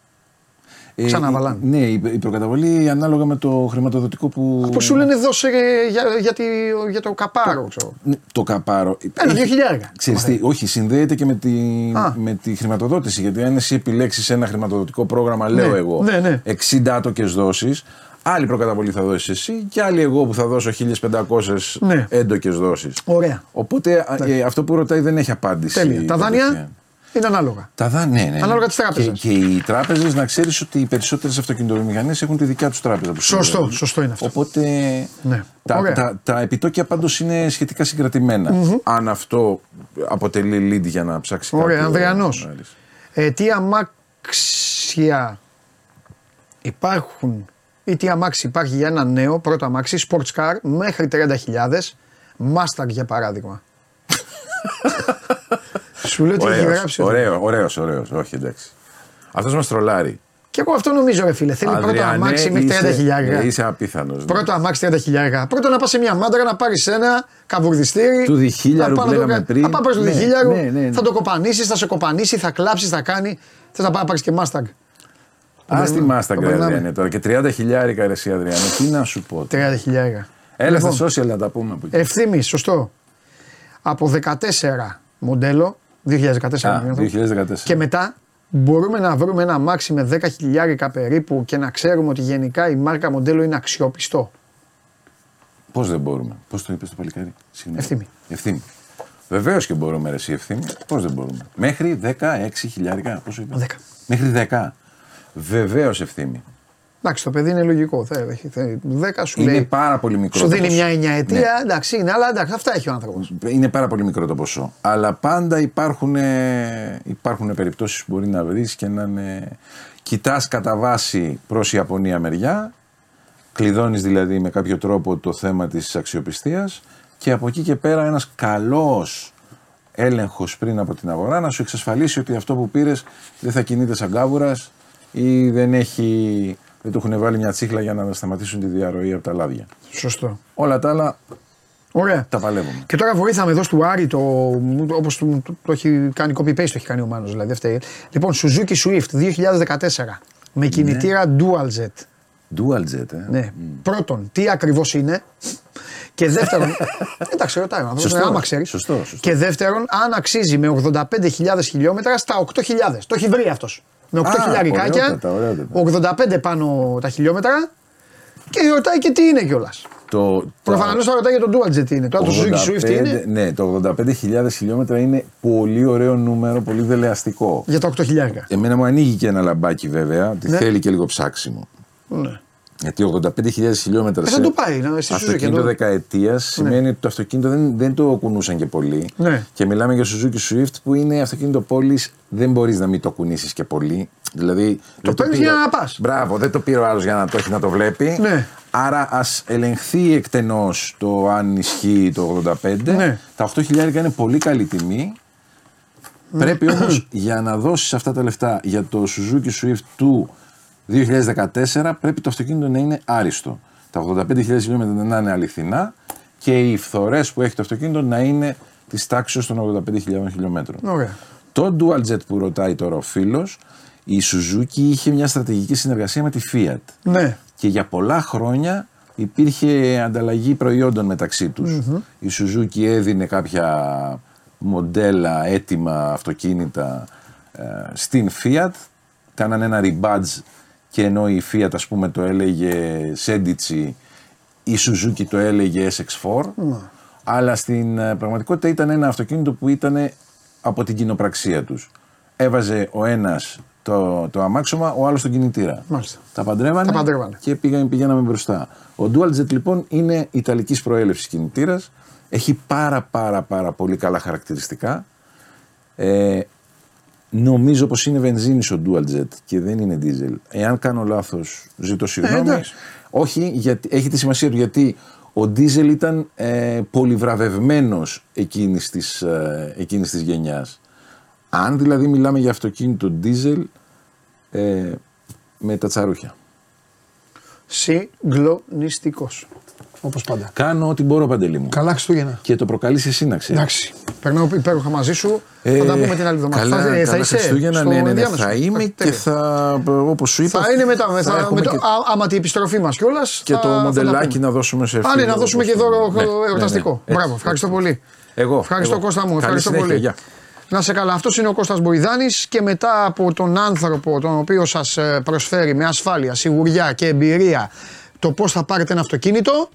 Ε, Ξαναβαλάνε. Ναι, η προκαταβολή ανάλογα με το χρηματοδοτικό που. Πώς σου λένε δώσε για, για, τη, για το καπάρο, ξέρω. Το, το καπάρο. Ένα δύο χιλιάρικα. Όχι, συνδέεται και με τη, με τη χρηματοδότηση. Γιατί αν εσύ επιλέξεις ένα χρηματοδοτικό πρόγραμμα, ναι, λέω εγώ, ναι, ναι. εξήντα άτοκες δόσεις, άλλη προκαταβολή θα δώσεις εσύ και άλλη εγώ που θα δώσω χίλιες πεντακόσιες ναι. έντοκες δόσεις. Ωραία. Οπότε ναι. αυτό που ρωτάει δεν έχει απάντηση. Τέλεια. Τα δάνεια. Είναι ανάλογα. Τα δα, ναι, ναι. Ανάλογα τις τράπεζες. Και, και οι τράπεζες, να ξέρεις ότι οι περισσότερες αυτοκινητοβιομηχανίες έχουν τη δικιά τους τράπεζα. Σωστό, σωστό είναι αυτό. Οπότε ναι. τα, τα, τα, τα επιτόκια πάντως είναι σχετικά συγκρατημένα. Mm-hmm. Αν αυτό αποτελεί lead για να ψάξει κάτι. Ωραία, Ανδριανός. Ε, τι αμάξια υπάρχουν ή τι αμάξι υπάρχει για ένα νέο πρώτο αμάξι, sports car μέχρι τριάντα χιλιάδες, Mustang για παράδειγμα? Σου λέω τι έχει γράψει. Ωραίο, ωραίος, ωραίος. Όχι, εντάξει. Αυτός μας τρολάρει. Και εγώ αυτό νομίζω, ρε φίλε. Θέλει Αδριανέ, πρώτο αμάξι μέχρι τριάντα χιλιάδες. Ε, είσαι απίθανος. Ναι. Πρώτο αμάξι τριάντα χιλιάδες. Πρώτο να πας σε μια μάντρα, να πάρεις ένα καβουρδιστήρι. Του διχίλιαρου που λέγαμε πριν. Να πάρεις του διχίλιαρου, ναι, ναι, ναι, ναι. θα το κοπανίσεις, θα σε κοπανίσει, θα κλάψεις, θα κάνει. Θες να πάρεις, πάρεις και Mustang. Ας τη Mustang, ρε Αδριανέ τώρα. Και τριάντα χιλιάδες, ρε εσύ Αδριανέ. Τι να σου πω. τριάντα χιλιάδες. Έλα στα social να τα πούμε. Ευθύμη, σωστό. Από δεκατέσσερα μοντέλο. δύο χιλιάδες δεκατέσσερα, Α, δύο χιλιάδες δεκατέσσερα και μετά μπορούμε να βρούμε ένα αμάξι με δέκα χιλιάρικα περίπου και να ξέρουμε ότι γενικά η μάρκα μοντέλο είναι αξιόπιστο. Πώς δεν μπορούμε, πώς το είπες το παλικάρι? Ευθύμη. Ευθύμη. Βεβαίως και μπορούμε, ρε εσύ Ευθύμη, πώς δεν μπορούμε. Μέχρι δεκαέξι χιλιάρικα, πόσο είπες? δέκα. Μέχρι δέκα. Βεβαίως Ευθύμη. Εντάξει, το παιδί είναι λογικό. Θέλει, θέλει. δέκα σου είναι λέει, πάρα πολύ μικρό. Σου δίνει μια εννιαετία, ναι. εντάξει, είναι, αλλά εντάξει, αυτά έχει ο άνθρωπος. Είναι πάρα πολύ μικρό το ποσό. Αλλά πάντα υπάρχουν, υπάρχουν περιπτώσεις που μπορεί να βρεις και να είναι. Κοιτάς κατά βάση προς Ιαπωνία μεριά, κλειδώνεις δηλαδή με κάποιο τρόπο το θέμα της αξιοπιστίας. και από εκεί και πέρα ένας καλός έλεγχος πριν από την αγορά να σου εξασφαλίσει ότι αυτό που πήρες δεν θα κινείται σαν κάβουρας ή δεν, έχει, δεν του έχουν βάλει μια τσίχλα για να σταματήσουν τη διαρροή από τα λάδια. Σωστό. Όλα τα άλλα. Ωραία. Τα παλεύουμε. Και τώρα βοήθαμε εδώ στο Άρη, το, όπως το, το, το έχει κάνει copy-paste, το έχει κάνει ο Μάνος δηλαδή. Αυτή. Λοιπόν, Suzuki Swift δύο χιλιάδες δεκατέσσερα με κινητήρα ναι. DualJet. DualJet, ε. Ναι. Mm. Πρώτον, τι ακριβώς είναι. Και δεύτερον, εντάξει ρωτάει ο άνθρωπος, άμα ξέρει. Σωστό, σωστό. Και δεύτερον, αν αξίζει με ογδόντα πέντε χιλιάδες χιλιόμετρα στα οκτώ χιλιάδες. Το έχει βρει αυτός. Με οκτώ χιλιάδες χιλιάρικάκια, ογδόντα πέντε πάνω τα χιλιόμετρα και ρωτάει και τι είναι κιόλας. Προφανώς θα ρωτάει για τον DualJet τι είναι. Το Suzuki Swift είναι. Ναι, το ογδόντα πέντε χιλιάδες χιλιόμετρα είναι πολύ ωραίο νούμero, πολύ δελεαστικό. Για τα οκτώ χιλιάδες. Εμένα μου ανοίγει και ένα λαμπάκι βέβαια, ότι ναι. θέλει και λίγο ψάξιμο. Ναι. Γιατί ογδόντα πέντε χιλιάδες χιλιόμετρα σε αυτοκίνητο δεκαετίας σημαίνει ότι το αυτοκίνητο δεν, δεν το κουνούσαν και πολύ. Ναι. Και μιλάμε για Suzuki Swift που είναι αυτοκίνητο πόλης, δεν μπορείς να μην το κουνήσεις και πολύ. Δηλαδή, το παίρνεις για να πας. Μπράβο, δεν το πήρε ο άλλος για να το έχει να το βλέπει. Ναι. Άρα ας ελεγχθεί εκτενώς το αν ισχύει το ογδόντα πέντε. Ναι. Τα οκτώ χιλιάδες είναι πολύ καλή τιμή. Ναι. Πρέπει όμως για να δώσεις αυτά τα λεφτά για το Suzuki Swift του δύο χιλιάδες δεκατέσσερα πρέπει το αυτοκίνητο να είναι άριστο. Τα ογδόντα πέντε χιλιάδες χιλιόμετρα να είναι αληθινά και οι φθορές που έχει το αυτοκίνητο να είναι της τάξης των ογδόντα πέντε χιλιάδες χιλιόμετρων. Okay. Το DualJet που ρωτάει τώρα ο φίλος, η Suzuki είχε μια στρατηγική συνεργασία με τη Fiat. Ναι. Και για πολλά χρόνια υπήρχε ανταλλαγή προϊόντων μεταξύ τους. Mm-hmm. Η Suzuki έδινε κάποια μοντέλα, έτοιμα αυτοκίνητα στην Fiat, κάναν ένα rebadge. Και ενώ η Fiat ας πούμε το έλεγε Σέντιτσι, η Suzuki το έλεγε ες εξ φορ, mm. αλλά στην πραγματικότητα ήταν ένα αυτοκίνητο που ήταν από την κοινοπραξία τους. Έβαζε ο ένας το, το αμάξωμα, ο άλλος τον κινητήρα. Μάλιστα. Τα παντρεύανε, Τα παντρεύανε. και πήγαν, πηγαίναμε μπροστά. Ο DualJet λοιπόν είναι ιταλικής προέλευσης κινητήρας, έχει πάρα πάρα πάρα πολύ καλά χαρακτηριστικά. Ε, Νομίζω πως είναι βενζίνης ο DualJet και δεν είναι diesel. Εάν κάνω λάθος, ζητώ συγγνώμη. Ε, Όχι, γιατί, έχει τη σημασία του γιατί ο diesel ήταν ε, πολυβραβευμένος εκείνης της, ε, εκείνης της γενιάς. Αν δηλαδή μιλάμε για αυτοκίνητο diesel ε, με τα τσαρούχια. Συγκλονιστικός. Όπως πάντα. Κάνω ό,τι μπορώ, Παντελή μου. Καλά Χριστούγεννα. Και το προκαλείς εσύ να ξέρεις. Εντάξει. Περνάω υπέροχα μαζί σου. Ε, θα τα πούμε την άλλη εβδομάδα. Καλά, θα, καλά θα είσαι. Χριστούγεννα, ναι, ναι, ναι, θα είμαι τέλει. Και θα. Όπως σου είπα. Θα είναι μετά. Θα θα με το, και... Άμα την επιστροφή μας κιόλας. Και θα, το μοντελάκι να δώσουμε σε ευθύνη. Πάλι να δώσουμε και δώρο εορταστικό. Μπράβο. Ευχαριστώ πολύ. Εγώ. Ευχαριστώ Κώστα μου. Ευχαριστώ πολύ. Να σε καλά. Αυτός είναι ο Κώστας Μποϊδάνης και μετά από τον άνθρωπο τον οποίο σας προσφέρει με ασφάλεια, σιγουριά και εμπειρία το πώς θα πάρετε ένα αυτοκίνητο.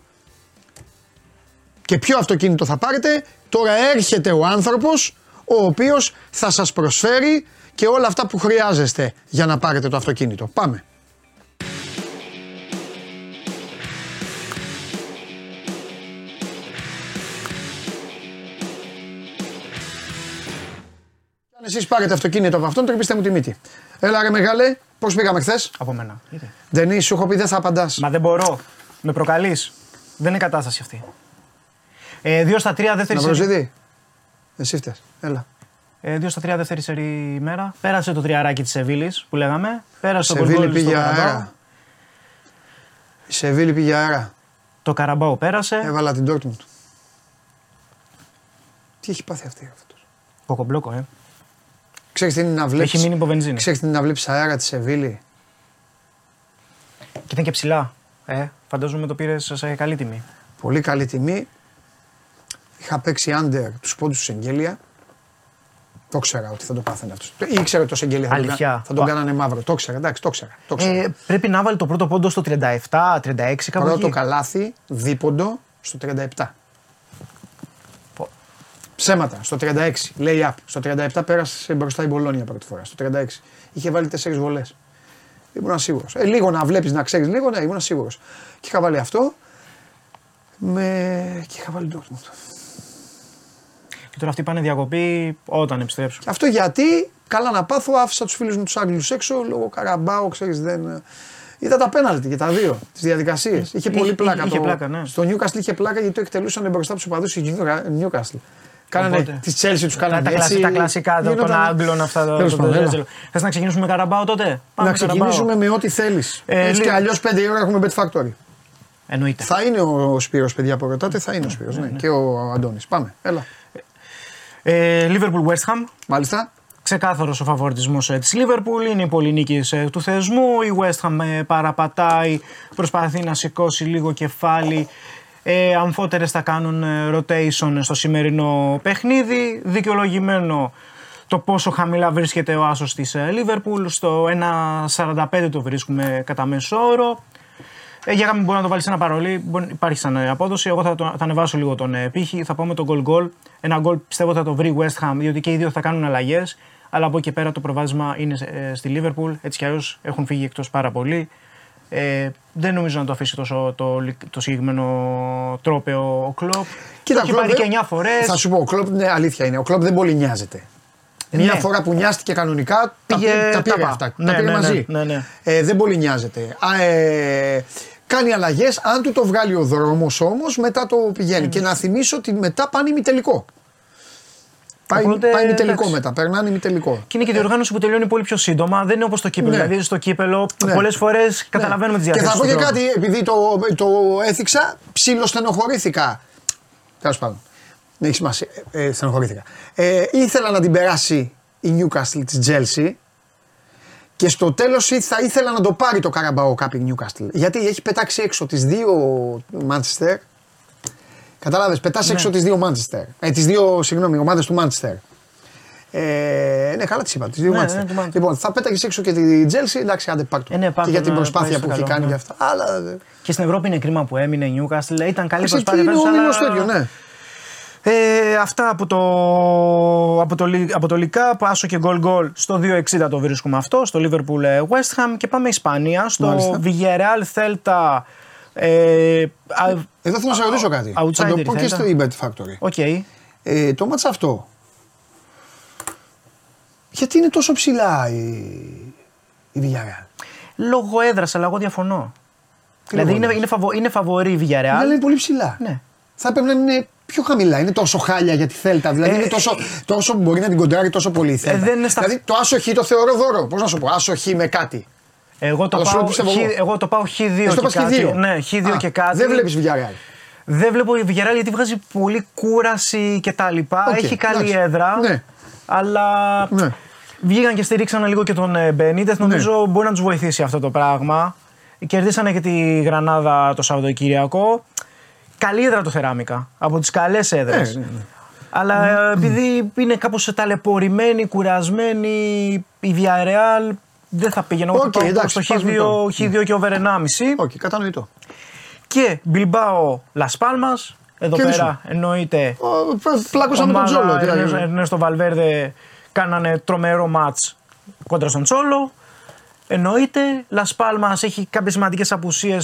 Και ποιο αυτοκίνητο θα πάρετε, τώρα έρχεται ο άνθρωπος ο οποίος θα σας προσφέρει και όλα αυτά που χρειάζεστε για να πάρετε το αυτοκίνητο. Πάμε! Αν εσείς πάρετε αυτοκίνητο από αυτόν, τρυπήστε μου τη μύτη. Έλα ρε μεγάλε, πώς πήγαμε χθες? Από μένα. Δεν είσαι, σου έχω πει δεν θα απαντάς. Μα δεν μπορώ, με προκαλείς. Δεν είναι κατάσταση αυτή. Ε, δύο στα τρία δεύτερη σερί. Αυροζίδη, εσύ φταίς. Έλα. Ε, δύο στα τρία δεύτερη σερί ημέρα. Πέρασε το τριαράκι της Σεβίλης που λέγαμε. Πέρασε το Σεβίλη πήγε αέρα. Η Σεβίλη πήγε αέρα. Το Καραμπάο πέρασε. Έβαλα την Ντόρτμουντ. Τι έχει πάθει αυτή αυτός. Κοκομπλόκο, ε. Ξέρεις τι είναι να βλέπεις. Έχει μείνει υπό βενζίνη. Ξέρεις τι είναι να βλέπεις αέρα τη Σεβίλη. Και ήταν και ψηλά. Ε, φαντάζομαι το πήρες σε καλή τιμή. Πολύ καλή τιμή. Είχα παίξει under τους πόντους του Σεγγέλια. Το ξέρα ότι θα το πάθαινε αυτός. Ήξερα ότι το Σεγγέλια θα, θα τον Πα... κάνανε μαύρο. Το ξέρα, εντάξει, το ξέρα. Το ξέρα. Ε, πρέπει να βάλει το πρώτο πόντο στο τριάντα επτά, τριάντα έξι κάπου. Πρώτο καλάθι, δίποντο στο τριάντα επτά. Πω. Ψέματα, στο τριάντα έξι. Λέει up. Στο τριάντα επτά πέρασε μπροστά η Μπολόνια πρώτη φορά. Στο τριάντα έξι. Είχε βάλει τέσσερις βολές. Ήμουν σίγουρος. Ε, λίγο να βλέπεις να ξέρεις λίγο, ναι, ήμουν σίγουρος. Και είχα βάλει αυτό. Με... Και είχα βάλει το τώρα αυτοί πάνε διακοπή όταν επιστρέψουν. Αυτό γιατί, καλά να πάθω, άφησα τους φίλους μου τους Άγγλους έξω, λόγω Καραμπάου, ξέρεις δεν... Είδα τα πέναλτι και τα δύο, τις διαδικασίες. Είχε πολύ είχε, πλάκα. Είχε, το... πλάκα ναι. Στο Newcastle είχε πλάκα γιατί το εκτελούσαν μπροστά από τους οπαδούς του Newcastle. Κάνανε τη Chelsea, τους κάνανε τα, έτσι, τα κλασικά των γίνονταν... Άγγλων αυτά. Θες να ξεκινήσουμε με Καραμπάο τότε? Πάμε να ξεκινήσουμε με ό,τι θέλεις. Έτσι κι αλλιώς πέντε ώρα έχουμε Pet Factory. Εννοείται. Θα είναι ο Σπύρος, παιδιά, που ρωτάτε, θα είναι ο Σπύρος. Ναι, ναι, ναι. Και ο Αντώνης. Πάμε, έλα. Liverpool West Ham. Μάλιστα. Ξεκάθαρος ο φαβοριτισμός της Liverpool, είναι η πολυνίκη του θεσμού. Η West Ham παραπατάει, προσπαθεί να σηκώσει λίγο κεφάλι. Ε, αμφότερες θα κάνουν rotation στο σημερινό παιχνίδι. Δικαιολογημένο το πόσο χαμηλά βρίσκεται ο άσος της Liverpool. Στο ένα σαράντα πέντε το βρίσκουμε κατά μέσο όρο. Ε, για κάποιον μπορεί να το βάλει σε ένα παρολί, μπορεί, υπάρχει σαν απόδοση. Εγώ θα, το, θα ανεβάσω λίγο τον ε, πύχη, θα πάω με τον goal goal. Ένα goal πιστεύω θα το βρει West Ham, διότι και οι δύο θα κάνουν αλλαγές. Αλλά από εκεί πέρα το προβάδισμα είναι ε, στη Liverpool. Έτσι κι αλλιώς έχουν φύγει εκτός πάρα πολύ. Ε, δεν νομίζω να το αφήσει τόσο το, το, το συγκεκριμένο τρόπαιο ο Κλοπ. Κοίτα, έχει πάρει και εννιά φορές. Θα σου πω, ο Κλοπ, ναι, αλήθεια είναι. Ο Κλοπ δεν πολύ νοιάζεται. Μια ναι. φορά που νοιάστηκε κανονικά, τα, yeah, πήρε, τα πήρε τα αυτά, ναι, τα πήρε ναι, μαζί. Ναι, ναι, ναι. Ε, δεν πολύ νοιάζεται. Α, ε, κάνει αλλαγές, αν του το βγάλει ο δρόμος όμως, μετά το πηγαίνει. Mm. Και να θυμίσω ότι μετά πάνε ημιτελικό. Πάει, πάει μητελικό μετά, περνάνε μητελικό. Και είναι και η διοργάνωση που τελειώνει πολύ πιο σύντομα, δεν είναι όπως το κύπελο. Ναι. Δηλαδή στο κύπελο ναι. πολλές φορές καταλαβαίνουμε ναι. τις διαδικασίες. Και θα πω και κάτι, επειδή το, το έθιξα, ψιλοστενοχωρήθηκα. Τέλος πάντων. Έχει σημασία, ε, ε, στενοχωρήθηκα. Ε, ήθελα να την περάσει η Newcastle της Chelsea και στο τέλος θα ήθελα να το πάρει το Carabao Cup η Newcastle. Γιατί έχει πετάξει έξω τις δύο Manchester. Κατάλαβες, πετάς ναι. έξω τις δύο Manchester. Ε, τις δύο, συγγνώμη, ομάδες του Manchester. Ε, ναι, καλά τις είπα, τις δύο ναι, Manchester. Ναι, ναι, λοιπόν, θα πέταγες έξω και τη Chelsea, εντάξει, άντε πάρ' το. Ε, ναι, πάρ' το, και για την προσπάθεια ναι, που έχει καλό, κάνει ναι. για αυτά. Αλλά... Και στην Ευρώπη είναι κρίμα που έμεινε η Newcastle. Ήταν καλή Εσύ, προσπάθεια. Είναι όμιλος αλλά... τέτοιο, ναι. Ε, αυτά από το, από το, από το Λικά, άσο και γκολ γκολ στο δύο εξήντα το βρίσκουμε αυτό, στο Liverpool West Ham και πάμε Ισπανία, στο Villarreal Celta. Ε, α, Εδώ θέλω να σε ρωτήσω κάτι, θα το πω και στο Bet Factory. Okay. Ε, το μάτσα αυτό, γιατί είναι τόσο ψηλά η, η Villarreal? Λόγω έδρας, αλλά εγώ διαφωνώ. Δηλαδή είναι, είναι, φαβο, είναι φαβορή η Villarreal. Αλλά είναι πολύ ψηλά. Ναι. Θα έπρεπε να είναι... Πιο χαμηλά, είναι τόσο χάλια για τη Θέλτα. Δηλαδή, ε, είναι τόσο, τόσο μπορεί να την κοντράρει τόσο πολύ η Θέλτα. Ε, στα... Δηλαδή, το άσο χ το θεωρώ δώρο. Πώς να σου πω, άσο χ με κάτι. Εγώ το πάω, χ, εγώ το πάω χ δύο και, και κάτι. Χ δύο. Ναι, χ δύο Α, και κάτι. Δεν βλέπεις Villarreal. Δεν βλέπω η Villarreal γιατί βγάζει πολύ κούραση κτλ. Okay, έχει καλή εντάξει. έδρα. Ναι. Αλλά. Ναι. Βγήκαν και στηρίξαν λίγο και τον Μπενίτεθ. Ναι. Νομίζω μπορεί να τους βοηθήσει αυτό το πράγμα. Κερδίσανε και τη Γρανάδα το Σαββατοκύριακο. Καλή έδρα το Θεράμικα, από τις καλές έδρες. Ναι, ναι, ναι. Αλλά ναι, επειδή ναι. είναι κάπως ταλαιπωρημένη, κουρασμένη, η Villarreal δεν θα πήγαινε. Okay, το εντάξει, στο χ δύο ναι. και over ενάμισι. Όχι, okay, κατανοητό. Και Bilbao Las Palmas, εδώ και πέρα εννοείται. Πλάκωσαμε τον Τσόλο. Ενώ στο Βαλβέρδε κάνανε τρομερό μάτς κόντρα στον Τσόλο. Εννοείται, Las Palmas έχει κάποιες σημαντικές απουσίες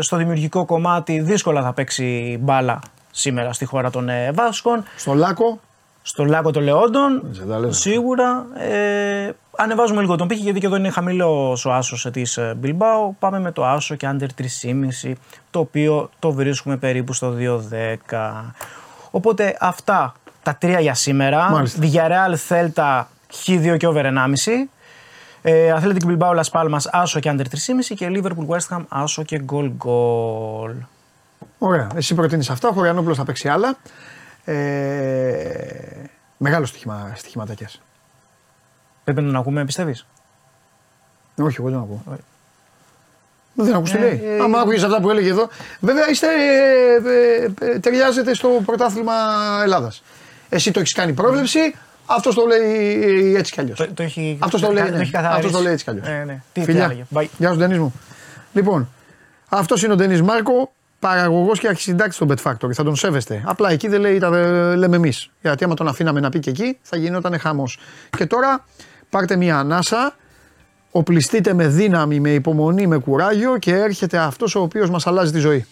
στο δημιουργικό κομμάτι. Δύσκολα θα παίξει μπάλα σήμερα στη χώρα των Βάσκων. Στο Λάκο. Στο Λάκο των Λεόντων. Σίγουρα. Ε, ανεβάζουμε λίγο τον πύχη γιατί και εδώ είναι χαμηλός ο άσος της Bilbao. Πάμε με το άσο και under τρία κόμμα πέντε, το οποίο το βρίσκουμε περίπου στο δύο δέκα. Οπότε αυτά τα τρία για σήμερα. Villarreal, Celta, χ δύο και over ενάμισι. Αθλητική Bilbao Las Palmas άσο και under τρία κόμμα πέντε και Liverpool West Ham άσο και goal goal. Ωραία, εσύ προτείνεις αυτά, ο Χωριανόπουλος θα παίξει άλλα. Ε, μεγάλο στοιχήμα, στοιχηματακές. Πρέπει να τον ακούμε, πιστεύεις? Όχι, εγώ δεν ακούω. Ωραία. Δεν ακούς τι λέει. Ε, Άμα ε, άκουγες αυτά που έλεγε εδώ. Βέβαια είστε, ε, ε, ταιριάζεται στο πρωτάθλημα Ελλάδας. Εσύ το έχεις κάνει πρόβλεψη. Mm. Αυτό το λέει έτσι κι αλλιώς. Αυτό το λέει έτσι κι αλλιώς. Ε, ναι. Φιλιά. Γεια σου, Ντενίς μου. Λοιπόν, αυτό είναι ο Ντενίς Μάρκο, παραγωγός και αρχισυντάκτης των Pet Factory. Θα τον σέβεστε. Απλά εκεί δεν λέει, τα λέμε εμείς. Γιατί άμα τον αφήναμε να πει και εκεί, θα γινόταν χαμός. Και τώρα πάρτε μια ανάσα, οπλιστείτε με δύναμη, με υπομονή, με κουράγιο και έρχεται αυτός ο οποίος μας αλλάζει τη ζωή.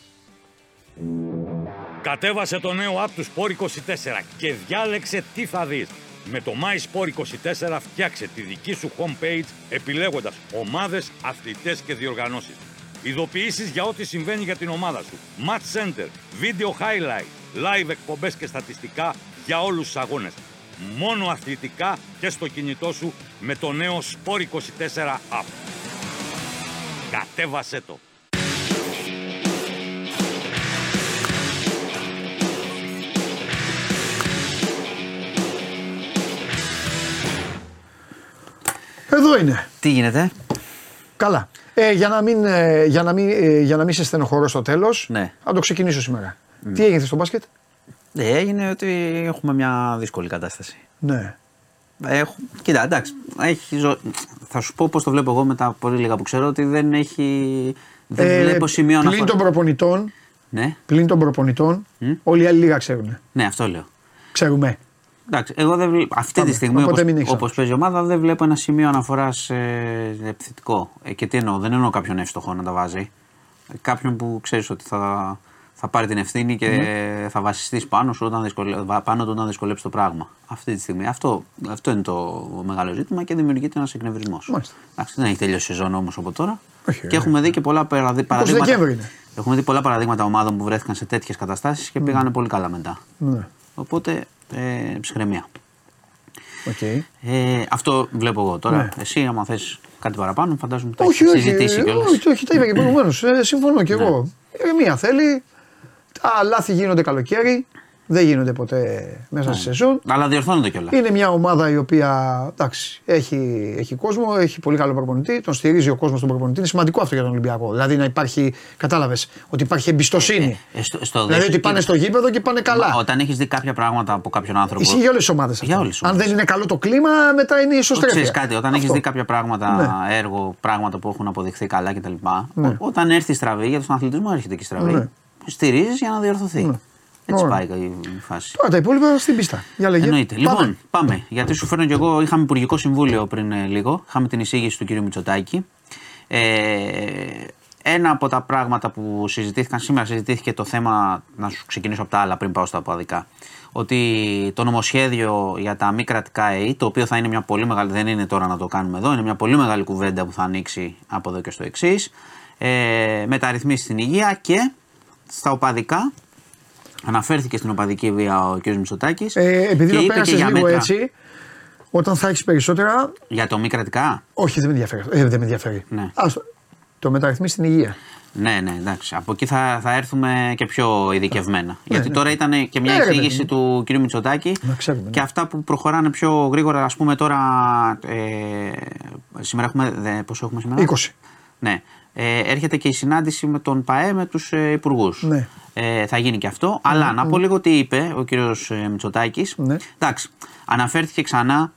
Κατέβασε το νέο app του Σπορ είκοσι τέσσερα και διάλεξε τι θα δεις. Με το MySport είκοσι τέσσερα φτιάξε τη δική σου homepage επιλέγοντας ομάδες, αθλητές και διοργανώσεις. Ειδοποιήσεις για ό,τι συμβαίνει για την ομάδα σου. Match Center, Video Highlight, Live εκπομπές και στατιστικά για όλους τους αγώνες. Μόνο αθλητικά και στο κινητό σου με το νέο Sport είκοσι τέσσερα App. Κατέβασέ το! Εδώ είναι. Τι γίνεται? Καλά. Ε, για να μην, ε, για να μην, ε, για να μην σε στενοχωρώ στο τέλος, ναι. Θα το ξεκινήσω σήμερα. Mm. Τι έγινε στο μπάσκετ? Ε, έγινε ότι έχουμε μια δύσκολη κατάσταση. Ναι. Έχ, κοίτα, εντάξει. Έχει ζω... Θα σου πω πώς το βλέπω εγώ μετά από πολύ λίγα που ξέρω ότι δεν έχει. Δεν ε, βλέπω σημείο να. Πλην των προπονητών. Ναι. Πλην των προπονητών. Mm. Όλοι οι άλλοι λίγα ξέρουν. Ναι, αυτό λέω. Ξέρουμε. Εντάξει, εγώ δεν βλέπω, αυτή Πάμε. τη στιγμή όπως παίζει η ομάδα δεν βλέπω ένα σημείο αναφοράς ε, επιθετικό. Ε, και τι εννοώ, δεν εννοώ κάποιον εύστοχο να τα βάζει. Ε, κάποιον που ξέρεις ότι θα, θα πάρει την ευθύνη και mm. θα βασιστείς πάνω σου όταν, δυσκολε... πάνω του όταν δυσκολέψει το πράγμα. Αυτή τη στιγμή. Αυτό, αυτό είναι το μεγάλο ζήτημα και δημιουργείται ένας εκνευρισμός. Εντάξει, δεν έχει τελειώσει η σεζόν όμως από τώρα. Όχι, και έχουμε δει και πολλά παραδείγματα. Έχουμε δει πολλά παραδείγματα ομάδων που βρέθηκαν σε τέτοιες καταστάσεις και mm. πήγανε πολύ καλά μετά. Mm. Οπότε. Ε, ψυχραιμία. Okay. Ε, αυτό βλέπω εγώ τώρα. Ναι. Εσύ, άμα θες κάτι παραπάνω, φαντάζομαι ότι το έχεις συζητήσει κιόλας. Όχι, όχι, τα είπα και προηγουμένως. Ε, συμφωνώ κι εγώ. Ναι. Μία θέλει. Τα λάθη γίνονται καλοκαίρι. Δεν γίνονται ποτέ μέσα ναι. στη σεζόν. Αλλά διορθώνονται κιόλας. Είναι μια ομάδα η οποία εντάξει, έχει, έχει κόσμο, έχει πολύ καλό προπονητή. Τον στηρίζει ο κόσμος τον προπονητή. Είναι σημαντικό αυτό για τον Ολυμπιακό. Δηλαδή να υπάρχει, κατάλαβες, ότι υπάρχει εμπιστοσύνη. Ε, ε, στο, στο δηλαδή ότι πάνε και... στο γήπεδο και πάνε καλά. Μα, όταν έχεις δει κάποια πράγματα από κάποιον άνθρωπο. Ισχύει για όλες τις ομάδες. Αν δεν είναι καλό το κλίμα, μετά είναι ισοστρέφεια. Ξέρεις κάτι, όταν έχεις δει κάποια πράγματα, ναι. έργο, πράγματα που έχουν αποδειχθεί καλά κτλ. Ναι. Όταν έρθει στραβή, για τον αθλητισμό έρχεται και στραβή. Ναι. Στηρίζεις για να διορθωθεί. Έτσι Ωραία. πάει η φάση. Τώρα τα υπόλοιπα στην πίστα. Για λέγε. Εννοείται. Πάμε. Λοιπόν, πάμε. Γιατί σου φέρνω κι εγώ, είχαμε υπουργικό συμβούλιο πριν ε, λίγο. Είχαμε την εισήγηση του κ. Μητσοτάκη. Ε, ένα από τα πράγματα που συζητήθηκαν σήμερα, συζητήθηκε το θέμα. Να σου ξεκινήσω από τα άλλα πριν πάω στα αποδικά. Ότι το νομοσχέδιο για τα μη κρατικά ΕΗ, το οποίο θα είναι μια πολύ μεγάλη. Δεν είναι τώρα να το κάνουμε εδώ, είναι μια πολύ μεγάλη κουβέντα που θα ανοίξει από εδώ και στο εξής. Ε, μεταρρυθμίσεις στην υγεία και στα οπαδικά. Αναφέρθηκε στην οπαδική βία ο κ. Μητσοτάκης. Ε, επειδή το πέρασες λίγο μέτρα... έτσι, όταν θα έχεις περισσότερα. Για το μη κρατικά. Όχι, δεν με ενδιαφέρει. Ε, δεν με ενδιαφέρει. Ναι. Ας, το μεταρρυθμίσεις στην υγεία. Ναι, ναι, εντάξει. Από εκεί θα, θα έρθουμε και πιο ειδικευμένα. Ναι, γιατί ναι. τώρα ήταν και μια ναι, εξήγηση ναι. του κ. Μητσοτάκη ξέρουμε, ναι. και αυτά που προχωράνε πιο γρήγορα. Ας πούμε τώρα. Ε, σήμερα έχουμε. Δε, πόσο έχουμε σήμερα? είκοσι. Ναι. Ε, έρχεται και η συνάντηση με τον ΠΑΕ με τους ε, υπουργούς. Ναι. Ε, θα γίνει και αυτό. Ναι, αλλά ναι. να πω λίγο τι είπε ο κύριος ε, Μητσοτάκης. Ναι. Εντάξει, αναφέρθηκε ξανά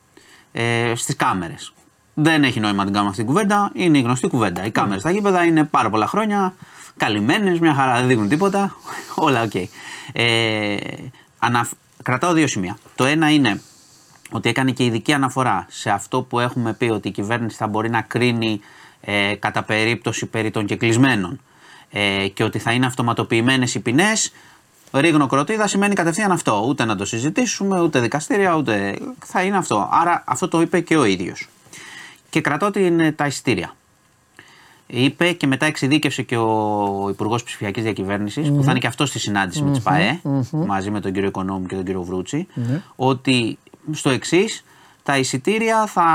ε, στις κάμερες. Δεν έχει νόημα να την κάνουμε αυτή την κουβέντα. Είναι η γνωστή κουβέντα. Οι κάμερες ναι. στα γήπεδα είναι πάρα πολλά χρόνια. Καλυμμένες, μια χαρά, δεν δείχνουν τίποτα. Όλα οκ. Okay. Ε, ανα... Κρατάω δύο σημεία. Το ένα είναι ότι έκανε και ειδική αναφορά σε αυτό που έχουμε πει ότι η κυβέρνηση θα μπορεί να κρίνει. Ε, κατά περίπτωση περί των κεκλεισμένων ε, και ότι θα είναι αυτοματοποιημένες οι ποινές. Ρίγνο κροτίδα σημαίνει κατευθείαν αυτό, ούτε να το συζητήσουμε ούτε δικαστήρια ούτε θα είναι αυτό, άρα αυτό το είπε και ο ίδιος και κρατώ την, τα εισιτήρια είπε και μετά εξειδίκευσε και ο Υπουργός Ψηφιακής Διακυβέρνησης mm-hmm. που θα είναι και αυτό στη συνάντηση mm-hmm. με τις ΠΑΕ mm-hmm. μαζί με τον κύριο Οικονόμου και τον κύριο Βρούτσι mm-hmm. ότι στο εξής τα εισιτήρια θα,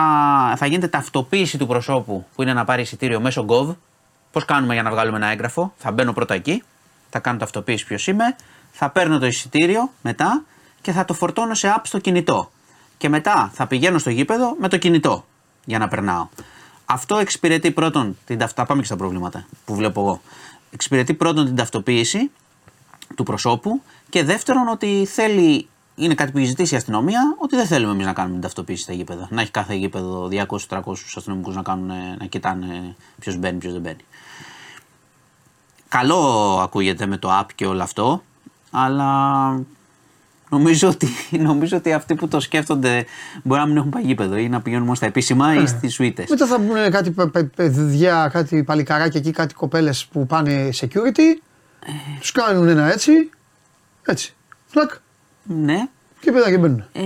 θα γίνεται ταυτοποίηση του προσώπου που είναι να πάρει εισιτήριο μέσω Gov. Πώς κάνουμε για να βγάλουμε ένα έγγραφο? Θα μπαίνω πρώτα εκεί, θα κάνω ταυτοποίηση ποιος είμαι, θα παίρνω το εισιτήριο μετά και θα το φορτώνω σε app στο κινητό. Και μετά θα πηγαίνω στο γήπεδο με το κινητό για να περνάω. Αυτό εξυπηρετεί πρώτον την ταυτοποίηση. Πάμε και στα προβλήματα που βλέπω εγώ. Εξυπηρετεί πρώτον την ταυτοποίηση του προσώπου και δεύτερον ότι θέλει. Είναι κάτι που έχει ζητήσει η αστυνομία ότι δεν θέλουμε εμείς να κάνουμε την ταυτοποίηση στα γήπεδα. Να έχει κάθε γήπεδο διακόσιους τριακόσιους αστυνομικούς να, κάνουν, να κοιτάνε ποιος μπαίνει, ποιος δεν μπαίνει. Καλό ακούγεται με το app και όλο αυτό, αλλά νομίζω ότι, νομίζω ότι αυτοί που το σκέφτονται μπορεί να μην έχουν πάει γήπεδο ή να πηγαίνουν μόνο στα επίσημα ή στις σουίτες. Μετά θα μπουν κάτι παιδιά, κάτι παλικαράκια εκεί, κάτι κοπέλες που πάνε security, τους κάνουν ένα έτσι, έτσι, φλακ. Ναι, Και πέρα και μπαίνουν. Ε,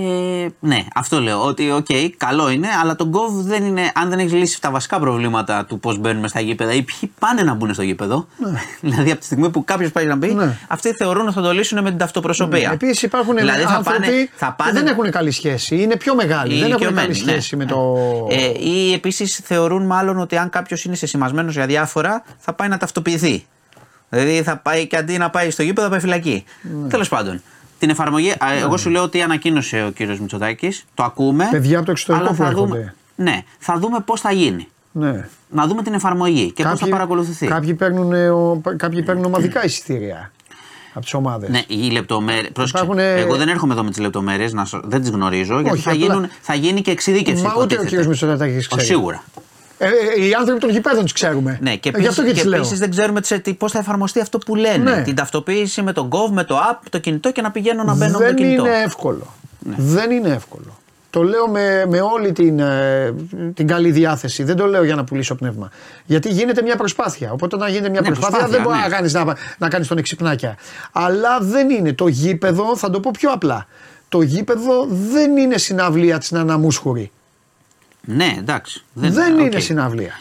ναι, αυτό λέω. Ότι οκ, okay, καλό είναι, αλλά το γκοβ δεν είναι. Αν δεν έχει λύσει τα βασικά προβλήματα του πώς μπαίνουμε στα γήπεδα ή ποιοι πάνε να μπουν στο γήπεδο. Ναι. Δηλαδή, από τη στιγμή που κάποιο πάει να μπει, ναι. αυτοί θεωρούν ότι θα το λύσουν με την ταυτοπροσωπία. Ναι. Επίσης υπάρχουν δηλαδή, άνθρωποι πάνε, θα πάνε... που δεν έχουν καλή σχέση, είναι πιο μεγάλοι. Δεν έχουν καλή σχέση ναι. με το. Ε, ή επίσης θεωρούν μάλλον ότι αν κάποιο είναι σεσημασμένος για διάφορα, θα πάει να ταυτοποιηθεί. Δηλαδή, θα πάει και αντί να πάει στο γήπεδο, θα πάει φυλακή. Ναι. Τέλος πάντων. Την εφαρμογή, mm. εγώ σου λέω ότι ανακοίνωσε ο κύριος Μητσοτάκης, το ακούμε. Παιδιά από το εξωτερικό που έρχονται. Ναι, θα δούμε πώς θα γίνει. Ναι. Να δούμε την εφαρμογή και πώς θα παρακολουθηθεί. Κάποιοι παίρνουν, κάποιοι παίρνουν ομαδικά εισιτήρια από τις ομάδες. Ναι, οι λεπτομέρειες. Υπάρχουν... Εγώ δεν έρχομαι εδώ με τις λεπτομέρειες, να... δεν τις γνωρίζω, όχι, γιατί θα, απλά... γίνουν, θα γίνει και εξειδίκευση. Μα ούτε ο κύριος Μητσοτάκης ξέρει. Σίγουρα. Ε, ε, οι άνθρωποι των γηπέδων τους ξέρουμε. Ναι, και επίσης δεν ξέρουμε πώς θα εφαρμοστεί αυτό που λένε. Ναι. Την ταυτοποίηση με τον κοβ, με το app, το κινητό και να πηγαίνω να μπαίνω με το κινητό. Δεν είναι εύκολο. Ναι. Δεν είναι εύκολο. Το λέω με, με όλη την, την καλή διάθεση. Δεν το λέω για να πουλήσω πνεύμα. Γιατί γίνεται μια προσπάθεια. Οπότε όταν γίνεται μια ναι, προσπάθεια, προσπάθεια δεν ναι. μπορεί να κάνεις, να, να κάνεις τον εξυπνάκια. Αλλά δεν είναι. Το γήπεδο, θα το πω πιο απλά. Το γήπεδο δεν είναι συναυλία της Ναναμούσχουρη. Ναι, εντάξει. Δεν, δεν okay. είναι συναυλία.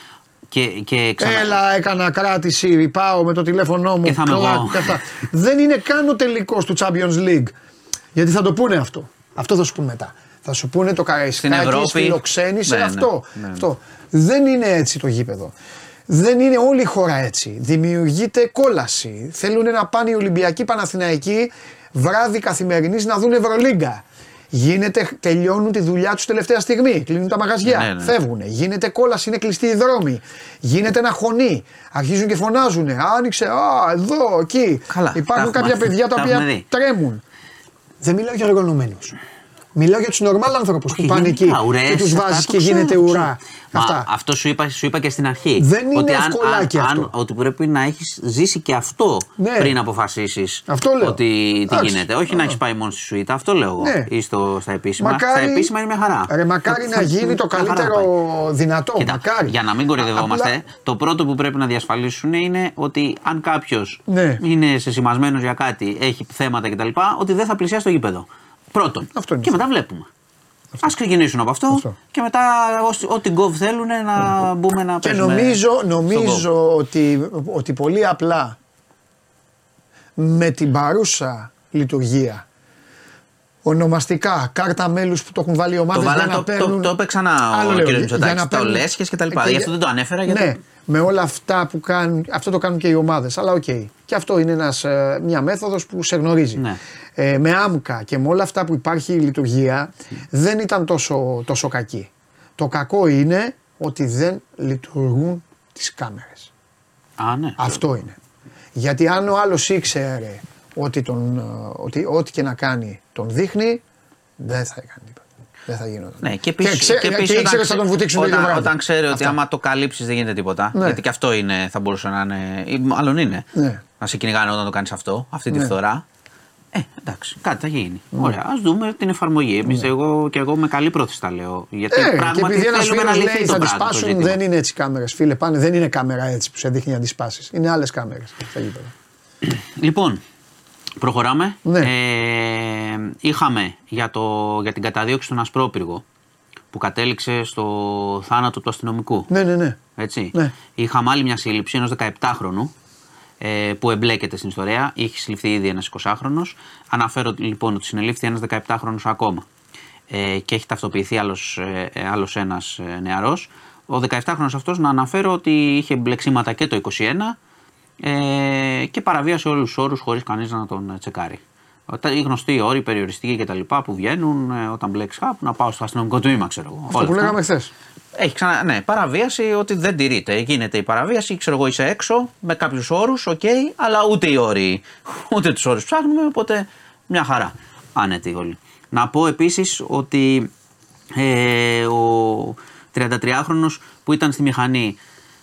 Και, και ξανά... Έλα, έκανα κράτηση, πάω με το τηλέφωνό μου. Και θα κλακ, κατά. Δεν είναι καν ο τελικός του Champions League. Γιατί θα το πούνε αυτό. Αυτό θα σου πούνε μετά. Θα σου πούνε το Καραϊσκάκης φιλοξένησε ναι, αυτό. Ναι, ναι. αυτό. Δεν είναι έτσι το γήπεδο. Δεν είναι όλη η χώρα έτσι. Δημιουργείται κόλαση. Θέλουν να πάνε οι Ολυμπιακοί Παναθηναϊκοί βράδυ καθημερινής να δουν Ευρωλίγκα. Γίνεται, τελειώνουν τη δουλειά τους τελευταία στιγμή. Κλείνουν τα μαγαζιά, ναι, ναι. φεύγουν. Γίνεται κόλαση, είναι κλειστοί οι δρόμοι. Γίνεται ένα χωνί. Αρχίζουν και φωνάζουν. Άνοιξε, α, εδώ, εκεί. Καλά, υπάρχουν κάποια μάθει, παιδιά τα, τα οποία δει. Τρέμουν. Δεν μιλάω για εργολομένους. Μιλάω για τους νορμάλ άνθρωπους που πάνε εκεί και τους βάζεις και γίνεται ουρά. Αυτά. Αυτό σου είπα, σου είπα και στην αρχή. Δεν είναι ότι ευκολάκι αν, αυτό. Αν, ότι πρέπει να έχεις ζήσει και αυτό ναι. πριν αποφασίσεις αυτό λέω. Ότι τι Άξι. Γίνεται. Όχι Α. να έχεις πάει μόνο στη σουίτα, αυτό λέω εγώ. Ναι. Ή στο, στα επίσημα. Μακάρι, στα επίσημα είναι μια χαρά. Ρε, μακάρι θα, να γίνει θα, το καλύτερο δυνατό. Κοίτα, μακάρι. Για να μην κορυδευόμαστε, απλά... το πρώτο που πρέπει να διασφαλίσουν είναι ότι αν κάποιος ναι. είναι σεσημασμένος για κάτι, έχει θέματα κτλ., ότι δεν θα πλησιάσει το γήπεδο. Πρώτον. Και μετά βλέπουμε. Ας ξεκινήσουν από αυτό, αυτό και μετά ό,τι γκοβ θέλουν να μπούμε να και παίζουμε. Και νομίζω, νομίζω ότι, ότι πολύ απλά με την παρούσα λειτουργία ονομαστικά κάρτα μέλους που το έχουν βάλει οι ομάδες το, το, παίρνουν... το, το, το ξανά ο κ. Μητσοτάκης, το Λέσχες και τα λοιπά, γι' αυτό δεν το ανέφερα. Ναι, γιατί... με όλα αυτά που κάνουν, αυτό το κάνουν και οι ομάδες, αλλά οκ. Okay. Και αυτό είναι ένας, μια μέθοδος που σε γνωρίζει. Ναι. Ε, με άμκα και με όλα αυτά που υπάρχει η λειτουργία δεν ήταν τόσο, τόσο κακή. Το κακό είναι ότι δεν λειτουργούν τις κάμερες. Α, ναι. Αυτό είναι. Γιατί αν ο άλλος ήξερε ότι, τον, ότι ό,τι και να κάνει τον δείχνει, δεν θα έκανε τίποτα. Δεν θα γινόταν. Ναι, και επίσης, και, και, και ήξερε ότι θα τον βουτήξουν λίγο βράδυ. Όταν ξέρει ότι άμα το καλύψεις δεν γίνεται τίποτα. Ναι. Γιατί και αυτό είναι, θα μπορούσε να είναι, ή μάλλον είναι. Ναι. Να σε κυνηγάνε όταν το κάνεις αυτό, αυτή τη ναι. φθορά. Ε, εντάξει, κάτι θα γίνει. Mm. Ωραία, ας δούμε την εφαρμογή. Εμείς, mm. εγώ και εγώ με καλή πρόθεση τα λέω. Γιατί ε, πράγματι και ένας φίλος να λέει θα τις σπάσουν, δεν είναι έτσι κάμερες. Φίλε, πάνε, δεν είναι κάμερα έτσι που σε δείχνει να τις σπάσεις. Είναι άλλες κάμερες. Λοιπόν, προχωράμε. Ναι. Ε, είχαμε για, το, για την καταδίωξη στον Ασπρόπυργο που κατέληξε στο θάνατο του αστυνομικού. Ναι, ναι, ναι. Έτσι. Ναι. Είχαμε άλλη μια σύλληψη ενός δεκαεπτάχρονου. Που εμπλέκεται στην ιστορία. Είχε συλληφθεί ήδη ένας εικοσάχρονος. Αναφέρω λοιπόν ότι συνελήφθη ένας δεκαεπτάχρονος ακόμα ε, και έχει ταυτοποιηθεί άλλος, ε, άλλος ένας νεαρός. Ο δεκαεπτάχρονος αυτός να αναφέρω ότι είχε μπλεξίματα και το είκοσι ένα ε, και παραβίασε όλους τους όρους χωρίς κανείς να τον τσεκάρει. Οι γνωστοί όροι, περιοριστικοί κτλ. Που βγαίνουν ε, όταν μπλέξει κάπου, να πάω στο αστυνομικό τμήμα, ξέρω εγώ. Αυτό που λέγαμε χθες. Έχει ξανα... Ναι, παραβίαση ότι δεν τηρείται. Γίνεται η παραβίαση, ξέρω εγώ, είσαι έξω με κάποιους όρους, οκ, okay, αλλά ούτε οι όροι, ούτε τους όρους ψάχνουμε. Οπότε μια χαρά. Άνετοι όλοι. Να πω επίσης ότι ε, ο τριαντατριάχρονος που ήταν στη μηχανή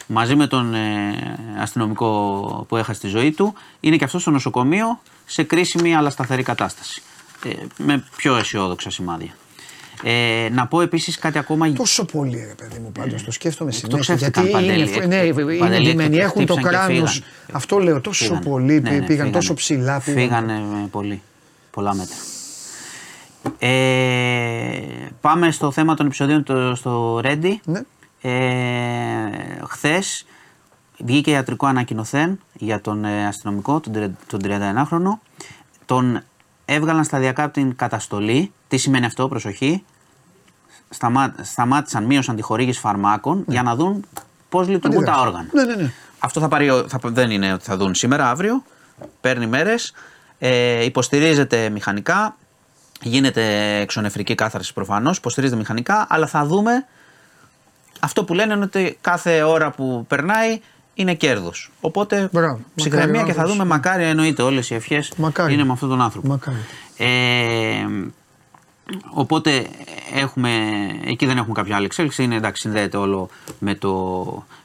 μαζί με τον ε, αστυνομικό που έχασε τη ζωή του, είναι και αυτός στο νοσοκομείο σε κρίσιμη αλλά σταθερή κατάσταση. Ε, με πιο αισιόδοξα σημάδια. Ε, να πω επίσης κάτι ακόμα. Τόσο πολύ ρε παιδί μου πάντως, το σκέφτομαι συνέχεια. Γιατί είναι ντυμένοι, έχουν το κράνος. Αυτό λέω, τόσο πολύ πήγαν, τόσο ψηλά. Φύγανε πολύ, πολλά μέτρα. Ε, πάμε στο θέμα των επεισοδίων το, στο Ρέντι. Ναι. Ε, χθες βγήκε ιατρικό ανακοινωθέν για τον αστυνομικό, τον, τον τριανταενάχρονο. Τον έβγαλαν σταδιακά από την καταστολή. Τι σημαίνει αυτό, προσοχή. Σταμά, σταμάτησαν, μείωσαν τη χορήγηση φαρμάκων, ναι, για να δουν πώς λειτουργούν τα όργανα. Ναι, ναι, ναι. Αυτό θα πάρει, θα, δεν είναι ότι θα δουν σήμερα, αύριο. Παίρνει μέρες. Ε, υποστηρίζεται μηχανικά. Γίνεται εξονεφρική κάθαρση προφανώς, υποστηρίζεται μηχανικά, αλλά θα δούμε. Αυτό που λένε είναι ότι κάθε ώρα που περνάει είναι κέρδος. Οπότε μπράβο, ψυχραιμία και θα δούμε, μακάρι, εννοείται, όλες οι ευχές είναι με αυτόν τον άνθρωπο. Ε, οπότε έχουμε, εκεί δεν έχουμε κάποια άλλη εξέλιξη, είναι, εντάξει, συνδέεται όλο με το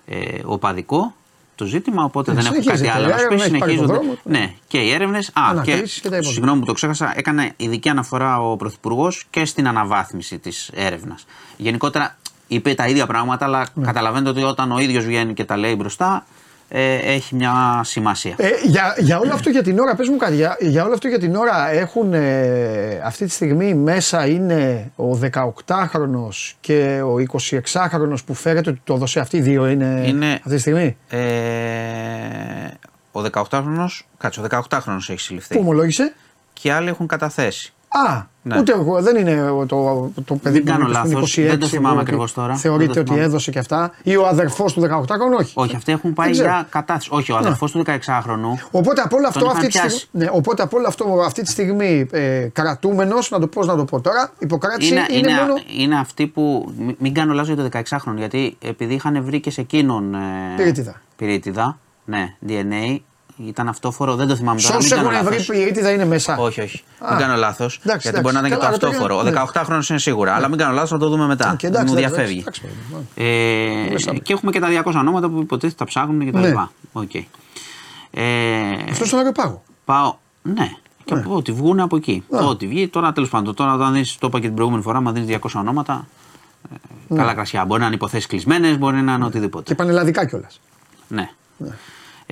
ε, οπαδικό το ζήτημα, οπότε δεν έχω κάτι άλλο να σου πει. Συνεχίζονται. Ναι, και οι έρευνες. Α, και, και συγγνώμη που το ξέχασα, έκανε ειδική αναφορά ο Πρωθυπουργός και στην αναβάθμιση της έρευνας. Γενικότερα είπε τα ίδια πράγματα, αλλά ναι, καταλαβαίνετε ότι όταν ο ίδιος βγαίνει και τα λέει μπροστά, ε, έχει μια σημασία. Ε, για, για όλο αυτό για την ώρα, πες μου κάτι, για, για όλο αυτό για την ώρα έχουν ε, αυτή τη στιγμή μέσα είναι ο δεκαοκτάχρονος και ο εικοσιεξάχρονος που φέρεται ότι το δώσε, αυτοί οι δύο είναι, είναι αυτή τη στιγμή. Ε, ο δεκαοκτάχρονος, κάτσε, ο δεκαοκτάχρονος έχει συλληφθεί. Που ομολόγησε. Και άλλοι έχουν καταθέσει. Α, ναι, ούτε εγώ, δεν είναι το, το παιδί που κάνω λάθος, είκοσι έξι, δεν το θυμάμαι ακριβώς τώρα. Θεωρείται ότι έδωσε και αυτά, ή ο αδερφός του δεκαοκτάχρονου, όχι. Όχι, αυτοί έχουν πάει για κατάθεση. Όχι, ο αδερφός, ναι, του δεκαεξάχρονου. Οπότε από όλο αυτό, αυτή τη, στιγμ... ναι, οπότε, από όλο αυτό αυτή τη στιγμή ε, κρατούμενος, να το πω, να το πω τώρα, υποκράτηση είναι, είναι, είναι μόνο. Είναι αυτοί που, μην κάνω λάθος για το δεκαεξάχρονο, γιατί επειδή είχαν βρει και σε εκείνον ε, πυρίτιδα. πυρίτιδα, ναι, ντι εν έι. Ήταν αυτόφορο, δεν το θυμάμαι τώρα. Σ' όσου έχουν βρει πυρίτιδα είναι μέσα. Όχι, όχι. Α, μην κάνω λάθος. Γιατί εντάξει, μπορεί να ήταν και το αυτόφορο. Ο δεκαοκτάχρονος είναι σίγουρα, ναι, αλλά μην κάνω λάθος, θα το δούμε μετά. Και εντάξει, μου διαφεύγει. Εντάξει, εντάξει, ε, και έχουμε και τα διακόσια ονόματα που υποτίθεται τα ψάχνουν και τα, ναι, λοιπά. Okay. Ε, αυτό στον Αγκοπάγο. Πάω. Ναι. Και ναι, ότι βγουν από εκεί. Ναι. Ό,τι βγει τώρα, τέλος πάντων. Τώρα, όταν δεις, το είπα και την προηγούμενη φορά, μα δίνεις διακόσια ονόματα. Καλά κρασιά. Μπορεί να είναι υποθέσεις κλεισμένες, μπορεί να είναι οτιδήποτε. Και πανελλαδικά κιόλας. Ναι.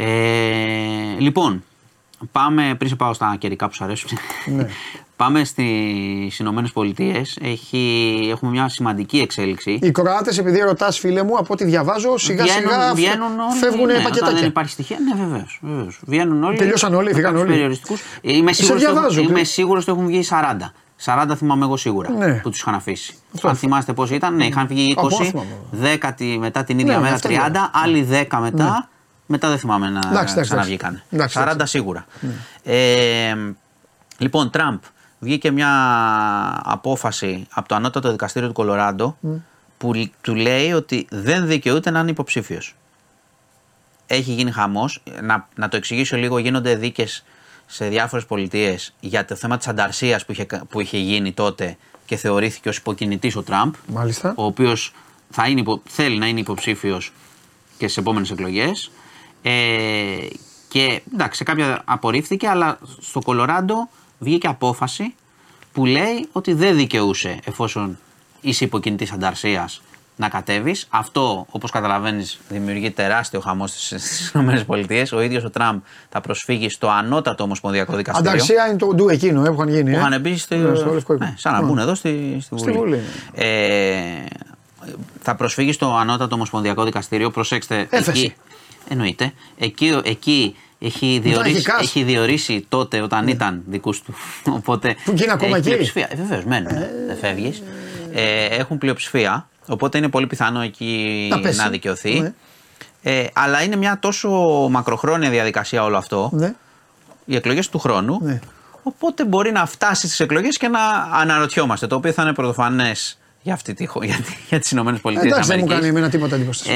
Ε, λοιπόν, πάμε, πριν σε πάω στα καιρικά που σου αρέσουν, ναι, πάμε στις Ηνωμένες Πολιτείες. Έχει, έχουμε μια σημαντική εξέλιξη. Οι Κροάτες, επειδή ρωτάς, φίλε μου, από ό,τι διαβάζω, σιγά βγαίνουν, σιγά βγαίνουν όλοι, φεύγουν, ναι, πακετάκια. Δεν υπάρχει στοιχεία, ναι, βεβαίως, βεβαίως. Βγαίνουν όλοι. Τελειώσαν όλοι, φύγαν όλοι. Είμαι σίγουρος ότι έχουν βγει σαράντα. σαράντα θυμάμαι εγώ σίγουρα, ναι, που τους είχαν αφήσει. Αυτό. Αν θυμάστε πόσοι ήταν, ναι, είχαν φύγει είκοσι, δέκα μετά την ίδια, ναι, μέρα τριάντα, άλλοι δέκα μετά. Μετά δεν θυμάμαι να εντάξει, ξαναβγήκανε. Εντάξει, σαράντα εντάξει, σίγουρα. Ναι. Ε, λοιπόν, Τραμπ, βγήκε μια απόφαση από το Ανώτατο Δικαστήριο του Κολοράντο, mm, που του λέει ότι δεν δικαιούται να είναι υποψήφιος. Έχει γίνει χαμός. Να, να το εξηγήσω λίγο, γίνονται δίκες σε διάφορες πολιτείες για το θέμα της ανταρσίας που είχε, που είχε γίνει τότε και θεωρήθηκε ως υποκινητής ο Τραμπ. Μάλιστα. Ο οποίος θα είναι, θέλει να είναι υποψήφιος και στις επόμενες εκλογές. Ε, και εντάξει, κάποια απορρίφθηκε, αλλά στο Κολοράντο βγήκε απόφαση που λέει ότι δεν δικαιούσε, εφόσον είσαι υποκινητής ανταρσίας, να κατέβεις. Αυτό, όπως καταλαβαίνεις, δημιουργεί τεράστιο χαμός στις ΗΠΑ. Ο ίδιος ο Τραμπ θα προσφύγει στο Ανώτατο Ομοσπονδιακό Δικαστήριο. Ανταρσία είναι το ντου εκείνο, έχουν γίνει. Που είχαν μπει στο. Ναι, σαν να μπουν εδώ στη, στη Βουλή. Στη Βουλή. Ε, θα προσφύγει στο Ανώτατο Ομοσπονδιακό Δικαστήριο. Προσέξτε. Έφεση. Εκεί. Εννοείται. Εκεί, εκεί έχει, διορίσει, έχει διορίσει τότε όταν yeah. ήταν δικούς του. Οπότε που είναι ακόμα εκεί. Βεβαίως, μένουν. Ε, δεν φεύγεις. Ε, έχουν πλειοψηφία. Οπότε είναι πολύ πιθανό εκεί να, να δικαιωθεί. Ναι. Ε, αλλά είναι μια τόσο μακροχρόνια διαδικασία όλο αυτό. Ναι. Οι εκλογές του χρόνου. Ναι. Οπότε μπορεί να φτάσει στις εκλογές και να αναρωτιόμαστε. Το οποίο θα είναι πρωτοφανές. Για, αυτή τη, για, για τις Ηνωμένες Πολιτείες Αμερικής. Εντάξει, δεν μου κάνει εμένα τίποτα εντύπωση.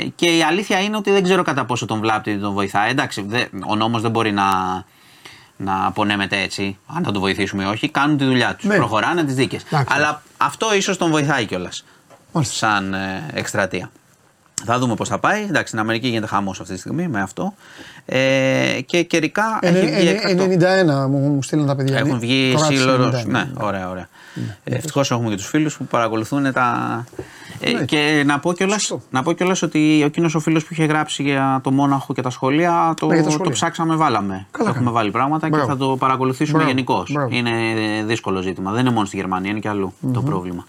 Ε, και η αλήθεια είναι ότι δεν ξέρω κατά πόσο τον βλάπτει ή τον βοηθάει. Εντάξει, δε, ο νόμος δεν μπορεί να, να απονέμεται έτσι, αν θα τον βοηθήσουμε ή όχι. Κάνουν τη δουλειά τους. Μαι. Προχωράνε τις δίκες. Εντάξει. Αλλά αυτό ίσως τον βοηθάει κιόλας. Σαν ε, εκστρατεία. Θα δούμε πώς θα πάει. Εντάξει, στην Αμερική γίνεται χαμός αυτή τη στιγμή με αυτό. Ε, και καιρικά. ενενήντα ένα μου στείλουν τα παιδιά. Έχουν βγει σύλλογο. Ναι, ωραία, ωραία. Ευτυχώς έχουμε και τους φίλους που παρακολουθούν τα. Ε, και να πω κιόλας, να πω κιόλας ότι εκείνος ο φίλος που είχε γράψει για το Μόναχο και τα σχολεία, το, ναι, τα σχολεία. το ψάξαμε, βάλαμε. Καλά, έχουμε βάλει πράγματα. Μπράβο. Και θα το παρακολουθήσουμε γενικώς. Είναι δύσκολο ζήτημα. Δεν είναι μόνο στη Γερμανία, είναι και αλλού mm-hmm. το πρόβλημα.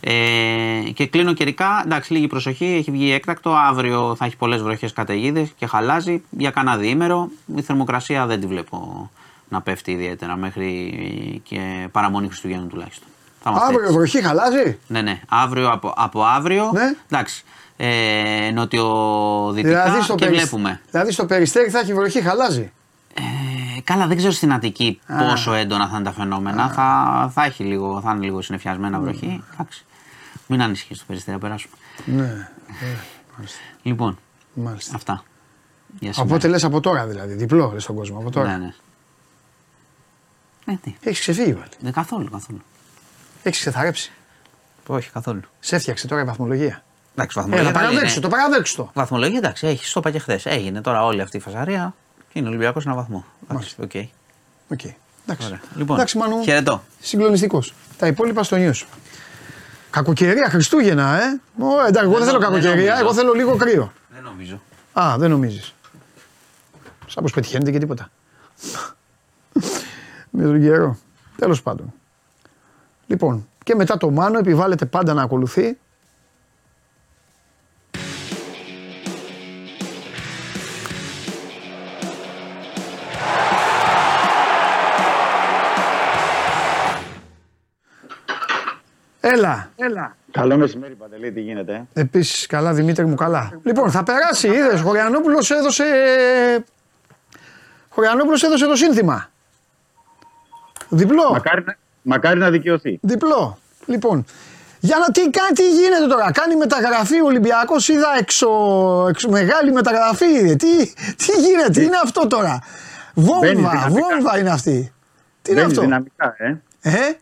Ε, και κλείνω καιρικά. Εντάξει, λίγη προσοχή. Έχει βγει έκτακτο. Αύριο θα έχει πολλές βροχές, καταιγίδες και χαλάζει για κανένα διήμερο. Η θερμοκρασία δεν τη βλέπω να πέφτει ιδιαίτερα μέχρι και παραμονή Χριστουγέννων τουλάχιστον. Αύριο βροχή, χαλάζει. Ναι, ναι. Αύριο από, από αύριο. Ναι. Εντάξει. Ε, νοτιοδυτικά δηλαδή και περισ... βλέπουμε. Δηλαδή στο Περιστέρι θα έχει βροχή, χαλάζει. Ε, καλά, δεν ξέρω στην Αττική Α. πόσο έντονα θα είναι τα φαινόμενα. Α. Θα, θα, έχει λίγο, θα είναι λίγο συννεφιασμένα βροχή. Mm. Εντάξει. Μην ανησυχείς στο Περιστέρι, να περάσουμε. Ναι. Λοιπόν, μάλιστα. Αυτά. Οπότε λες από τώρα δηλαδή. Διπλό λες στον κόσμο. Από τώρα. Ναι, ναι. Ε, έχεις ξεφύγει πάλι. Ναι, καθόλου, καθόλου. Έχεις ξεθαρέψει. Όχι καθόλου. Σε έφτιαξε τώρα η βαθμολογία. Εντάξει, βαθμολογία. Ε, το παραδέξω, το παραδέξω. Βαθμολογία, εντάξει, έχεις, το είπα και χθες. Έγινε τώρα όλη αυτή η φασαρία και είναι Ολυμπιακός ένα βαθμό. Εντάξει, οκ. Okay. Okay. Εντάξει. Λοιπόν, εντάξει, Μανού. Χαιρετώ. Συγκλονιστικός. Τα υπόλοιπα στο news. Κακοκαιρία Χριστούγεννα, ε. Ω, εντάξει, εγώ δεν, δεν θέλω κακοκαιρία, δεν εγώ θέλω λίγο κρύο. Δεν νομίζω. Α, δεν νομίζεις. Σαν πως πετυχαίνετε και τίποτα. Με τον καιρό. Τέλος πάντων. Λοιπόν, και μετά το Μάνο επιβάλλεται πάντα να ακολουθεί. Έλα. Έλα. Καλό μεσημέρι, Παντελή, τι γίνεται. Ε? Επίσης, καλά, Δημήτρη μου, καλά. Λοιπόν, θα περάσει, είδες, Χωριανόπουλος έδωσε... Χωριανόπουλος έδωσε το σύνθημα. Διπλό. Μακάρι να... Μακάρι να δικαιωθεί. Διπλό. Λοιπόν, για να τι κάνει, τι γίνεται τώρα. Κάνει μεταγραφή ο Ολυμπιακός, είδα εξω, εξω, μεγάλη μεταγραφή. Τι, τι γίνεται, τι είναι αυτό τώρα. Βόμβα, βόμβα είναι αυτή. Τι είναι αυτό. Δυναμικά, ε. Ε?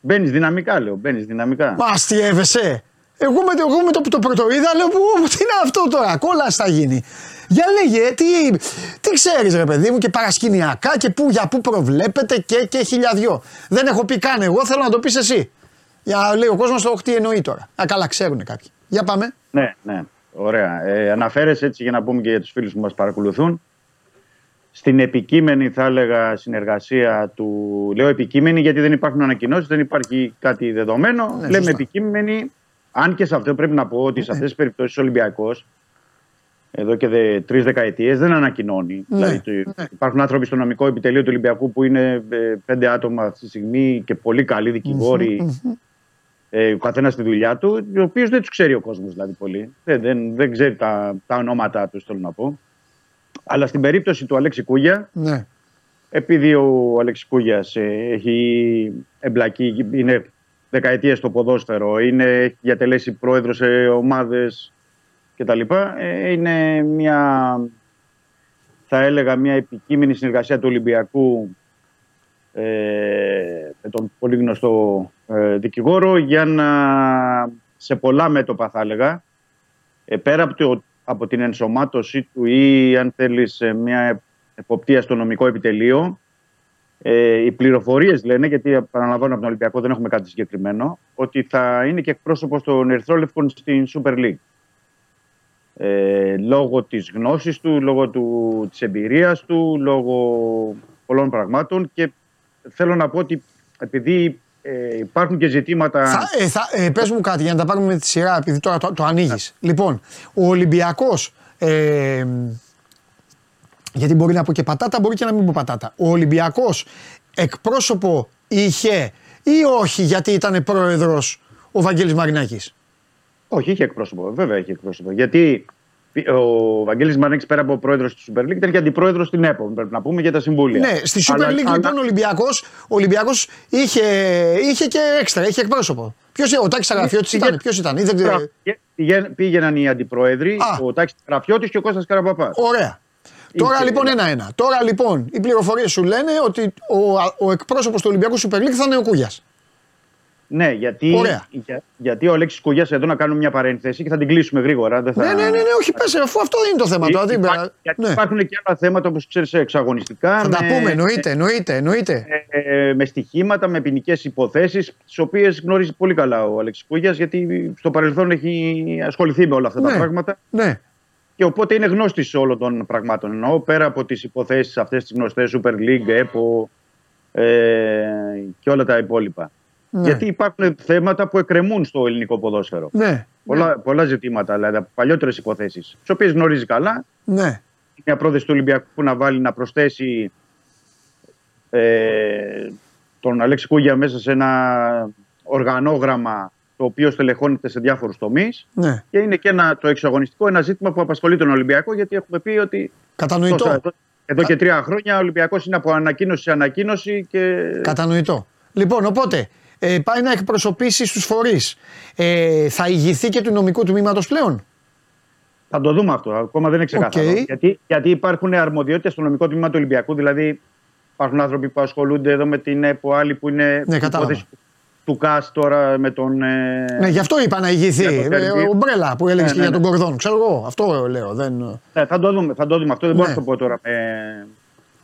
Μπαίνεις δυναμικά, λέω. Μπαίνεις δυναμικά. Μα αστιεύεσαι. Εγώ με το, εγώ με το που το πρωτοείδα λέω, τι είναι αυτό τώρα. Κόλας θα γίνει. Για λέγε, τι, τι ξέρεις ρε παιδί μου και παρασκηνιακά και που, για πού προβλέπετε και, και χιλιαδιό. Δεν έχω πει καν εγώ, θέλω να το πεις εσύ. Για να λέει ο κόσμος το τι εννοεί τώρα. Α, καλά ξέρουνε κάποιοι. Για πάμε. Ναι, ναι, ωραία. Ε, αναφέρεσαι έτσι για να πούμε και για τους φίλους που μας παρακολουθούν. Στην επικείμενη θα έλεγα συνεργασία του... Λέω επικείμενη γιατί δεν υπάρχουν ανακοινώσεις, δεν υπάρχει κάτι δεδομένο. Ναι, λέμε επικείμενη, αν και σε αυτό πρέπει να πω ότι ναι. σε αυτές τις περιπτώσεις Ολυμπιακός εδώ και δε, τρεις δεκαετίες δεν ανακοινώνει. Ναι, δηλαδή, ναι. Υπάρχουν άνθρωποι στο νομικό επιτελείο του Ολυμπιακού που είναι ε, πέντε άτομα αυτή τη στιγμή και πολύ καλοί δικηγόροι, mm-hmm. ε, ο καθένας στη δουλειά του, οι οποίους δεν τους ξέρει ο κόσμος δηλαδή πολύ. Δεν, δεν, δεν ξέρει τα, τα ονόματά τους, θέλω να πω. Αλλά στην περίπτωση του Αλέξη Κούγια, ναι. επειδή ο Αλέξη Κούγιας ε, έχει εμπλακεί, είναι δεκαετίες στο ποδόσφαιρο, είναι, έχει διατελέσει πρόεδρο σε ομάδες. Και τα λοιπά. Είναι μια, θα έλεγα, μια επικείμενη συνεργασία του Ολυμπιακού ε, με τον πολύ γνωστό ε, δικηγόρο για να σε πολλά μέτωπα, θα έλεγα, ε, πέρα από, το, από την ενσωμάτωση του ή αν θέλεις μια εποπτεία στο νομικό επιτελείο, ε, οι πληροφορίες λένε, γιατί παραλαμβάνω από τον Ολυμπιακό δεν έχουμε κάτι συγκεκριμένο, ότι θα είναι και εκπρόσωπος των Ερυθρόλευκων στην Super League. Ε, λόγω της γνώσης του, λόγω του, της εμπειρίας του, λόγω πολλών πραγμάτων και θέλω να πω ότι επειδή ε, υπάρχουν και ζητήματα... Θα, ε, θα, ε, πες μου κάτι για να τα πάρουμε με τη σειρά επειδή τώρα το, το ανοίγεις. Yeah. Λοιπόν, ο Ολυμπιακός, ε, γιατί μπορεί να πω και πατάτα, μπορεί και να μην πω πατάτα. Ο Ολυμπιακός εκπρόσωπο είχε ή όχι γιατί ήταν πρόεδρος ο Βαγγέλης Μαρινάκης. Όχι, είχε εκπρόσωπο. Βέβαια είχε εκπρόσωπο. Γιατί ο Βαγγέλης Μαρνέκης πέρα από πρόεδρος του Super League ήταν και αντιπρόεδρος στην ΕΠΟ. Πρέπει να πούμε για τα συμβούλια. Ναι, στη Super League αλλά, λοιπόν αλλά... ο Ολυμπιακός, ο Ολυμπιακός είχε, είχε και έξτρα, είχε εκπρόσωπο. Ποιος, ο Τάκης Σαραφιώτης ήταν, ποιος ήταν. Είδε... Πήγαιναν οι αντιπρόεδροι, Α. ο Τάκης Σαραφιώτης και ο Κώστας Καραπαπάς. Ωραία. Τώρα είχε... λοιπόν ένα-ένα. Τώρα λοιπόν οι πληροφορίες σου λένε ότι ο, ο εκπρόσωπος του Ολυμπιακού Super League θα είναι ο Κούγιας. Ναι, γιατί, για, γιατί ο Αλέξης Κουγιάς, εδώ να κάνουμε μια παρένθεση και θα την κλείσουμε γρήγορα. Δεν θα... ναι, ναι, ναι, ναι, όχι, πες, αφού αυτό είναι το θέμα. Υπάρχει, τώρα, γιατί ναι. Υπάρχουν και άλλα θέματα, όπως ξέρεις, εξαγωνιστικά. Θα με, τα πούμε, εννοείται, εννοείται, εννοείται. Με, με στοιχήματα, με ποινικές υποθέσεις, τις οποίες γνωρίζει πολύ καλά ο Αλέξης Κουγιάς, γιατί στο παρελθόν έχει ασχοληθεί με όλα αυτά ναι, τα πράγματα. Ναι. Και οπότε είναι γνώστης όλων των πραγμάτων. Εννοώ πέρα από τις υποθέσεις αυτές τις γνωστές, Super League, ΕΠΟ ε, και όλα τα υπόλοιπα. Ναι. Γιατί υπάρχουν θέματα που εκκρεμούν στο ελληνικό ποδόσφαιρο. Ναι. Πολλά, ναι. πολλά ζητήματα, δηλαδή από παλιότερες υποθέσεις, τις οποίες γνωρίζει καλά. Ναι. Μια πρόθεση του Ολυμπιακού που να βάλει να προσθέσει ε, τον Αλέξη Κούγια μέσα σε ένα οργανόγραμμα το οποίο στελεχώνεται σε διάφορους τομείς. Ναι. Και είναι και ένα, το εξαγωνιστικό ένα ζήτημα που απασχολεί τον Ολυμπιακό, γιατί έχουμε πει ότι. Κατανοητό. Τόσα, εδώ, εδώ και τρία χρόνια ο Ολυμπιακός είναι από ανακοίνωση σε ανακοίνωση. Και... Κατανοητό. Λοιπόν, οπότε. Ε, πάει να εκπροσωπήσει στους φορείς. Ε, θα ηγηθεί και του νομικού τμήματος πλέον. Θα το δούμε αυτό. Ακόμα δεν είναι ξεκάθαρο. Okay. Γιατί, γιατί υπάρχουν αρμοδιότητες στο νομικό τμήμα του Ολυμπιακού. Δηλαδή, υπάρχουν άνθρωποι που ασχολούνται εδώ με την ΕΠΟ, άλλοι που είναι. Ναι, υπόθεση του ΚΑΣ τώρα με τον. Ναι, γι' αυτό είπα να ηγηθεί. Ομπρέλα που έλεγε ναι, και ναι, για τον Κορδόν. Ξέρω εγώ. Αυτό λέω. Δεν... Ναι, θα το δούμε. Θα το δούμε. Αυτό ναι. δεν μπορώ να το πω τώρα με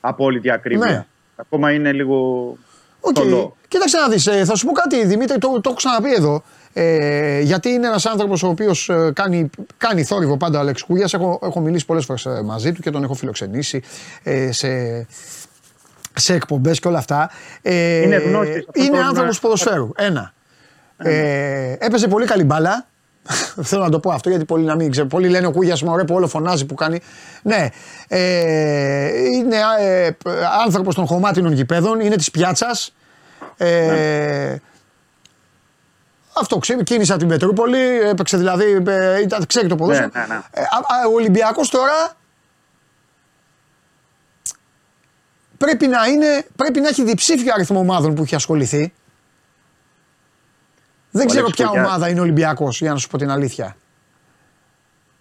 απόλυτη ακρίβεια. Ναι. Ακόμα είναι λίγο. Okay. Κοίταξε να δεις, ε, θα σου πω κάτι Δημήτρη, το, το έχω ξαναπεί εδώ ε, γιατί είναι ένας άνθρωπος ο οποίος ε, κάνει, κάνει θόρυβο πάντα ο Αλέξης Κουγιάς. έχω, έχω μιλήσει πολλές φορές μαζί του και τον έχω φιλοξενήσει ε, σε, σε εκπομπές και όλα αυτά ε, είναι, γνώστης, είναι άνθρωπος ποδοσφαίρου, ένα ε, ε, έπαιζε πολύ καλή μπάλα. Θέλω να το πω αυτό γιατί πολλοί, να μην ξέρουν. Πολλοί λένε ο Κούγιας μωρέ που όλο φωνάζει που κάνει. Ναι, ε, είναι ε, άνθρωπος των χωμάτινων γηπέδων, είναι της πιάτσας. Ε, ναι. Αυτό ξεκίνησε από την Πετρούπολη, έπαιξε δηλαδή, ε, ήταν ξέρει το ποδόσφαιρο. Ναι, ναι, ναι. ε, ο Ολυμπιακός τώρα πρέπει να, είναι, πρέπει να έχει διψήφιο αριθμό ομάδων που έχει ασχοληθεί. Δεν ξέρω ποια ομάδα είναι ο Ολυμπιακός, για να σου πω την αλήθεια.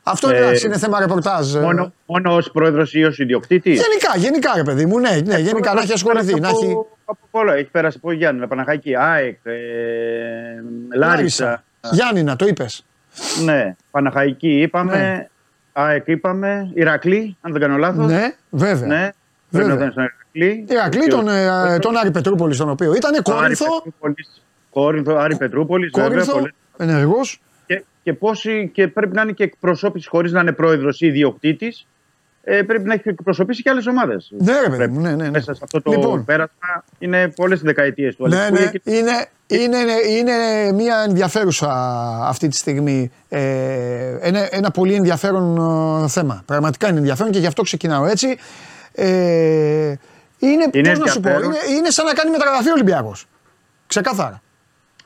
Αυτό ε, είναι θέμα ρεπορτάζ. Μόνο, μόνο ως πρόεδρος ή ως ιδιοκτήτης. Γενικά, γενικά ρε παιδί μου, ναι, ναι ε, γενικά να έχει ασχοληθεί. Από, να έχει... από πολλά, έχει πέρασει από Γιάννηνα, Παναχάκη, ΑΕΚ, ε, Λάρισα. Γιάννηνα, το είπες. Ναι, Παναχαϊκή είπαμε, ναι. ΑΕΚ είπαμε, Ηρακλή, αν δεν κάνω λάθος. Ναι, βέβαια. Ναι, βέβαια. Πρέπει να Ηρακλή. Ηρακλή, τον, τον, τον Άρη Πετρούπολη, τον οποίο ήταν Κόρινθο. Κόρινθο, Άρη Πετρούπολης, βέβαια. Ενεργός. Και, και, πόσοι, και πρέπει να είναι και εκπροσώπηση χωρίς να είναι πρόεδρος ή ιδιοκτήτης. Ε, πρέπει να έχει εκπροσωπήσει και άλλες ομάδες. Ναι, ρε, ναι, ναι, ναι. Μέσα σε αυτό το λοιπόν, πέρασμα είναι πολλές δεκαετίες του. Ναι, ναι. Και... Είναι, είναι, είναι μια ενδιαφέρουσα αυτή τη στιγμή. Ε, ένα, ένα πολύ ενδιαφέρον θέμα. Πραγματικά είναι ενδιαφέρον και γι' αυτό ξεκινάω έτσι. Ε, είναι, είναι, πώς να σου πω, είναι, είναι σαν να κάνει μεταγραφή ο Ολυμπιακός. Ξεκάθαρα.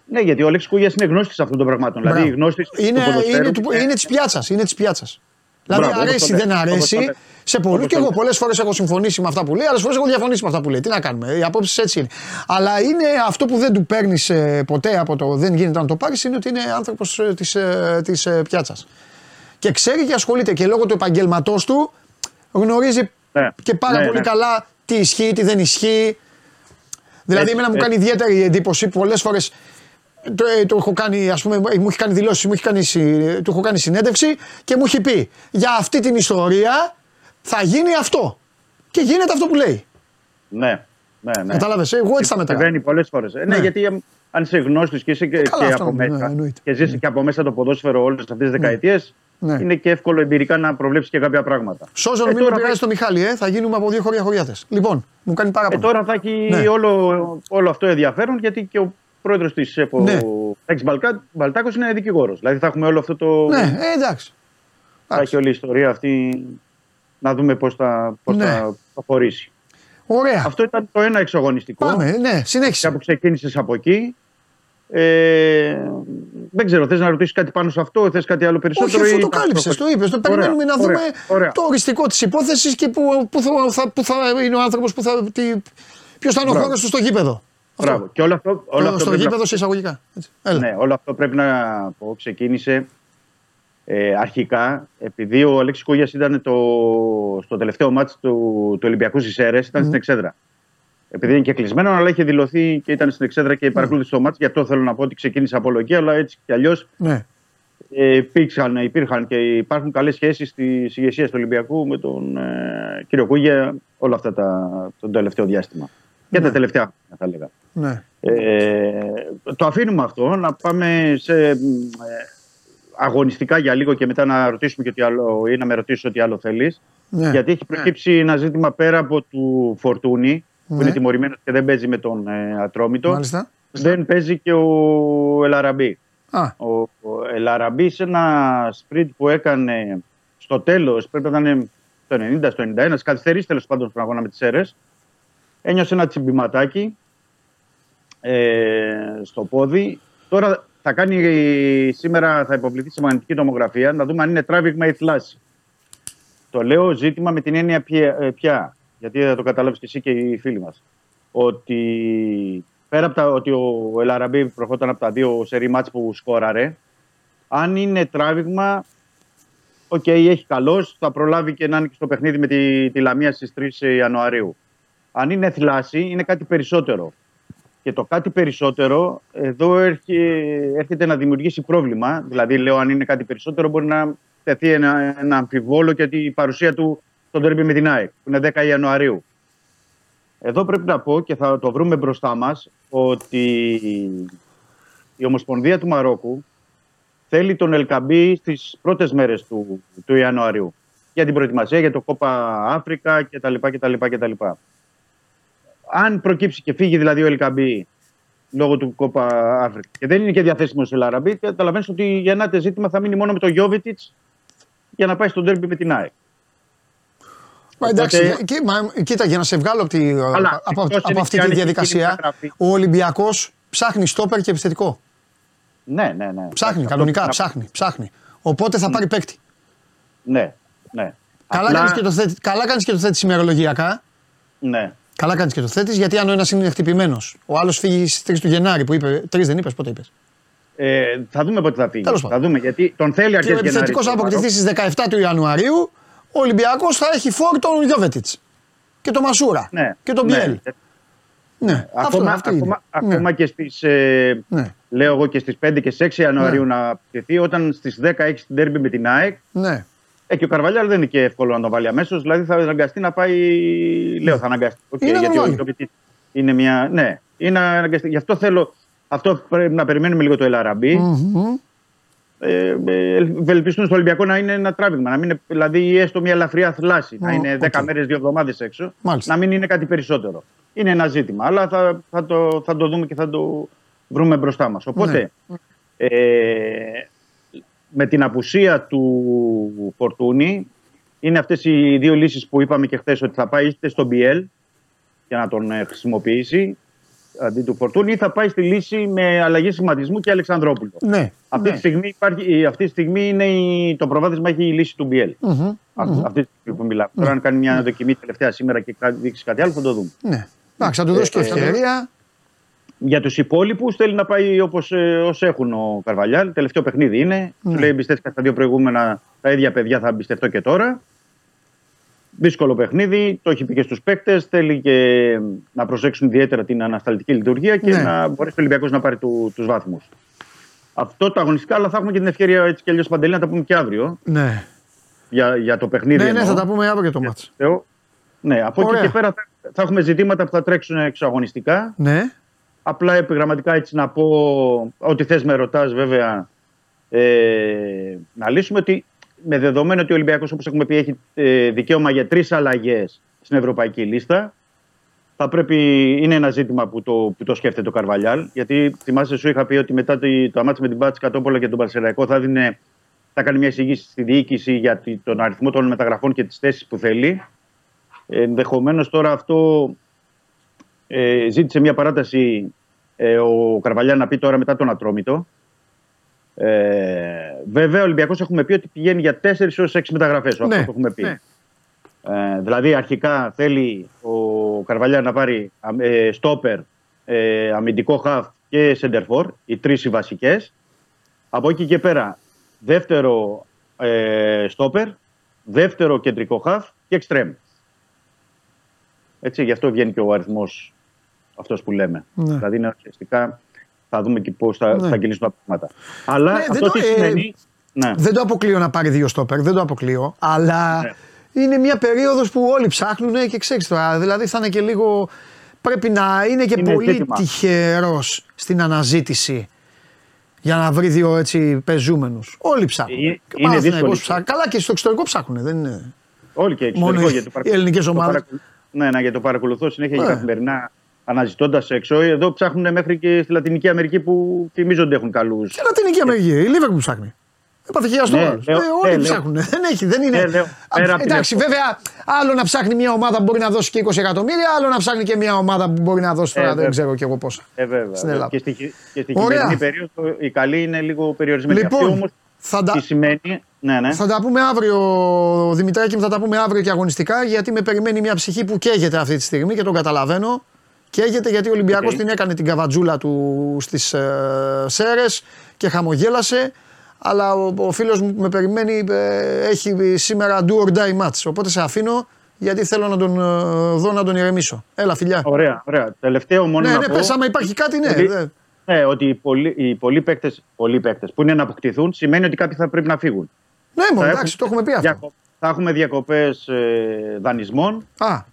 Ναι, γιατί ο Αλέξης Κουγιάς είναι γνώστης αυτών των πραγμάτων. Μπράβο. Δηλαδή, γνώστης είναι, είναι, του, είναι της πιάτσας. Είναι της πιάτσας. Δηλαδή, μπράβο, αρέσει, δεν αρέσει. Όπως σε πολλούς και εγώ πολλές φορές έχω συμφωνήσει με αυτά που λέει, άλλες φορές έχω διαφωνήσει με αυτά που λέει. Τι να κάνουμε, οι απόψεις έτσι είναι. Αλλά είναι αυτό που δεν του παίρνεις ποτέ από το δεν γίνεται να το πάρεις, είναι ότι είναι άνθρωπος της, της πιάτσας. Και ξέρει και ασχολείται και λόγω του επαγγελματός του γνωρίζει ναι, και πάρα ναι, πολύ ναι. καλά τι ισχύει, τι δεν ισχύει. Δηλαδή, έτσι, εμένα μου έτσι. κάνει ιδιαίτερη εντύπωση πολλές φορές. Το, το έχω κάνει, ας πούμε, μου έχει κάνει δηλώσεις, μου έχει κάνει, του έχω κάνει συνέντευξη και μου έχει πει για αυτή την ιστορία θα γίνει αυτό. Και γίνεται αυτό που λέει. Ναι, ναι, ναι. Κατάλαβες, εγώ έτσι θα μεταγράφω. Συμβαίνει πολλές φορές. Ναι, ναι, γιατί αν είσαι γνώστης και είσαι και, καλά, και αυτό, από μέσα ναι, και ζεις ναι. και από μέσα το ποδόσφαιρο όλες αυτές τις δεκαετίες, ναι. είναι και εύκολο εμπειρικά να προβλέψεις και κάποια πράγματα. Σώζω να μην πειράζει το Μιχάλη, ε, θα γίνουμε από δύο χωριά χωριάτες. Λοιπόν, μου κάνει πάρα πολύ. Ε, τώρα θα έχει ναι. όλο, όλο αυτό ενδιαφέρον γιατί και ο. Πρόεδρος της ΕΠΟ, ναι. Μπαλτάκος είναι δικηγόρος. Δηλαδή θα έχουμε όλο αυτό το. Ναι, εντάξει. Θα έχει όλη η ιστορία αυτή να δούμε πώς θα, πώς ναι. θα προχωρήσει. Ωραία. Αυτό ήταν το ένα εξαγωνιστικό. Πάμε, ναι, συνέχισε. Και που ξεκίνησες από εκεί. Ε, δεν ξέρω, θες να ρωτήσεις κάτι πάνω σε αυτό, θες κάτι άλλο περισσότερο. Όχι, αυτό το κάλυψες, το είπες. Το περιμένουμε να δούμε ωραία. Το οριστικό της υπόθεσης και πού θα, θα είναι ο άνθρωπος που θα. Ποιος θα είναι ο χώρος του στο γήπεδο. Μπράβο. Και όλο αυτό, όλο το, αυτό στο γήπεδο σε εισαγωγικά. Έλα. Ναι, όλο αυτό πρέπει να πω. Ξεκίνησε ε, αρχικά, επειδή ο Αλέξης Κουγιάς ήταν το, στο τελευταίο μάτς του, του Ολυμπιακού στις Σέρρες, ήταν mm. στην Εξέδρα. επειδή είναι και κλεισμένο, αλλά είχε δηλωθεί και ήταν στην εξέδρα και παρακολούθησε το μάτς. Γι' αυτό θέλω να πω ότι ξεκίνησε απολογία, αλλά έτσι κι αλλιώς ναι. υπήρξαν, υπήρχαν και υπάρχουν καλές σχέσεις της ηγεσίας του Ολυμπιακού με τον ε, κύριο Κούγια όλα αυτά τα, το τελευταίο διάστημα. Και ναι. τα τελευταία θα λέγα. Ναι. Ε, το αφήνουμε αυτό, να πάμε σε ε, αγωνιστικά για λίγο και μετά να ρωτήσουμε και τι άλλο, ή να με ρωτήσεις ό,τι άλλο θέλεις. Ναι. Γιατί έχει προκύψει ναι. ένα ζήτημα πέρα από του Φορτούνη, που ναι. είναι τιμωρημένος και δεν παίζει με τον ε, Ατρόμητο. Μάλιστα. Δεν παίζει και ο Ελαραμπή. Α. Ο, ο Ελαραμπή σε ένα σπριντ που έκανε στο τέλος, πρέπει να ήταν το ενενήντα, στο ενενήντα ένα, καθυστερήσει τέλος πάντων στον αγώνα με τις Σέρες. Ένιωσε ένα τσιμπηματάκι ε, στο πόδι. Τώρα θα κάνει σήμερα, θα υποβληθεί σε μαγνητική τομογραφία, να δούμε αν είναι τράβηγμα ή θλάση. Το λέω ζήτημα με την έννοια πια, γιατί θα το καταλάβεις και εσύ και οι φίλοι μας, ότι πέρα από τα, ότι ο Ελαραμπή προχώταν από τα δύο σερί μάτς που σκόραρε, αν είναι τράβηγμα, οκ, okay, έχει καλός, θα προλάβει και να είναι και στο παιχνίδι με τη, τη Λαμία στις τρεις Ιανουαρίου. Αν είναι θλάση, είναι κάτι περισσότερο. Και το κάτι περισσότερο εδώ έρχεται να δημιουργήσει πρόβλημα. Δηλαδή, λέω, αν είναι κάτι περισσότερο, μπορεί να θεθεί ένα, ένα αμφιβόλο και η παρουσία του στον ντέρμπι με την ΑΕΚ, που είναι δέκα Ιανουαρίου. Εδώ πρέπει να πω και θα το βρούμε μπροστά μας ότι η Ομοσπονδία του Μαρόκου θέλει τον Ελκαμπή στις πρώτες μέρες του, του Ιανουαρίου για την προετοιμασία, για το Κόπα Αφρικα κτλ. Αν προκύψει και φύγει δηλαδή ο Ελκαμπή λόγω του Κόπα Αφρικα και δεν είναι και διαθέσιμος ο Ελαραμπή, καταλαβαίνεις ότι για ένα ζήτημα θα μείνει μόνο με τον Γιόβιτιτς για να πάει στον ντέρμπι με την ΑΕΚ. Μα εντάξει, okay. κοί, μα, κοίτα, για να σε βγάλω από, τη, αλλά, από, από αυτή τη διαδικασία, ο Ολυμπιακός ψάχνει στόπερ και επιθετικό. Ναι, ναι, ναι. Ψάχνει, κανονικά, ψάχνει, ψάχνει. Οπότε θα πάρει παίκτη. Ναι, ναι. Καλά απλά... κάνεις και το θέτης, καλά κάνεις και το θέτης ημερολογιακά. Ναι. Καλά κάνεις και το θέτης, γιατί αν ο ένας είναι χτυπημένος, ο άλλος φύγει στις τρεις του Γενάρη που είπε, τρεις δεν είπες, πότε είπες. Ε, θα δούμε πότε θα φύγει. Τέλος πάντων. Θα δούμε, γιατί τον θέλει αρκετά. Ο επιθετικός θα αποκτηθεί στις δεκαεφτά του Ιανουαρίου. Ο Ολυμπιακός θα έχει φόρ τον Γιόβετιτς και τον Μασούρα ναι, και τον Μπιέλ. Ναι. ναι. Ακόμα, αυτό, ακόμα, ακόμα ναι. και στις, ε, ναι. λέω εγώ, και στις πέντε και στις έξι Ιανουαρίου ναι. να πτηθεί, όταν στις δέκα έχει την ντέρμπι με την ΑΕΚ. Ναι. Ε, και ο Καρβαλιάλ δεν είναι και εύκολο να τον βάλει αμέσως, δηλαδή θα αναγκαστεί να πάει. Ναι. Λέω, θα αναγκαστεί. Okay, είναι γιατί ο Γιόβετιτς είναι μια. Ναι, είναι αναγκαστή. Γι' αυτό θέλω. Αυτό πρέπει να περιμένουμε λίγο το Ελαραμπή. Mm-hmm. Ευελπιστούν στο Ολυμπιακό να είναι ένα τράβηγμα, να μην είναι, δηλαδή έστω μια ελαφριά θλάση, να είναι okay. δέκα μέρες, δύο εβδομάδες έξω, μάλιστα. να μην είναι κάτι περισσότερο. Είναι ένα ζήτημα, αλλά θα, θα, το, θα το δούμε και θα το βρούμε μπροστά μας. Οπότε, ναι. ε, με την απουσία του Φορτούνη, είναι αυτές οι δύο λύσεις που είπαμε και χθες, ότι θα πάει είτε στον Μπιέλ για να τον χρησιμοποιήσει, αντί του Φορτούνη, ή θα πάει στη λύση με αλλαγή σχηματισμού και Αλεξανδρόπουλο. Ναι, αυτή, ναι. Τη στιγμή υπάρχει, αυτή τη στιγμή είναι η, το προβάδισμα έχει η λύση του Μπιέλ. Mm-hmm, αυτή, mm-hmm. αυτή τη στιγμή που μιλάμε. Mm-hmm. Τώρα, αν κάνει μια δοκιμή τελευταία σήμερα και δείξει κάτι άλλο, θα το δούμε. Ναι. Εντάξει, θα του δώσει και ευκαιρία. Για τους υπόλοιπους θέλει να πάει όπως ε, έχουν ο Καρβαλιάλ. Τελευταίο παιχνίδι είναι. Mm-hmm. Του λέει: εμπιστεύτηκα στα δύο προηγούμενα τα ίδια παιδιά, θα εμπιστευτώ και τώρα. Δύσκολο παιχνίδι, το έχει πει και στους παίκτες. Θέλει και να προσέξουν ιδιαίτερα την ανασταλτική λειτουργία και ναι. να μπορέσει ο Ολυμπιακός να πάρει του, τους βαθμούς. Αυτό τα αγωνιστικά, αλλά θα έχουμε και την ευκαιρία έτσι και αλλιώς, Παντελή, να τα πούμε και αύριο. Ναι. Για, για το παιχνίδι. Ναι, ναι, θα τα πούμε αύριο και το μάτς. Ναι, από εκεί και πέρα θα, θα έχουμε ζητήματα που θα τρέξουν εξωαγωνιστικά. Ναι. Απλά επιγραμματικά έτσι να πω, ό,τι θες με ρωτάς βέβαια, ε, να λύσουμε ότι. Με δεδομένο ότι ο Ολυμπιακός, όπως έχουμε πει, έχει ε, δικαίωμα για τρεις αλλαγές στην ευρωπαϊκή λίστα. Θα πρέπει, είναι ένα ζήτημα που το, που το σκέφτεται ο Καρβαλιάλ. Γιατί θυμάσαι, σου είχα πει ότι μετά το αμάτς με την Πάτση Κατόπολα και τον Παρσελαϊκό θα, θα κάνει μια εισηγήση στη διοίκηση για τον αριθμό των μεταγραφών και τις θέσεις που θέλει. Ε, ενδεχομένως τώρα αυτό ε, ζήτησε μια παράταση ε, ο Καρβαλιάλ να πει τώρα μετά τον Ατρόμητο. Ε, βέβαια ο Ολυμπιακός έχουμε πει ότι πηγαίνει για τέσσερις έως έξι μεταγραφές. Ναι, αυτό το έχουμε πει. Ναι. Ε, δηλαδή αρχικά θέλει ο Καρβαλιά να πάρει ε, στόπερ, ε, αμυντικό χαφ και σεντερφόρ, οι τρεις οι βασικές. Από εκεί και πέρα δεύτερο ε, στόπερ, δεύτερο κεντρικό χαφ και εξτρέμ. Έτσι, γι' αυτό βγαίνει και ο αριθμός αυτός που λέμε. Ναι. Δηλαδή είναι ουσιαστικά θα δούμε και πώς θα, ναι. θα κυλήσουν τα πράγματα. Αλλά ναι, αυτό τι ε, σημαίνει... Ναι. Δεν το αποκλείω να πάρει δύο στόπερ, δεν το αποκλείω, αλλά ναι. είναι μια περίοδος που όλοι ψάχνουν και ξέρεις τώρα, δηλαδή θα είναι και λίγο... Πρέπει να είναι και είναι πολύ τυχερός στην αναζήτηση για να βρει δύο έτσι πεζούμενους. Όλοι ψάχνουν. Ε, είναι δύσκολο. Καλά και στο εξωτερικό ψάχνουν, δεν είναι... Όλοι και εξωτερικό. Γιατί το παρακολου... οι ελληνικές ομάδες. Το παρακολου... Ναι, ναι, γιατί το παρακολουθώ συνέχεια ναι. για καθημερινά αναζητώντας έξω. Εδώ ψάχνουν μέχρι και στη Λατινική Αμερική που θυμίζονται ότι έχουν καλούς. Και Λατινική Αμερική, η Λίβερπουλ ψάχνει. Επαθυχιαστό. Ναι, ε, όλοι ναι, ψάχνουν. Ναι. Δεν έχει, δεν είναι. Ναι, λέω, Α, εντάξει, ναι. βέβαια, άλλο να ψάχνει μια ομάδα που μπορεί να δώσει και είκοσι εκατομμύρια, άλλο να ψάχνει και μια ομάδα που μπορεί να δώσει. Τώρα ε, δεν ξέρω κι εγώ πόσα. Ε, βέβαια. Στην Ελλάδα. Και στη, και στη χειμερινή περίοδο η καλή είναι λίγο περιορισμένη. Λοιπόν, θα τα... Τι σημαίνει. Ναι, ναι. Θα τα πούμε αύριο, Δημητράκη μου, θα τα πούμε αύριο και αγωνιστικά, γιατί με περιμένει μια ψυχή που καίγεται αυτή τη στιγμή και τον καταλαβαίνω. Καίγεται γιατί ο Ολυμπιακός okay. την έκανε την καβατζούλα του στις ε, Σέρες και χαμογέλασε, αλλά ο, ο φίλος μου με περιμένει, ε, έχει σήμερα do or die match, οπότε σε αφήνω γιατί θέλω να τον ε, δω να τον ηρεμήσω. Έλα φιλιά. Ωραία, ωραία. Τελευταίο μόνο ναι, να ναι, πω. Ναι, πες άμα υπάρχει κάτι, ναι. Ότι... Ναι, ότι οι πολλοί, οι πολλοί παίκτες, πολλοί παίκτες που είναι να αποκτηθούν σημαίνει ότι κάποιοι θα πρέπει να φύγουν. Ναι, μόνο εντάξει, το έχουμε πει αυτό. Διακο, θα έχουμε διακοπές ε, δανεισμών. Α.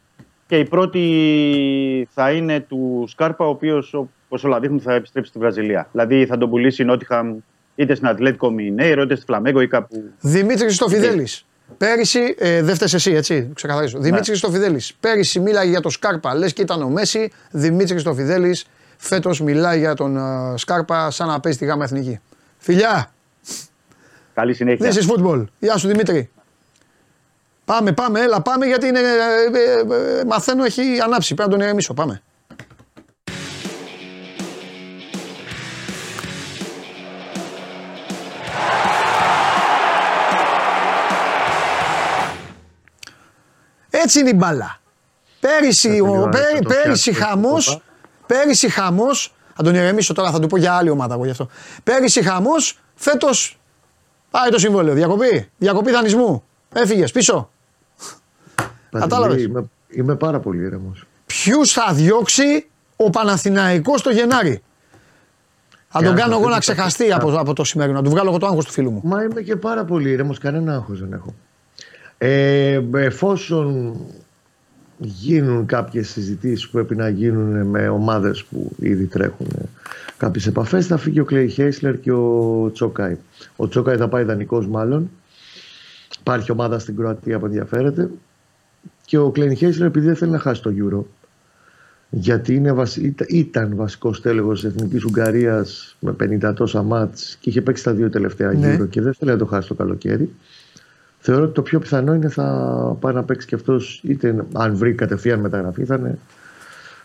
Και η πρώτη θα είναι του Σκάρπα, ο οποίος, όπως όλα δείχνουν, θα επιστρέψει στη Βραζιλία. Δηλαδή θα τον πουλήσει η Νότιχαμ είτε στην Ατλέτικο Μινέιρο, είτε στη Φλαμέγκο ή κάπου. Δημήτρη Χριστοφιδέλης. Πέρυσι, ε, δεν φταίει εσύ, έτσι, ξεκαθαρίζω. Ναι. Δημήτρη Χριστοφιδέλης. Πέρυσι μίλαγε για το Σκάρπα, λες και ήταν ο Μέση. Δημήτρη Χριστοφιδέλης. Φέτος μιλάει για τον uh, Σκάρπα σαν να παίζει τη γάμα εθνική. Φιλιά! Καλή συνέχεια. This is football. Γεια σου Δημήτρη. Πάμε, πάμε, έλα πάμε γιατί είναι, ε, ε, ε, μαθαίνω έχει ανάψει. Πρέπει να τον ηρεμήσω. Πάμε. Έτσι είναι η μπάλα. Πέρυσι, ο, πέρυσι, πέρυσι χαμός... Πέρυσι χαμός, θα τον ηρεμήσω τώρα, θα του πω για άλλη ομάδα εγώ γι' αυτό. Πέρυσι χαμός, φέτος πάει το συμβόλαιο. Διακοπή, διακοπή δανεισμού. Έφυγες πίσω. Κατάλαβες. Είμαι, είμαι πάρα πολύ ήρεμος. Ποιους θα διώξει ο Παναθηναϊκός το Γενάρη. Θα τον κάνω εγώ να ξεχαστεί από, από το σημερινό, να του βγάλω εγώ το άγχος του φίλου μου. Μα είμαι και πάρα πολύ ήρεμος, κανένα άγχος δεν έχω. Ε, εφόσον... γίνουν κάποιες συζητήσεις που πρέπει να γίνουν με ομάδες που ήδη τρέχουν κάποιες επαφές, θα φύγει ο Κλέι Χέισλερ και ο Τσόκαϊ. Ο Τσόκαϊ θα πάει δανεικός μάλλον. Υπάρχει ομάδα στην Κροατία που ενδιαφέρεται. Και ο Κλέι Χέισλερ επειδή δεν θέλει να χάσει το Euro, γιατί είναι βασι... ήταν βασικός τέλεγος της Εθνικής Ουγγαρίας με πενήντα τόσα μάτς και είχε παίξει τα δύο τελευταία ναι. Euro και δεν θέλει να το χάσει το καλοκαίρι. Θεωρώ ότι το πιο πιθανό είναι θα πάει να παίξει και αυτός, είτε αν βρει κατευθείαν μεταγραφή, θα είναι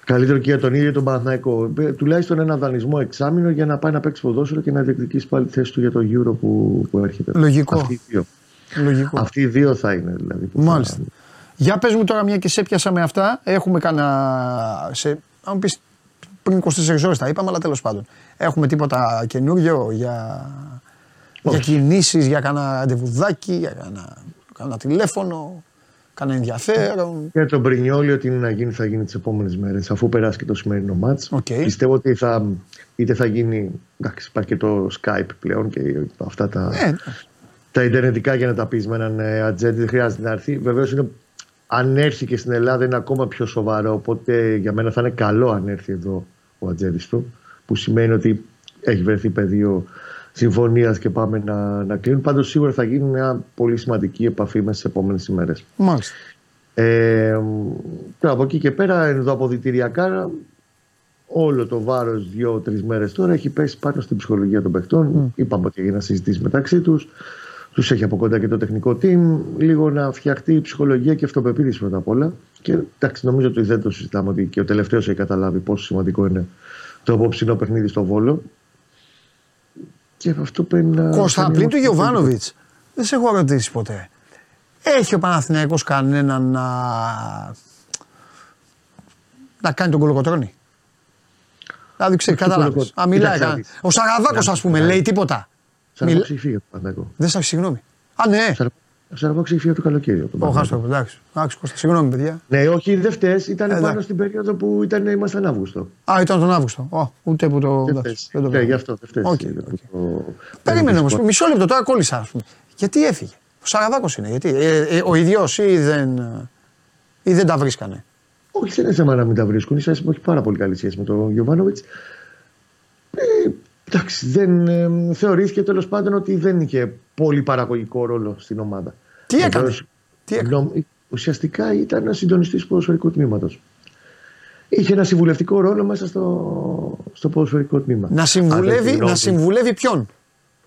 καλύτερο και για τον ίδιο τον Παναθηναϊκό. Τουλάχιστον ένα δανεισμό εξάμηνο για να πάει να παίξει ποδόσφαιρο και να διεκδικήσει πάλι τη θέση του για το Euro που, που έρχεται. Λογικό. Αυτοί οι δύο. Λογικό. Αυτοί οι δύο θα είναι δηλαδή. Μάλιστα. Θα... Για πες μου τώρα, μια και σε πιάσα με αυτά, έχουμε κανένα. Σε... Αν πεις πριν είκοσι τέσσερις ώρες τα είπαμε, αλλά τέλος πάντων. Έχουμε τίποτα καινούριο για. Για κινήσεις, για κανένα ραντεβουδάκι, για κανένα, κανένα τηλέφωνο, κανένα ενδιαφέρον. Για τον Πρινιόλι, ότι είναι να γίνει, θα γίνει τις επόμενες μέρες, αφού περάσει και το σημερινό μάτς. Okay. Πιστεύω ότι θα, είτε θα γίνει. Εντάξει, υπάρχει και το Skype πλέον και αυτά τα, ναι. τα ιντερνετικά για να τα πεις με έναν ατζέντη, δεν χρειάζεται να έρθει. Βεβαίως, είναι, αν έρθει και στην Ελλάδα είναι ακόμα πιο σοβαρό. Οπότε για μένα θα είναι καλό αν έρθει εδώ ο ατζέντης του, που σημαίνει ότι έχει βρεθεί πεδίο συμφωνίας και πάμε να, να κλείνουν. Πάντως σίγουρα θα γίνει μια πολύ σημαντική επαφή μέσα στις επόμενες ημέρες. Μάλιστα. Ε, τώρα από εκεί και πέρα ενδοαποδητηριακά όλο το βάρος δύο-τρεις μέρες τώρα έχει πέσει πάνω στην ψυχολογία των παιχτών. Mm. Είπαμε ότι έγινε να συζητήσει μεταξύ τους. Τους έχει από κοντά και το τεχνικό team. Λίγο να φτιαχτεί η ψυχολογία και αυτοπεποίθηση πρώτα απ' όλα. Και εντάξει, νομίζω ότι δεν το συζητάμε ότι και ο τελευταίος έχει καταλάβει πόσο σημαντικό είναι το απόψινό παιχνίδι στο Βόλο. Κωνσταντίνου του Γιοβάνοβιτς. Δεν σε έχω ρωτήσει ποτέ. Έχει ο Παναθηναϊκός κανέναν να... να κάνει τον κολοκοτρώνη. Δηλαδή ξέρει, κατάλαβες. Α, μιλάει κανέναν. Ο Σαραβάκος ας πούμε λέει τίποτα. Σαραβάκος έχει φύγει από τον Παναθηναϊκό. Δεν σας συγγνώμη. Α, ναι. ξέρω εγώ, ξεφύγει από το καλοκαίρι. Ο Χάστροπ, εντάξει. Συγγνώμη, παιδιά. Ναι, όχι, δεν φταίει. Ήταν πάνω στην περίοδο που ήμασταν Αύγουστο. Α, ήταν τον Αύγουστο. Ούτε που το. Ναι, γι' αυτό δεν φταίει. Περίμενε όμω, μισό λεπτό τώρα κόλλησα, α πούμε. Γιατί έφυγε. Ο Σαραδάκος είναι, γιατί. Ο ιδιός ή δεν τα βρίσκανε. Όχι, δεν είναι θέμα να μην τα βρίσκουν. Ίσα έχει πάρα πολύ καλή σχέση με τον Γιοβάνοβιτς. Ε, εντάξει, δεν, ε, θεωρήθηκε τέλος πάντων ότι δεν είχε πολύ παραγωγικό ρόλο στην ομάδα. Τι έκανε. Εντός, Τι έκανε. Νο, ουσιαστικά ήταν ένας συντονιστής ποδοσφαιρικού τμήματος. Είχε ένα συμβουλευτικό ρόλο μέσα στο, στο ποδοσφαιρικό τμήμα. Να συμβουλεύει, Άρα, να συμβουλεύει ποιον.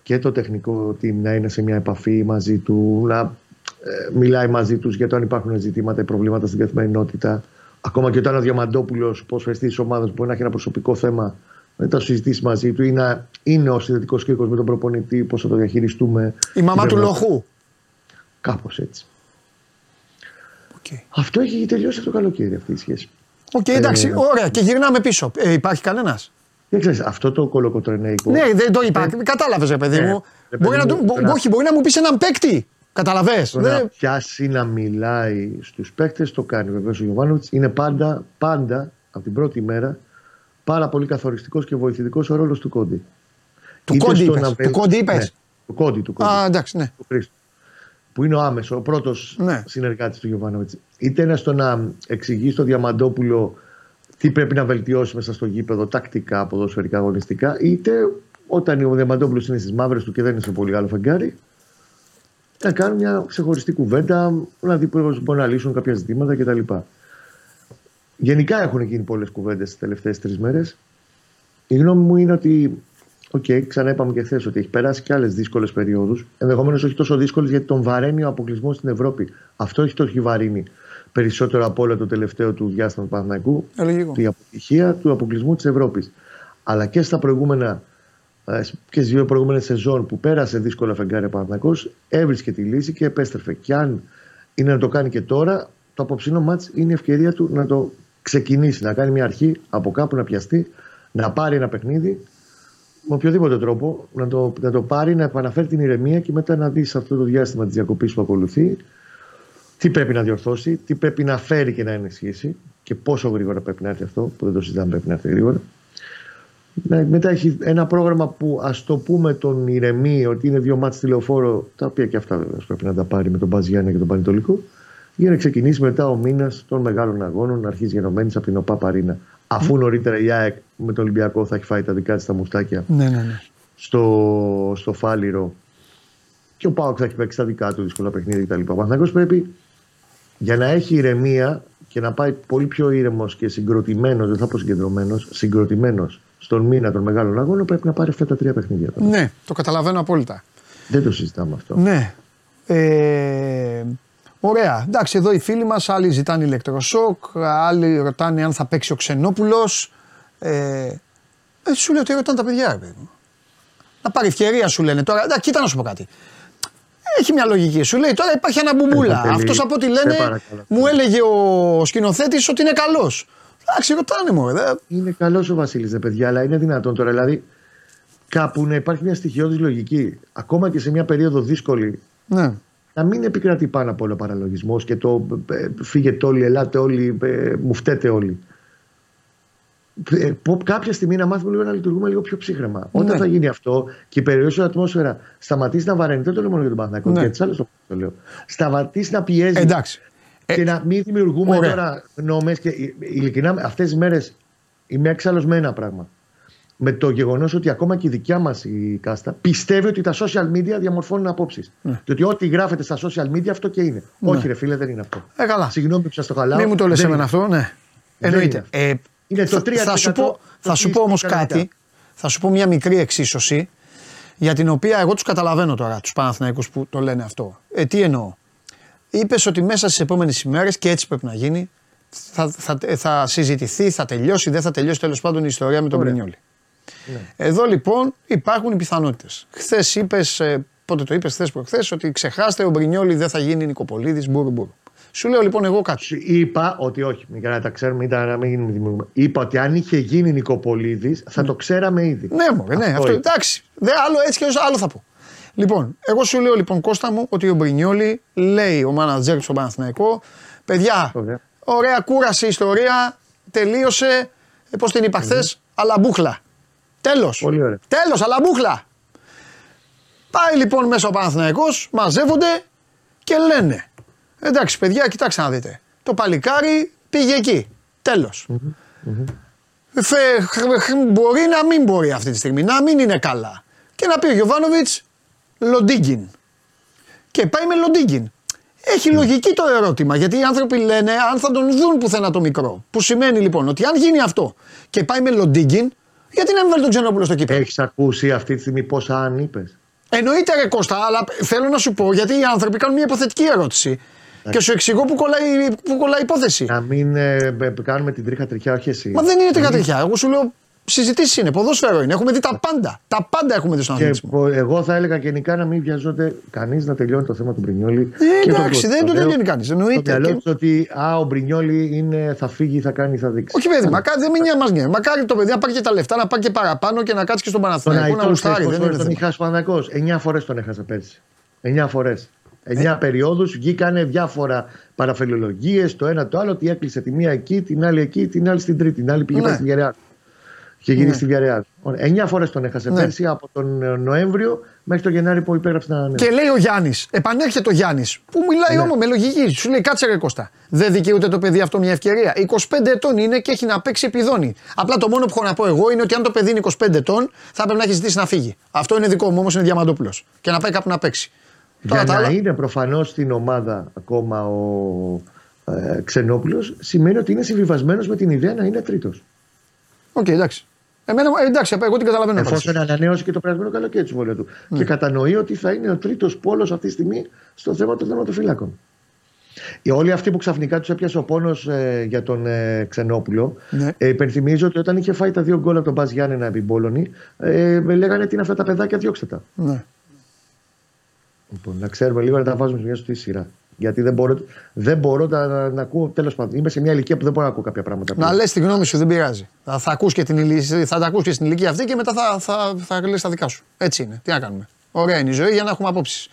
Και το τεχνικό team να είναι σε μια επαφή μαζί του, να ε, μιλάει μαζί τους για το αν υπάρχουν ζητήματα ή προβλήματα στην καθημερινότητα. Ακόμα και όταν ο Διαμαντόπουλος, ποδοσφαιριστής της ομάδας, μπορεί να έχει ένα προσωπικό θέμα, να το συζητήσει μαζί του ή να είναι ο συνδετικός κύκλος με τον προπονητή, πώς θα το διαχειριστούμε. Η μαμά του λοχού. Κάπως έτσι. Okay. Αυτό έχει τελειώσει το καλοκαίρι αυτή η σχέση. Οκ, okay, εντάξει, ε, ωραία, και γυρνάμε πίσω. Ε, υπάρχει κανένας. Δεν ξέρεις, αυτό το κολοκοτρενέικο. Ναι, δεν το είπα. Ε, Κατάλαβες, ρε παιδί ε, μου. Ε, μπορεί, παιδί να, μου μπο, να... μπορεί να μου πεις έναν παίκτη. Καταλαβες. Το δεν... να πιάσει να μιλάει στους παίκτες το κάνει. Βεβαίως ο Γιοβάνοβιτς είναι πάντα, πάντα από την πρώτη μέρα πάρα πολύ καθοριστικός και βοηθητικός ο ρόλος του Κόντι. Του Κόντι είπες. Του Κόντι είπες. Του Κόντι. Α, εντάξει, ναι. Του Χρήστο, που είναι ο άμεσος, ο πρώτος ναι. συνεργάτης του Γιοβάνοβιτς. Είτε είναι στο να εξηγεί στο Διαμαντόπουλο τι πρέπει να βελτιώσει μέσα στο γήπεδο, τακτικά, ποδοσφαιρικά, αγωνιστικά, είτε όταν ο Διαμαντόπουλος είναι στις μαύρες του και δεν είναι σε πολύ μεγάλο φεγγάρι, να κάνουν μια ξεχωριστή κουβέντα, να δει πώς μπορούν να λύσουν κάποια ζητήματα κτλ. Γενικά έχουν γίνει πολλές κουβέντες τις τελευταίες τρεις μέρες. Η γνώμη μου είναι ότι, οκ, okay, ξανά είπαμε και χθες ότι έχει περάσει και άλλες δύσκολες περιόδους. Ενδεχομένως όχι τόσο δύσκολες γιατί τον βαραίνει ο αποκλεισμός στην Ευρώπη. Αυτό έχει το έχει βαρύνει περισσότερο από όλα το τελευταίο του διάστημα του Παναθηναϊκού. Η αποτυχία του αποκλεισμού της Ευρώπης. Αλλά και στα προηγούμενα. Και στις δύο προηγούμενες σεζόν που πέρασε δύσκολα φεγγάρια Παναθηναϊκός, έβρισκε τη λύση και επέστρεφε. Και αν είναι να το κάνει και τώρα, το απόψινό μάτς είναι η ευκαιρία του να το ξεκινήσει, να κάνει μια αρχή από κάπου, να πιαστεί, να πάρει ένα παιχνίδι με οποιοδήποτε τρόπο, να το, να το πάρει, να επαναφέρει την ηρεμία και μετά να δει σε αυτό το διάστημα της διακοπής που ακολουθεί τι πρέπει να διορθώσει, τι πρέπει να φέρει και να ενισχύσει και πόσο γρήγορα πρέπει να έρθει αυτό, που δεν το συζητάμε, πρέπει να έρθει γρήγορα. Μετά έχει ένα πρόγραμμα που ας το πούμε τον ηρεμεί ότι είναι δύο μάτς τηλεοφόρο, τα οποία και αυτά βέβαια πρέπει να τα πάρει με τον Μπαζιάννα και τον Πανετολικό, για να ξεκινήσει μετά ο μήνας των μεγάλων αγώνων, αρχής γενομένης από την ΟΠΑΠ Αρίνα. Αφού mm. νωρίτερα η ΑΕΚ με τον Ολυμπιακό θα έχει φάει τα δικά της τα μουστάκια ναι, ναι, ναι. στο, στο Φάλιρο και ο ΠΑΟΚ θα έχει παίξει τα δικά του δύσκολα παιχνίδια κτλ. Ο Παναθηναϊκός πρέπει για να έχει ηρεμία και να πάει πολύ πιο ήρεμος και συγκροτημένος, δεν θα πω συγκεντρωμένος, συγκροτημένος στον μήνα των μεγάλων αγώνων, πρέπει να πάρει αυτά τα τρία παιχνίδια. Τώρα. Ναι, το καταλαβαίνω απόλυτα. Δεν το συζητάμε αυτό. Ναι. Ε, ωραία. Εντάξει, εδώ οι φίλοι μας, άλλοι ζητάνε ηλεκτροσόκ, άλλοι ρωτάνε αν θα παίξει ο Ξενόπουλος. Ε, σου λέω ότι ρωτάνε τα παιδιά. Ρε. Να πάρει ευκαιρία, σου λένε τώρα. Εντάξει, κοίτα να σου πω κάτι. Έχει μια λογική. Σου λέει τώρα υπάρχει ένα μπουμπούλα. Αυτός από ό,τι λένε, μου έλεγε ο σκηνοθέτης ότι είναι καλός. Εντάξει, ρωτάνε μου, δε. Είναι καλός ο Βασίλης, δε παιδιά, αλλά είναι δυνατόν τώρα. Δηλαδή, κάπου να υπάρχει μια στοιχειώδης λογική, ακόμα και σε μια περίοδο δύσκολη, ναι. να μην επικρατεί πάνω από όλο ο παραλογισμός και το ε, φύγετε όλοι, ελάτε όλοι, ε, μου φταίτε όλοι. Ε, πω, κάποια στιγμή να μάθουμε λίγο να λειτουργούμε λίγο πιο ψύχρεμα. Ναι. Όταν θα γίνει αυτό και η περιορισμένη ατμόσφαιρα σταματήσει να βαραίνει, δεν το λέω μόνο για τον Παναθηναϊκό, ναι. και τις άλλες το λέω. Σταματήσει να πιέζει. Εντάξει. Και ε, να μην δημιουργούμε ωραία. Τώρα γνώμες και ειλικρινά αυτές τις μέρες είμαι εξάλλος με ένα πράγμα. Με το γεγονός ότι ακόμα και η δικιά μας η κάστα πιστεύει ότι τα social media διαμορφώνουν απόψεις. Ναι. Και ότι ό,τι γράφεται στα social media αυτό και είναι. Ναι. Όχι ρε φίλε, δεν είναι αυτό. Ε, καλά. Συγγνώμη που σας το χαλάω. Μην μου το λες εμένα αυτό, ναι. Εννοείται. Ε, είναι το τρία τοις εκατό. Θα σου πω, θα σου πω όμως κάτι, θα σου πω μια μικρή εξίσωση για την οποία εγώ τους καταλαβαίνω τώρα τους Παναθηναϊκούς που το λένε αυτό. Ε, τι εννοώ. Είπες ότι μέσα στις επόμενες ημέρες, και έτσι πρέπει να γίνει, θα, θα, θα συζητηθεί, θα τελειώσει, δεν θα τελειώσει τέλος πάντων η ιστορία με τον Πρινιόλη. Ναι. Εδώ λοιπόν υπάρχουν οι πιθανότητες. Χθες είπες, πότε το είπες, χθες προχθές, ότι ξεχάστε ο Πρινιόλη δεν θα γίνει Νικοπολίδης, μπούρου μπούρου. Σου λέω λοιπόν εγώ κάτι. Είπα ότι όχι, για να τα ξέρουμε, ήταν να μην γίνει δημιουργία. Είπα ότι αν είχε γίνει Νικοπολίδης θα το ξέραμε ήδη. Ναι, μωρέ, ναι, αυτό, αυτό εντάξει. Δε, άλλο έτσι και άλλο θα πω. Λοιπόν, εγώ σου λέω λοιπόν Κώστα μου ότι ο Μπρινιόλι λέει ο μάνατζερ στον Παναθηναϊκό, παιδιά, okay. ωραία κούραση η ιστορία, τελείωσε, ε, πώς την είπα χθες, mm-hmm. αλαμπούχλα. Τέλος. Τέλος, αλαμπούχλα. Πάει λοιπόν μέσα ο Παναθηναϊκός, μαζεύονται και λένε, εντάξει παιδιά, κοιτάξτε να δείτε, το παλικάρι πήγε εκεί, τέλος. Mm-hmm. Mm-hmm. Μπορεί να μην μπορεί αυτή τη στιγμή, να μην είναι καλά. Και να πει ο Γιωβάνοβιτς, Λοντίγκιν. Και πάει με Λοντίγκιν. Έχει mm. λογική το ερώτημα, γιατί οι άνθρωποι λένε αν θα τον δουν πουθενά το μικρό. Που σημαίνει λοιπόν ότι αν γίνει αυτό και πάει με Λοντίγκιν, γιατί να μην βάλει τον Ξενόπουλο στο κήπεδο. Έχεις ακούσει αυτή τη στιγμή πόσα αν είπες. Εννοείται ρε Κώστα, αλλά θέλω να σου πω γιατί οι άνθρωποι κάνουν μια υποθετική ερώτηση. Okay. Και σου εξηγώ που κολλάει, που κολλάει η υπόθεση. Να μην ε, κάνουμε την τρίχα τριχιά, όχι εσύ. Μα δεν είναι τρίχα τριχιά. Εγώ σου λέω. Συζητήσεις είναι, ποδόσφαιρο είναι. Έχουμε δει τα πάντα. Τα πάντα έχουμε δει στον αθλητισμό. Εγώ θα έλεγα γενικά να μην βιαζόταν κανείς να τελειώνει το θέμα του Μπρινιόλι. Ε, εντάξει, δεν το τελειώνει κανείς. Εννοείται. Και λέω ότι α, ο Μπρινιόλι είναι, θα φύγει, θα κάνει, θα δείξει. Όχι, παιδί, μακάρι δεν μείνει αμασμένο. Μακάρι το παιδί να πάρει και τα λεφτά, να πάρει και παραπάνω και να κάτσει και στον Παναθηναϊκό να γουστάρει. Τον είχα σπανακό. Εννιά φορές τον έχασα πέρσι. Εννιά φορές. εννιά περιόδους βγήκανε διάφορα παραφιλολογίες το ένα το άλλο, ότι έκλεισε τη μία εκεί, την άλλη εκεί, την άλλη στην τρίτη, την άλλη πήγε στην Γερεάλ. Και γυρίσει στη Βιαρεάλ. Εννιά φορές τον έχασε ναι. πέρσι από τον Νοέμβριο μέχρι τον Γενάρη που υπέγραψε να ανέβει. Και λέει ο Γιάννης, επανέρχεται ο Γιάννης, που μιλάει ναι. όμως με λογική. Σου λέει κάτσε ρε Κώστα. Δεν δικαιούται το παιδί αυτό μια ευκαιρία. είκοσι πέντε ετών είναι και έχει να παίξει επιδόνι. Απλά το μόνο που έχω να πω εγώ είναι ότι αν το παιδί είναι είκοσι πέντε ετών θα πρέπει να έχει ζητήσει να φύγει. Αυτό είναι δικό μου όμως, είναι Διαμαντόπουλος. Και να πάει κάπου να παίξει. Για τώρα, να άλλα... είναι προφανώς στην ομάδα ακόμα ο ε, Ξενόπουλος, σημαίνει ότι είναι συμβιβασμένος με την ιδέα να είναι τρίτος. Οκ, okay, εντάξει. Εμένα, εντάξει, εγώ την καταλαβαίνω. Εφόσον ανανέωσε και το περασμένο καλοκαίρι τη συμβολή του. Mm. Και κατανοεί ότι θα είναι ο τρίτος πόλος αυτή τη στιγμή στο θέμα των τερματοφύλακων. Όλοι αυτοί που ξαφνικά τους έπιασε ο πόνος ε, για τον ε, Ξενόπουλο, mm. ε, υπενθυμίζω ότι όταν είχε φάει τα δύο γκολ από τον Μπας Γιάννενα επί Μπόλονη, ε, με λέγανε τι είναι αυτά τα παιδάκια, διώξτε τα. Mm. Λοιπόν, να ξέρουμε λίγο να τα βάζουμε σε μια σωστή σειρά. Γιατί δεν μπορώ, δεν μπορώ να, να, να ακούω, τέλος πάντων. Είμαι σε μια ηλικία που δεν μπορώ να ακούω κάποια πράγματα. Να λες τη γνώμη σου, δεν πειράζει. Θα, θα, ακούς και την, θα τα ακούς και στην ηλικία αυτή και μετά θα, θα, θα, θα λες τα δικά σου. Έτσι είναι. Τι να κάνουμε. Ωραία είναι η ζωή για να έχουμε απόψεις.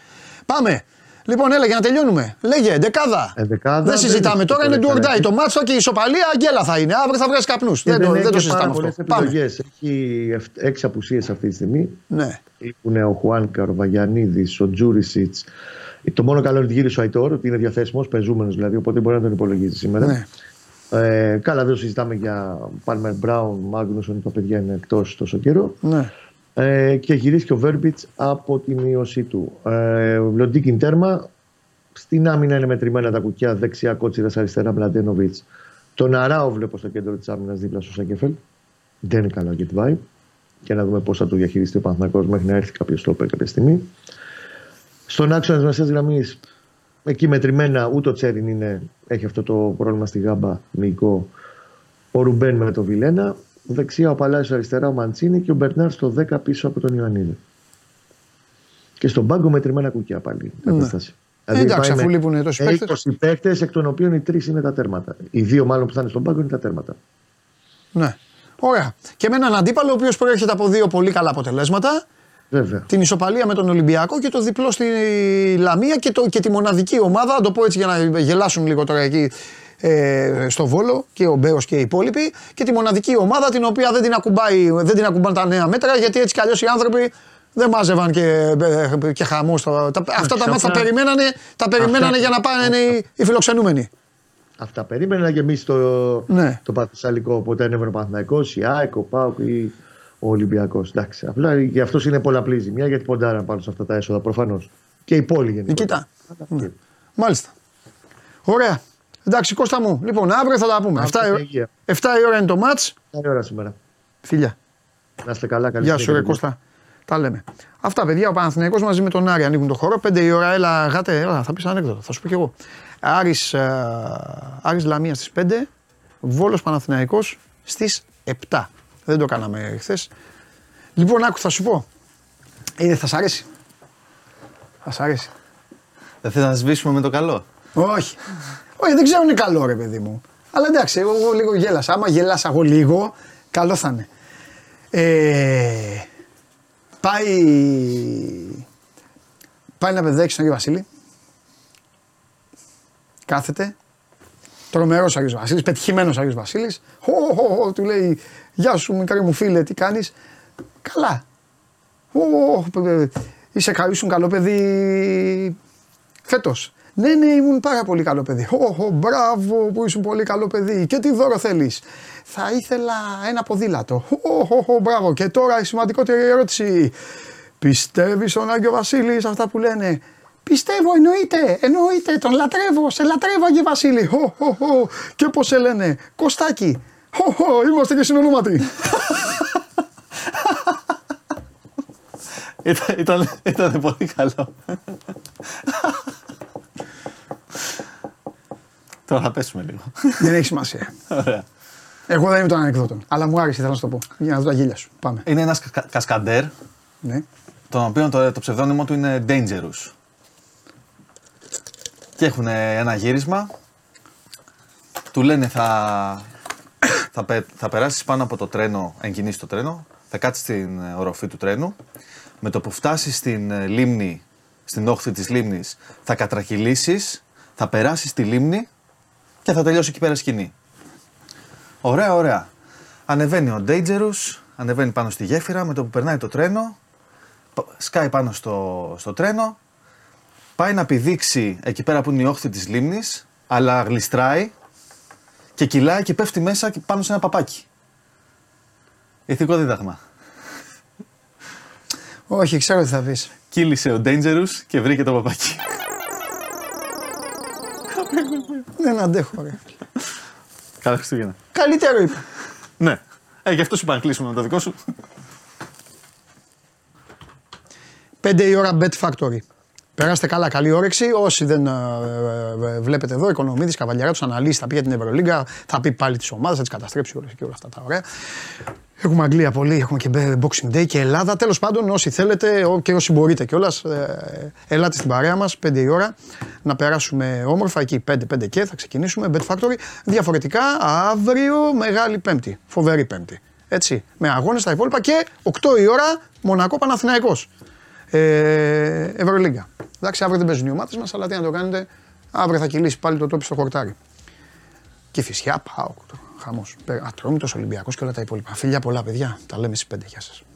Πάμε. Λοιπόν, έλα για να τελειώνουμε. Λέγε, δεκάδα. Ε, δεκάδα δεν συζητάμε δεν τώρα, είναι do or die. Το μάτσο και η ισοπαλία αγγέλα θα είναι. Αύριο θα βγάζει καπνούς. Δεν, δεν, το, δεν το συζητάμε αυτό. Πάμε. Έχει έξι απουσίες αυτή τη στιγμή. Ναι. Λείπουν ο Χουάνκα, ο Βαγιανίδης, ο Τζούρισιτς. Το μόνο καλό είναι ότι γύρισε ο Αϊτόρ, ότι είναι διαθέσιμος, πεζούμενος δηλαδή, οπότε μπορεί να τον υπολογίζει σήμερα. Ναι. Ε, καλά, δεν συζητάμε για Πάλμερ Μπράουν, Μάγνουσον, τα παιδιά είναι εκτός τόσο καιρό. Ναι. Ε, και γυρίσει και ο Βέρμπιτς από την μείωσή του. Ε, Λοντίκιν τέρμα, στην άμυνα είναι μετρημένα τα κουκιά, δεξιά Κότσιρας, αριστερά Μλαντένοβιτς. Τον Αράο βλέπω στο κέντρο της άμυνας δίπλα στο Σακεφέλ. Δεν είναι καλά και τη vibe. Και να δούμε πώς θα το διαχειριστεί ο Παναθηναϊκός μέχρι να έρθει κάποιο στόπερ κάποια στιγμή. Στον άξονα τη μεσαία γραμμή, εκεί μετρημένα, ούτε ο Τσέριν είναι, έχει αυτό το πρόβλημα στη γάμπα, μυϊκό. Ο Ρουμπέν με το Βιλένα. Δεξιά ο Παλάιος, αριστερά ο Μαντσίνη και ο Μπερνάρ στο δέκα πίσω από τον Ιωαννίδη. Και στον πάγκο μετρημένα κουκιά πάλι. Ναι. Δηλαδή, εντάξει, αφού λείπουνε τόσοι παίκτες. είκοσι παίκτες, εκ των οποίων οι τρεις είναι τα τέρματα. Οι δύο μάλλον που θα είναι στον πάγκο είναι τα τέρματα. Ναι. Ωραία. Και με έναν αντίπαλο ο οποίος προέρχεται από δύο πολύ καλά αποτελέσματα. Βέβαια. Την ισοπαλία με τον Ολυμπιακό και το διπλό στη Λαμία και, το, και τη μοναδική ομάδα, να το πω έτσι για να γελάσουν λίγο τώρα εκεί ε, στο Βόλο και ο Μπέος και οι υπόλοιποι, και τη μοναδική ομάδα την οποία δεν την, ακουμπάει, δεν την ακουμπάνε τα νέα μέτρα, γιατί έτσι κι αλλιώς οι άνθρωποι δεν μάζευαν και, και χαμό. Στα, τα, αυτά τα μάτια τα περιμένανε, τα περιμένανε αυτά, για να πάνε οι, οι φιλοξενούμενοι. Αυτά περίμεναν και εμείς το, ναι. το Παθησσαλικό, οπότε ανέβαινε ο Παναθηναϊκός, η ΑΕΚ, ο ΠΑΟΚ, η... ο Ολυμπιακός. Εντάξει, απλά γι' αυτό είναι πολλαπλή ζημιά, γιατί ποντάραν πάνω σε αυτά τα έσοδα προφανώς. Και η πόλη γενικά. Κοίτα. Ναι. Μάλιστα. Ωραία. Εντάξει, Κώστα μου. Λοιπόν, αύριο θα τα πούμε. εφτά η ώρα είναι το μάτς. εφτά η ώρα σήμερα. Φιλιά. Να είστε καλά, καλή σας. Γεια σου, ρε Κώστα. Τα λέμε. Αυτά, παιδιά. Ο Παναθηναϊκός μαζί με τον Άρη ανοίγουν το χώρο. πέντε η ώρα, έλα, γάτε, έλα, θα πεις ανέκδοτο. Θα σου πω κι εγώ. Άρης, α, Άρης Λαμία στις πέντε. Βόλος Παναθηναϊκός στις επτά. Δεν το κάναμε χθες. Λοιπόν, άκου, θα σου πω. Ε, θα σ' αρέσει. Θα σ' αρέσει. Δεν θες να σβήσουμε με το καλό. Όχι. Όχι, δεν ξέρω είναι καλό ρε παιδί μου. Αλλά εντάξει, εγώ, εγώ λίγο γέλασα. Άμα γελάσα εγώ λίγο, καλό θα είναι. Ε, πάει... Πάει ένα παιδάκι στον Άγιο Βασίλη. Κάθεται. Τρομερός Άγιος Βασίλης, πετυχημένος Άγιος Βασίλης. Χω, του λέει, γεια σου μικρέ μου φίλε, τι κάνεις? Καλά. Είσαι καλό, ήσουν καλό παιδί φέτος? Ναι, ναι, ήμουν πάρα πολύ καλό παιδί. Ω, μπράβο που ήσουν πολύ καλό παιδί. Και τι δώρο θέλεις? Θα ήθελα ένα ποδήλατο. Ω, μπράβο. Και τώρα η σημαντικότερη ερώτηση. Πιστεύεις στον Άγιο Βασίλη σε αυτά που λένε? Πιστεύω, εννοείται, εννοείται. Τον λατρεύω, σε λατρεύω Άγιο Βασίλη. Ω, και πώς σε λένε? Κωστάκι. Ω, είμαστε και συνονόματοι. Ήταν, ήταν, ήταν πολύ καλό. Τώρα θα πέσουμε λίγο. Δεν έχει σημασία. Ωραία. Εγώ δεν είμαι των ανεκδότων, αλλά μου άρεσε, θέλω να σου το πω. Για να δω τα γέλια σου. Πάμε. Είναι ένας κα- κασκαντέρ, ναι. Τον οποίο το, το ψευδόνυμο του είναι Dangerous. Και έχουν ένα γύρισμα. Του λένε θα, θα, πε, θα περάσεις πάνω από το τρένο, εγκινήσεις το τρένο, θα κάτσεις στην οροφή του τρένου. Με το που φτάσεις στην λίμνη, στην όχθη της λίμνης, θα κατρακυλήσεις, θα περάσεις τη λίμνη και θα τελειώσει εκεί πέρα σκηνή. Ωραία, ωραία. Ανεβαίνει ο Dangerous, ανεβαίνει πάνω στη γέφυρα, με το που περνάει το τρένο, σκάει πάνω στο, στο τρένο, πάει να πηδήξει εκεί πέρα που είναι η όχθη της λίμνης, αλλά γλιστράει και κυλάει και πέφτει μέσα πάνω σε ένα παπάκι. Ηθικό δίδαγμα. Όχι, ξέρω τι θα πεις. Κύλησε ο Dangerous και βρήκε το παπάκι. Δεν αντέχω, ρε. Καλά Χριστούγεννα. Καλύτερο είπα. Ναι. Ε, γι' αυτό σου είπα να κλείσουμε με το δικό σου. Πέντε η ώρα Pet Factory. Περάστε καλά, καλή όρεξη. Όσοι δεν ε, ε, βλέπετε εδώ, Οικονομίδης, Καβαλιαράτος, αναλύσει, θα πει για την Ευρωλίγκα, θα πει πάλι τις ομάδες, θα τις καταστρέψει όλες και όλα αυτά τα ωραία. Έχουμε Αγγλία πολύ, έχουμε και Boxing Day και Ελλάδα. Τέλος πάντων, όσοι θέλετε και όσοι μπορείτε κιόλας, ε, ελάτε στην παρέα μας, πέντε η ώρα, να περάσουμε όμορφα εκεί, πέντε πέντε και θα ξεκινήσουμε. Bet Factory. Διαφορετικά, αύριο Μεγάλη Πέμπτη. Φοβερή Πέμπτη. Έτσι. Με αγώνες τα υπόλοιπα και οκτώ η ώρα Μονακό Παναθηναϊκός. Ε, Ευρωλίγκα. Εντάξει, αύριο δεν παίζουν οι ομάδες μας, αλλά τι να το κάνετε, αύριο θα κυλήσει πάλι το τόπι στο χορτάρι. Και φυσικά πάω. Χαμός. Ατρόμητος, Ολυμπιακός και όλα τα υπόλοιπα. Φιλιά πολλά παιδιά. Τα λέμε στις πέντε. Γεια σας.